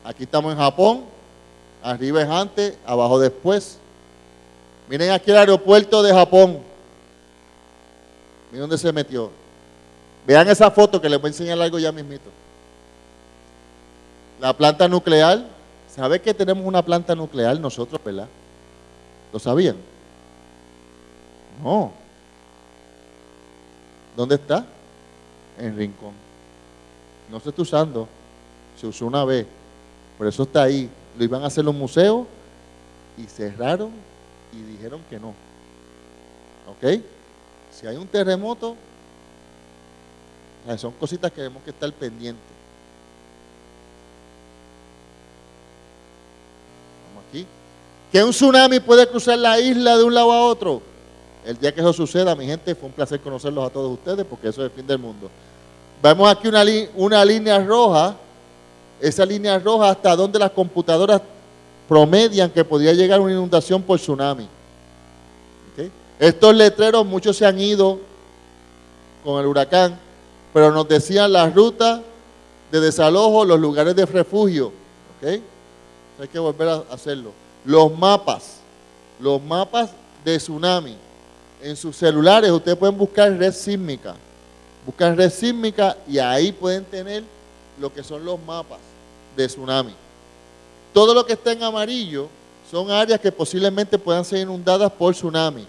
Aquí estamos en Japón. Arriba es antes, abajo después. Miren aquí el aeropuerto de Japón. Miren dónde se metió. Vean esa foto que les voy a enseñar algo ya mismito. La planta nuclear. ¿Sabe que tenemos una planta nuclear nosotros, verdad? ¿Lo sabían? No. ¿Dónde está? En Rincón. No se está usando. Se usó una vez. Por eso está ahí. Lo iban a hacer los museos y cerraron y dijeron que no. ¿Ok? Si hay un terremoto, son cositas que tenemos que estar pendientes. Vamos aquí. ¿Que un tsunami puede cruzar la isla de un lado a otro? El día que eso suceda, mi gente, fue un placer conocerlos a todos ustedes, porque eso es el fin del mundo. Vemos aquí una, li- una línea roja. Esa línea roja hasta donde las computadoras promedian que podría llegar una inundación por tsunami. ¿Okay? Estos letreros, muchos se han ido con el huracán, pero nos decían las rutas de desalojo, los lugares de refugio. ¿Okay? Hay que volver a hacerlo. Los mapas, los mapas de tsunami. En sus celulares ustedes pueden buscar red sísmica. Buscan red sísmica y ahí pueden tener lo que son los mapas de tsunami. Todo lo que está en amarillo son áreas que posiblemente puedan ser inundadas por tsunami.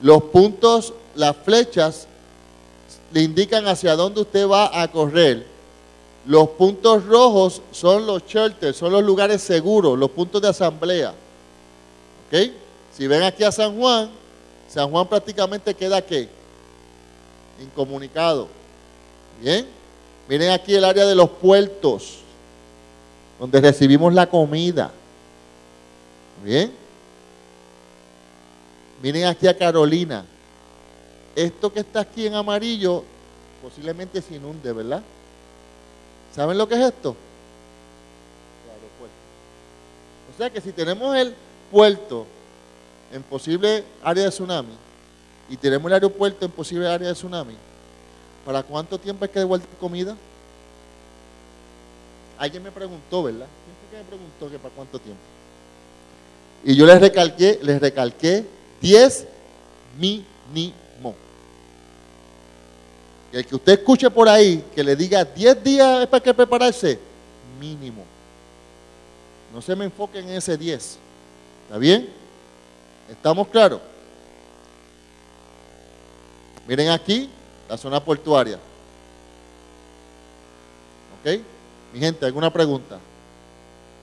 Los puntos, las flechas, le indican hacia dónde usted va a correr. Los puntos rojos son los shelters, son los lugares seguros, los puntos de asamblea. ¿Okay? Si ven aquí a San Juan, San Juan prácticamente queda ¿qué? Incomunicado. ¿Bien? Miren aquí el área de los puertos, donde recibimos la comida. ¿Bien? Miren aquí a Carolina. Esto que está aquí en amarillo posiblemente se inunde, ¿verdad? ¿Saben lo que es esto? El aeropuerto. O sea que si tenemos el puerto en posible área de tsunami y tenemos el aeropuerto en posible área de tsunami, ¿para cuánto tiempo hay que devolver comida? Alguien me preguntó, ¿verdad? ¿Quién fue que me preguntó que para cuánto tiempo? Y yo les recalqué, les recalqué diez mini. Y el que usted escuche por ahí, que le diga diez días es para que prepararse, mínimo. No se me enfoque en ese diez. ¿Está bien? ¿Estamos claros? Miren aquí, la zona portuaria. ¿Ok? Mi gente, ¿alguna pregunta?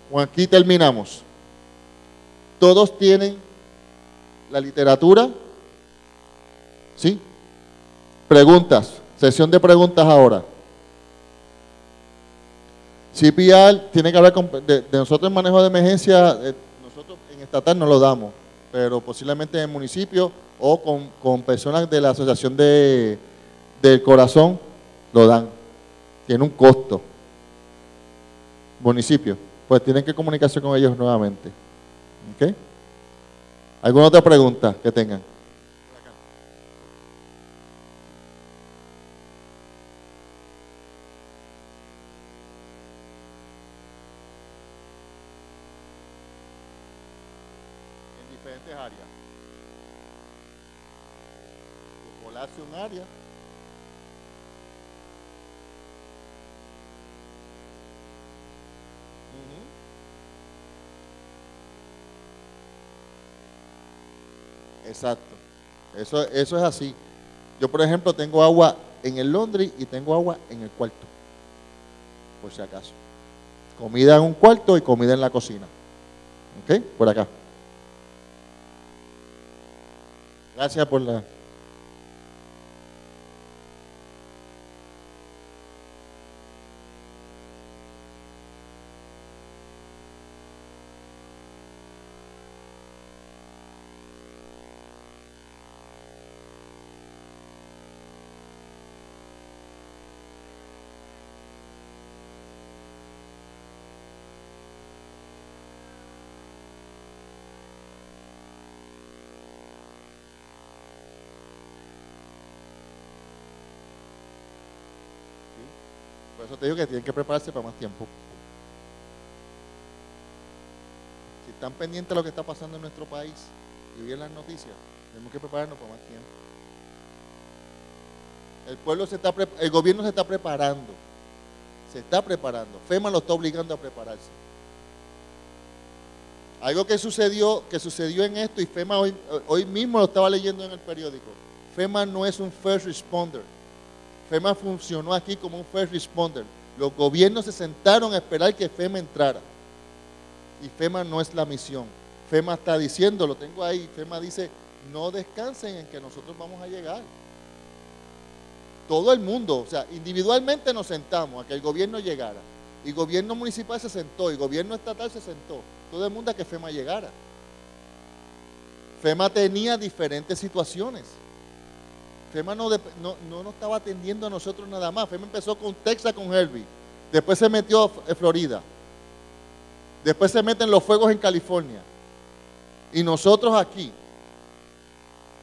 Bueno, aquí terminamos. Todos tienen la literatura. ¿Sí? Preguntas. Sesión de preguntas ahora. C P R tiene que hablar con, de, de nosotros en manejo de emergencia, eh, nosotros en estatal no lo damos, pero posiblemente en el municipio o con, con personas de la Asociación de, del Corazón lo dan. Tiene un costo. Municipio, pues tienen que comunicarse con ellos nuevamente. ¿Okay? ¿Alguna otra pregunta que tengan? Área. Uh-huh. Exacto. Eso, eso es así. Yo, por ejemplo, tengo agua en el laundry y tengo agua en el cuarto, por si acaso. Comida en un cuarto y comida en la cocina. ¿Ok? Por acá. Gracias por la... Por eso te digo que tienen que prepararse para más tiempo. Si están pendientes de lo que está pasando en nuestro país y vienen las noticias, tenemos que prepararnos para más tiempo. El pueblo se está, el gobierno se está preparando, se está preparando. FEMA lo está obligando a prepararse. Algo que sucedió, que sucedió en esto y FEMA hoy, hoy mismo lo estaba leyendo en el periódico. FEMA no es un first responder. FEMA funcionó aquí como un first responder. Los gobiernos se sentaron a esperar que FEMA entrara. Y FEMA no es la misión. FEMA está diciendo, lo tengo ahí, FEMA dice, no descansen en que nosotros vamos a llegar. Todo el mundo, o sea, individualmente nos sentamos a que el gobierno llegara. Y gobierno municipal se sentó, y gobierno estatal se sentó. Todo el mundo a que FEMA llegara. FEMA tenía diferentes situaciones. FEMA no, no, no nos estaba atendiendo a nosotros nada más. FEMA empezó con Texas, con Herbie. Después se metió en Florida. Después se meten los fuegos en California. Y nosotros aquí.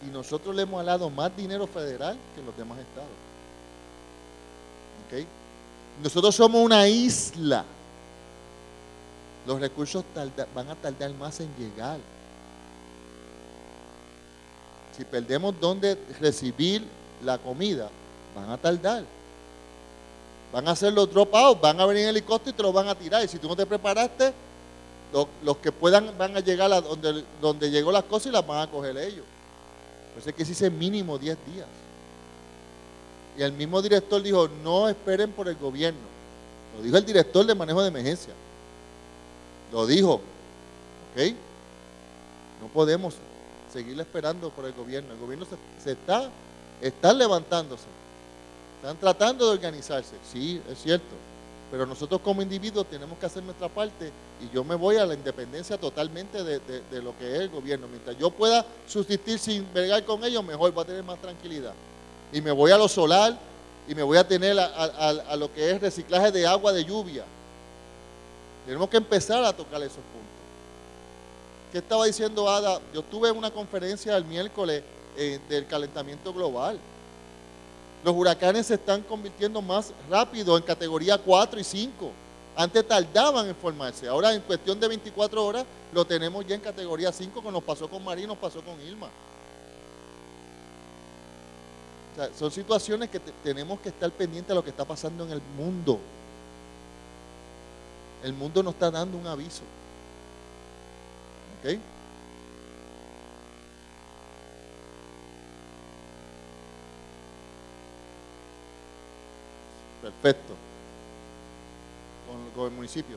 Y nosotros le hemos alado más dinero federal que los demás estados. ¿Okay? Nosotros somos una isla. Los recursos tarda, van a tardar más en llegar. Si perdemos dónde recibir la comida, van a tardar. Van a hacer los dropouts, van a venir en helicóptero y te lo van a tirar. Y si tú no te preparaste, Los, los que puedan van a llegar a donde, donde llegó las cosas y las van a coger ellos. Pues es que se dice mínimo diez días. Y el mismo director dijo, no esperen por el gobierno. Lo dijo el director de manejo de emergencia. Lo dijo. ¿Ok? No podemos seguir esperando por el gobierno. El gobierno se, se está, está levantándose. Están tratando de organizarse. Sí, es cierto. Pero nosotros como individuos tenemos que hacer nuestra parte, y yo me voy a la independencia totalmente de, de, de lo que es el gobierno. Mientras yo pueda subsistir sin bregar con ellos, mejor, voy a tener más tranquilidad. Y me voy a lo solar, y me voy a tener a, a, a lo que es reciclaje de agua de lluvia. Tenemos que empezar a tocar esos puntos. ¿Qué estaba diciendo Ada? Yo estuve en una conferencia el miércoles eh, del calentamiento global. Los huracanes se están convirtiendo más rápido en categoría cuatro y cinco. Antes tardaban en formarse. Ahora, en cuestión de veinticuatro horas, lo tenemos ya en categoría cinco, que nos pasó con María y nos pasó con Irma. O sea, son situaciones que te- tenemos que estar pendientes a lo que está pasando en el mundo. El mundo nos está dando un aviso. ¿Ok? Perfecto. Con, con el municipio.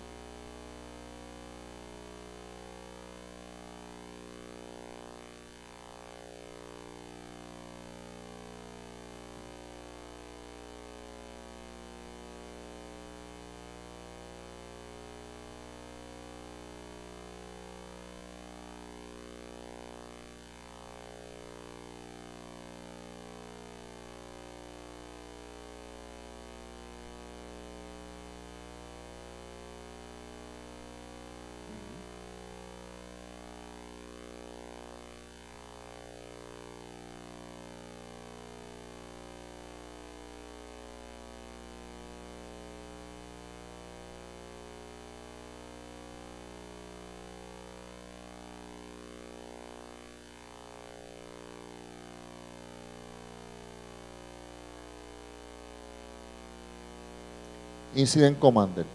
Incident Commander.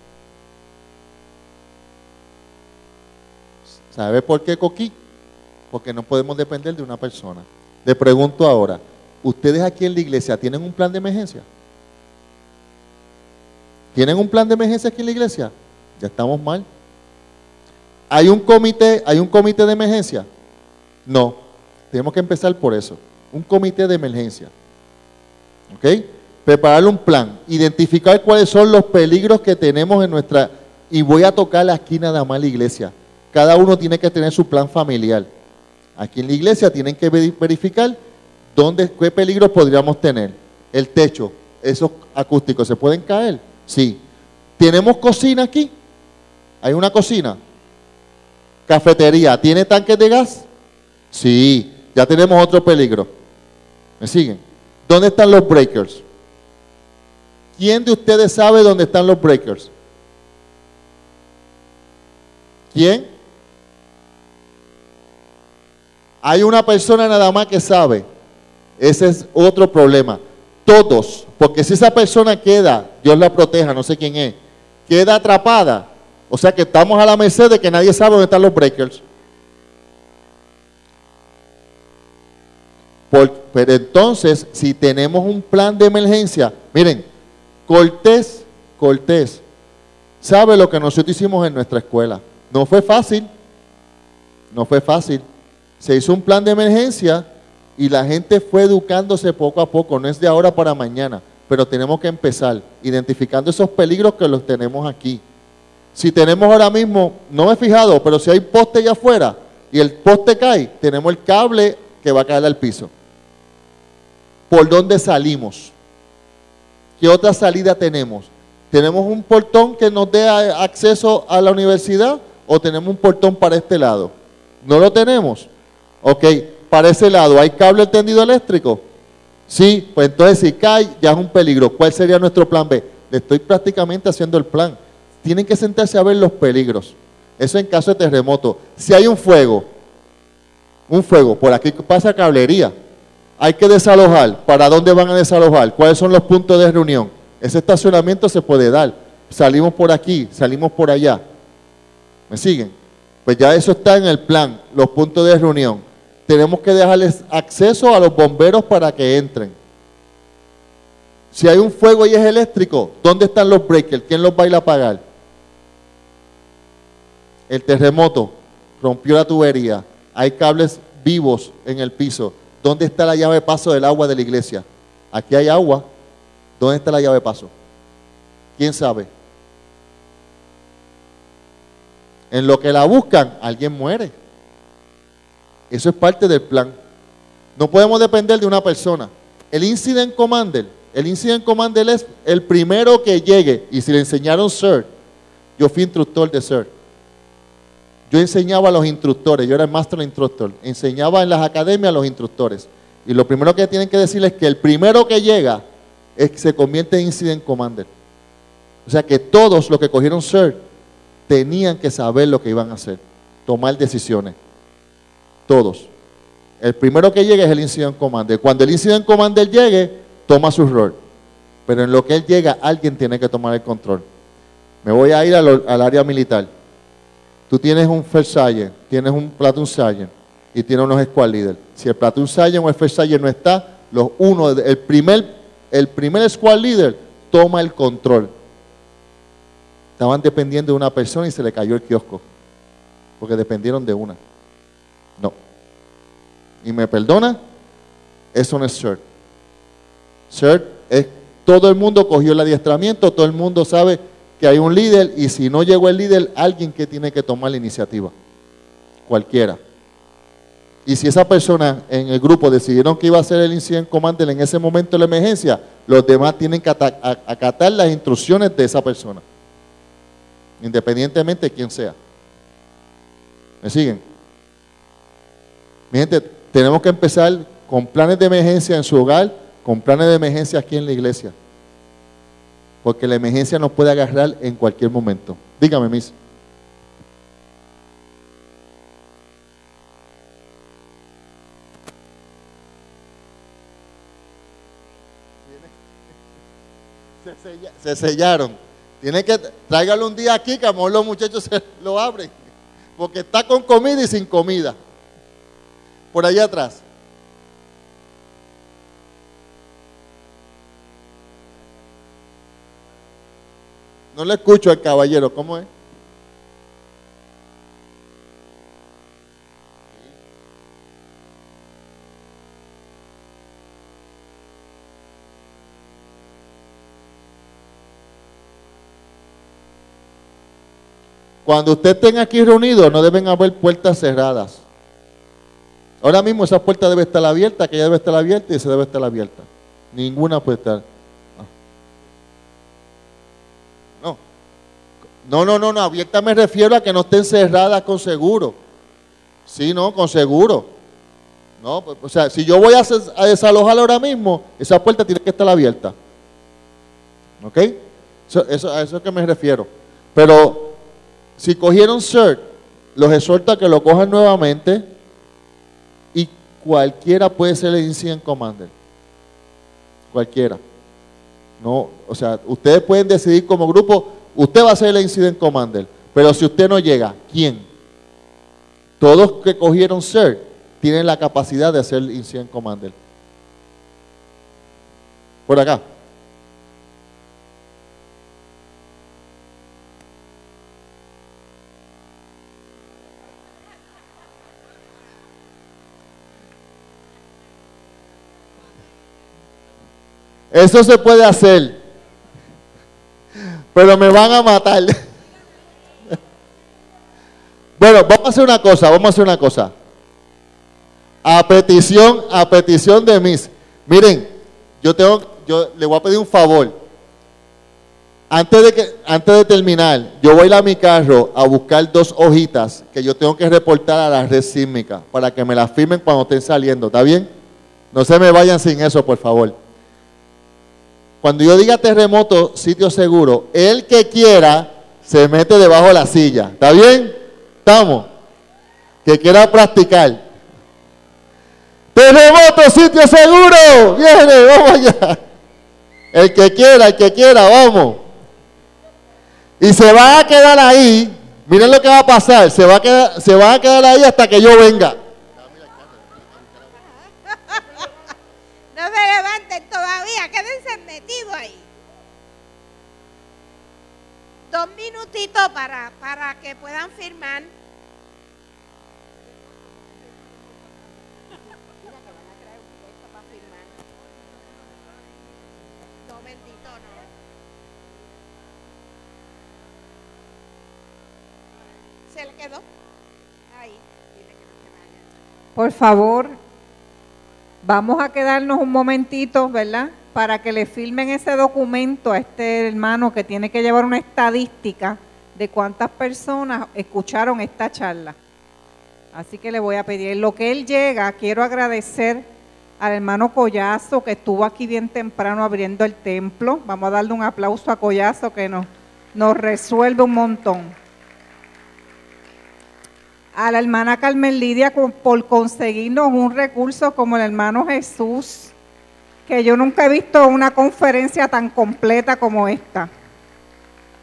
¿Sabe por qué Coquí? Porque no podemos depender de una persona. Le pregunto ahora, ¿ustedes aquí en la iglesia tienen un plan de emergencia? ¿Tienen un plan de emergencia aquí en la iglesia? Ya estamos mal. ¿Hay un comité, hay un comité de emergencia? No. Tenemos que empezar por eso. Un comité de emergencia. ¿Ok? Preparar un plan, identificar cuáles son los peligros que tenemos en nuestra... Y voy a tocar la esquina de la iglesia. Cada uno tiene que tener su plan familiar. Aquí en la iglesia tienen que verificar dónde, qué peligros podríamos tener. El techo, esos acústicos, ¿se pueden caer? Sí. ¿Tenemos cocina aquí? ¿Hay una cocina? Cafetería, ¿tiene tanques de gas? Sí. Ya tenemos otro peligro. ¿Me siguen? ¿Dónde están los breakers? ¿Quién de ustedes sabe dónde están los breakers? ¿Quién? Hay una persona nada más que sabe. Ese es otro problema. Todos, porque si esa persona queda, Dios la proteja, no sé quién es, queda atrapada. O sea que estamos a la merced de que nadie sabe dónde están los breakers. Por, pero entonces, si tenemos un plan de emergencia, miren, Cortés, Cortés, sabe lo que nosotros hicimos en nuestra escuela. No fue fácil, no fue fácil. Se hizo un plan de emergencia y la gente fue educándose poco a poco, no es de ahora para mañana, pero tenemos que empezar identificando esos peligros que los tenemos aquí. Si tenemos ahora mismo, no me he fijado, pero si hay poste allá afuera y el poste cae, tenemos el cable que va a caer al piso. ¿Por dónde salimos? ¿Qué otra salida tenemos? ¿Tenemos un portón que nos dé acceso a la universidad o tenemos un portón para este lado? ¿No lo tenemos? Ok, para ese lado, ¿hay cable tendido eléctrico? Sí, pues entonces si cae ya es un peligro. ¿Cuál sería nuestro plan B? Le estoy prácticamente haciendo el plan. Tienen que sentarse a ver los peligros. Eso en caso de terremoto. Si hay un fuego, un fuego, por aquí pasa cablería. Hay que desalojar. ¿Para dónde van a desalojar? ¿Cuáles son los puntos de reunión? Ese estacionamiento se puede dar. Salimos por aquí, salimos por allá. ¿Me siguen? Pues ya eso está en el plan, los puntos de reunión. Tenemos que dejarles acceso a los bomberos para que entren. Si hay un fuego y es eléctrico, ¿dónde están los breakers? ¿Quién los va a ir a apagar? El terremoto rompió la tubería, hay cables vivos en el piso. ¿Dónde está la llave de paso del agua de la iglesia? Aquí hay agua. ¿Dónde está la llave de paso? ¿Quién sabe? En lo que la buscan, alguien muere. Eso es parte del plan. No podemos depender de una persona. El incident commander, el incident commander es el primero que llegue. Y si le enseñaron S I R, yo fui instructor de S I R. Yo enseñaba a los instructores, yo era el master instructor, enseñaba en las academias a los instructores. Y lo primero que tienen que decirles es que el primero que llega es que se convierte en incident commander. O sea que todos los que cogieron S I R tenían que saber lo que iban a hacer, tomar decisiones. Todos. El primero que llegue es el incident commander. Cuando el incident commander llegue, toma su rol. Pero en lo que él llega, alguien tiene que tomar el control. Me voy a ir a lo, al área militar. Tú tienes un first sergeant, tienes un platoon sergeant y tienes unos squad leader. Si el platoon sergeant o el first sergeant no está, los uno, el primer, el primer squad leader toma el control. Estaban dependiendo de una persona y se le cayó el kiosco, porque dependieron de una. No. Y me perdona, eso no es S I R T. S I R T es todo el mundo cogió el adiestramiento, todo el mundo sabe que hay un líder y si no llegó el líder, alguien que tiene que tomar la iniciativa. Cualquiera. Y si esa persona en el grupo decidieron que iba a ser el incident commander en ese momento de la emergencia, los demás tienen que acatar las instrucciones de esa persona. Independientemente de quién sea. ¿Me siguen? Mi gente, tenemos que empezar con planes de emergencia en su hogar, con planes de emergencia aquí en la iglesia. Porque la emergencia nos puede agarrar en cualquier momento. Dígame, Miss. Se, sella, se sellaron. Tiene que tráigalo un día aquí, que a lo mejor los muchachos se lo abren. Porque está con comida y sin comida. Por allá atrás. No le escucho al caballero, ¿cómo es? Cuando ustedes estén aquí reunidos, no deben haber puertas cerradas. Ahora mismo esa puerta debe estar abierta, aquella debe estar abierta y esa debe estar abierta. Ninguna puede estar. Ah. No. No, no, no, no. Abierta me refiero a que no estén cerradas con seguro. Sí, no, con seguro. No, pues, o sea, si yo voy a, des- a desalojar ahora mismo, esa puerta tiene que estar abierta. ¿Ok? Eso, eso, a eso es que me refiero. Pero si cogieron S I R T, los exhorto a que lo cojan nuevamente. Cualquiera puede ser el incident commander. Cualquiera. No, o sea, ustedes pueden decidir como grupo, usted va a ser el incident commander, pero si usted no llega, ¿quién? Todos que cogieron S I R T tienen la capacidad de ser el incident commander. Por acá. Eso se puede hacer, pero me van a matar. Bueno, vamos a hacer una cosa, vamos a hacer una cosa. A petición, a petición de mis, miren, yo tengo, yo le voy a pedir un favor. Antes de que, antes de terminar, yo voy a ir a mi carro a buscar dos hojitas que yo tengo que reportar a la red sísmica para que me las firmen cuando estén saliendo, ¿está bien? No se me vayan sin eso, por favor. Cuando yo diga terremoto, sitio seguro, el que quiera se mete debajo de la silla. ¿Está bien? ¿Estamos? Que quiera practicar. Terremoto, sitio seguro. Viene, vamos allá. El que quiera, el que quiera, vamos. Y se va a quedar ahí Miren lo que va a pasar, se va a quedar, se va a quedar ahí hasta que yo venga. No se levanten todavía, quédense metidos ahí. Dos minutitos para, para que puedan firmar. Se le quedó. Ahí. Por favor, vamos a quedarnos un momentito, ¿verdad? Para que le firmen ese documento a este hermano que tiene que llevar una estadística de cuántas personas escucharon esta charla. Así que le voy a pedir, lo que él llega, quiero agradecer al hermano Collazo que estuvo aquí bien temprano abriendo el templo. Vamos a darle un aplauso a Collazo que nos, nos resuelve un montón. A la hermana Carmen Lidia por conseguirnos un recurso como el hermano Jesús, que yo nunca he visto una conferencia tan completa como esta.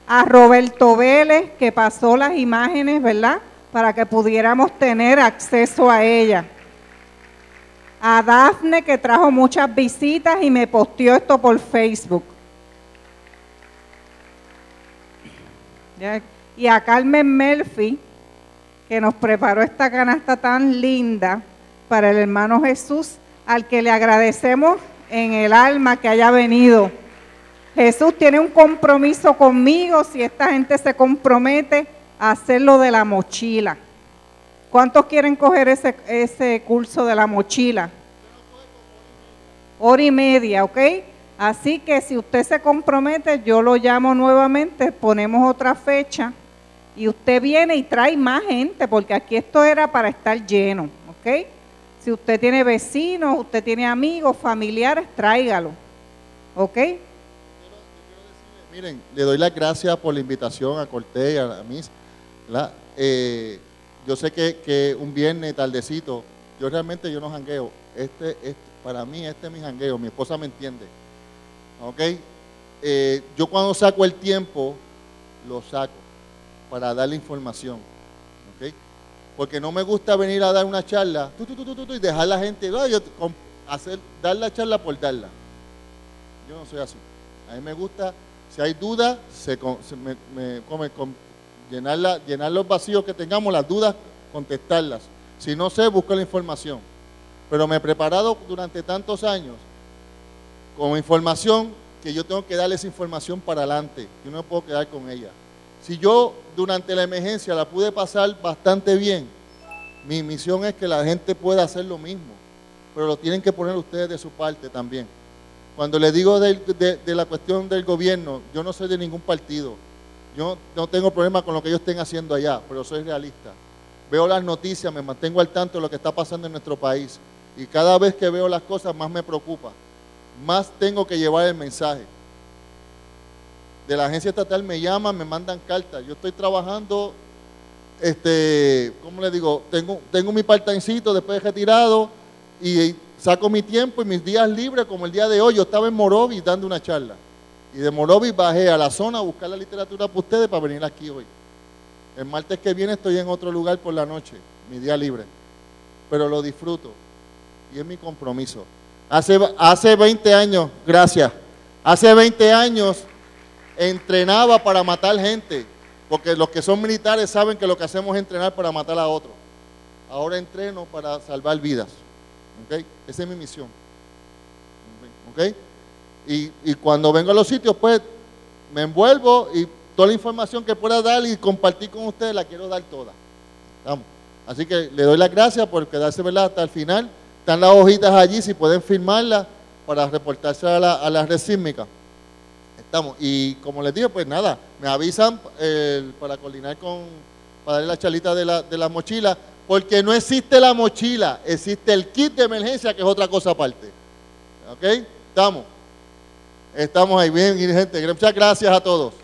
A Roberto Vélez, que pasó las imágenes, ¿verdad?, para que pudiéramos tener acceso a ella. A Dafne, que trajo muchas visitas y me posteó esto por Facebook. Y a Carmen Melfi, que nos preparó esta canasta tan linda para el hermano Jesús, al que le agradecemos en el alma que haya venido. Jesús tiene un compromiso conmigo, si esta gente se compromete a hacerlo de la mochila. ¿Cuántos quieren coger ese, ese curso de la mochila? Hora y media, ¿ok? Así que si usted se compromete, yo lo llamo nuevamente, ponemos otra fecha. Y usted viene y trae más gente, porque aquí esto era para estar lleno, ¿ok? Si usted tiene vecinos, usted tiene amigos, familiares, tráigalo, ¿ok? Yo quiero, yo quiero decirle, miren, le doy las gracias por la invitación a Cortés y a mí. Eh, yo sé que, que un viernes tardecito, yo realmente yo no jangueo. Este, este, para mí este es mi jangueo, mi esposa me entiende, ¿ok? Eh, yo cuando saco el tiempo, lo saco para darle información, ¿ok? Porque no me gusta venir a dar una charla tu, tu, tu, tu, tu, y dejar a la gente oh, yo, hacer, dar la charla por darla. Yo no soy así. A mí me gusta, si hay dudas, se, se, me, me, come, con, llenar, la, llenar los vacíos que tengamos, las dudas, contestarlas. Si no sé, busco la información. Pero me he preparado durante tantos años con información que yo tengo que darle esa información para adelante. Yo no me puedo quedar con ella. Si yo durante la emergencia la pude pasar bastante bien, mi misión es que la gente pueda hacer lo mismo, pero lo tienen que poner ustedes de su parte también. Cuando les digo de, de, de la cuestión del gobierno, yo no soy de ningún partido, yo no tengo problema con lo que ellos estén haciendo allá, pero soy realista. Veo las noticias, me mantengo al tanto de lo que está pasando en nuestro país y cada vez que veo las cosas más me preocupa, más tengo que llevar el mensaje. De la agencia estatal me llaman, me mandan cartas. Yo estoy trabajando, este, ¿cómo le digo? Tengo, tengo mi part-timecito después de retirado y saco mi tiempo y mis días libres, como el día de hoy. Yo estaba en Morovis dando una charla. Y de Morovis bajé a la zona a buscar la literatura para ustedes para venir aquí hoy. El martes que viene estoy en otro lugar por la noche, mi día libre. Pero lo disfruto y es mi compromiso. Hace, hace veinte años, gracias, hace veinte años... entrenaba para matar gente, porque los que son militares saben que lo que hacemos es entrenar para matar a otro. Ahora entreno para salvar vidas, ¿ok? Esa es mi misión, ¿ok? Y, y cuando vengo a los sitios, pues, me envuelvo y toda la información que pueda dar y compartir con ustedes la quiero dar toda. Vamos. Así que le doy las gracias por quedarse, ¿verdad?, hasta el final. Están las hojitas allí, si pueden firmarlas para reportarse a la, a la red sísmica. Estamos. Y como les digo, pues nada, me avisan eh, para coordinar con, para darle la charlita de la, de la mochila, porque no existe la mochila, existe el kit de emergencia, que es otra cosa aparte. ¿Ok? Estamos. Estamos ahí bien, gente. Muchas gracias a todos.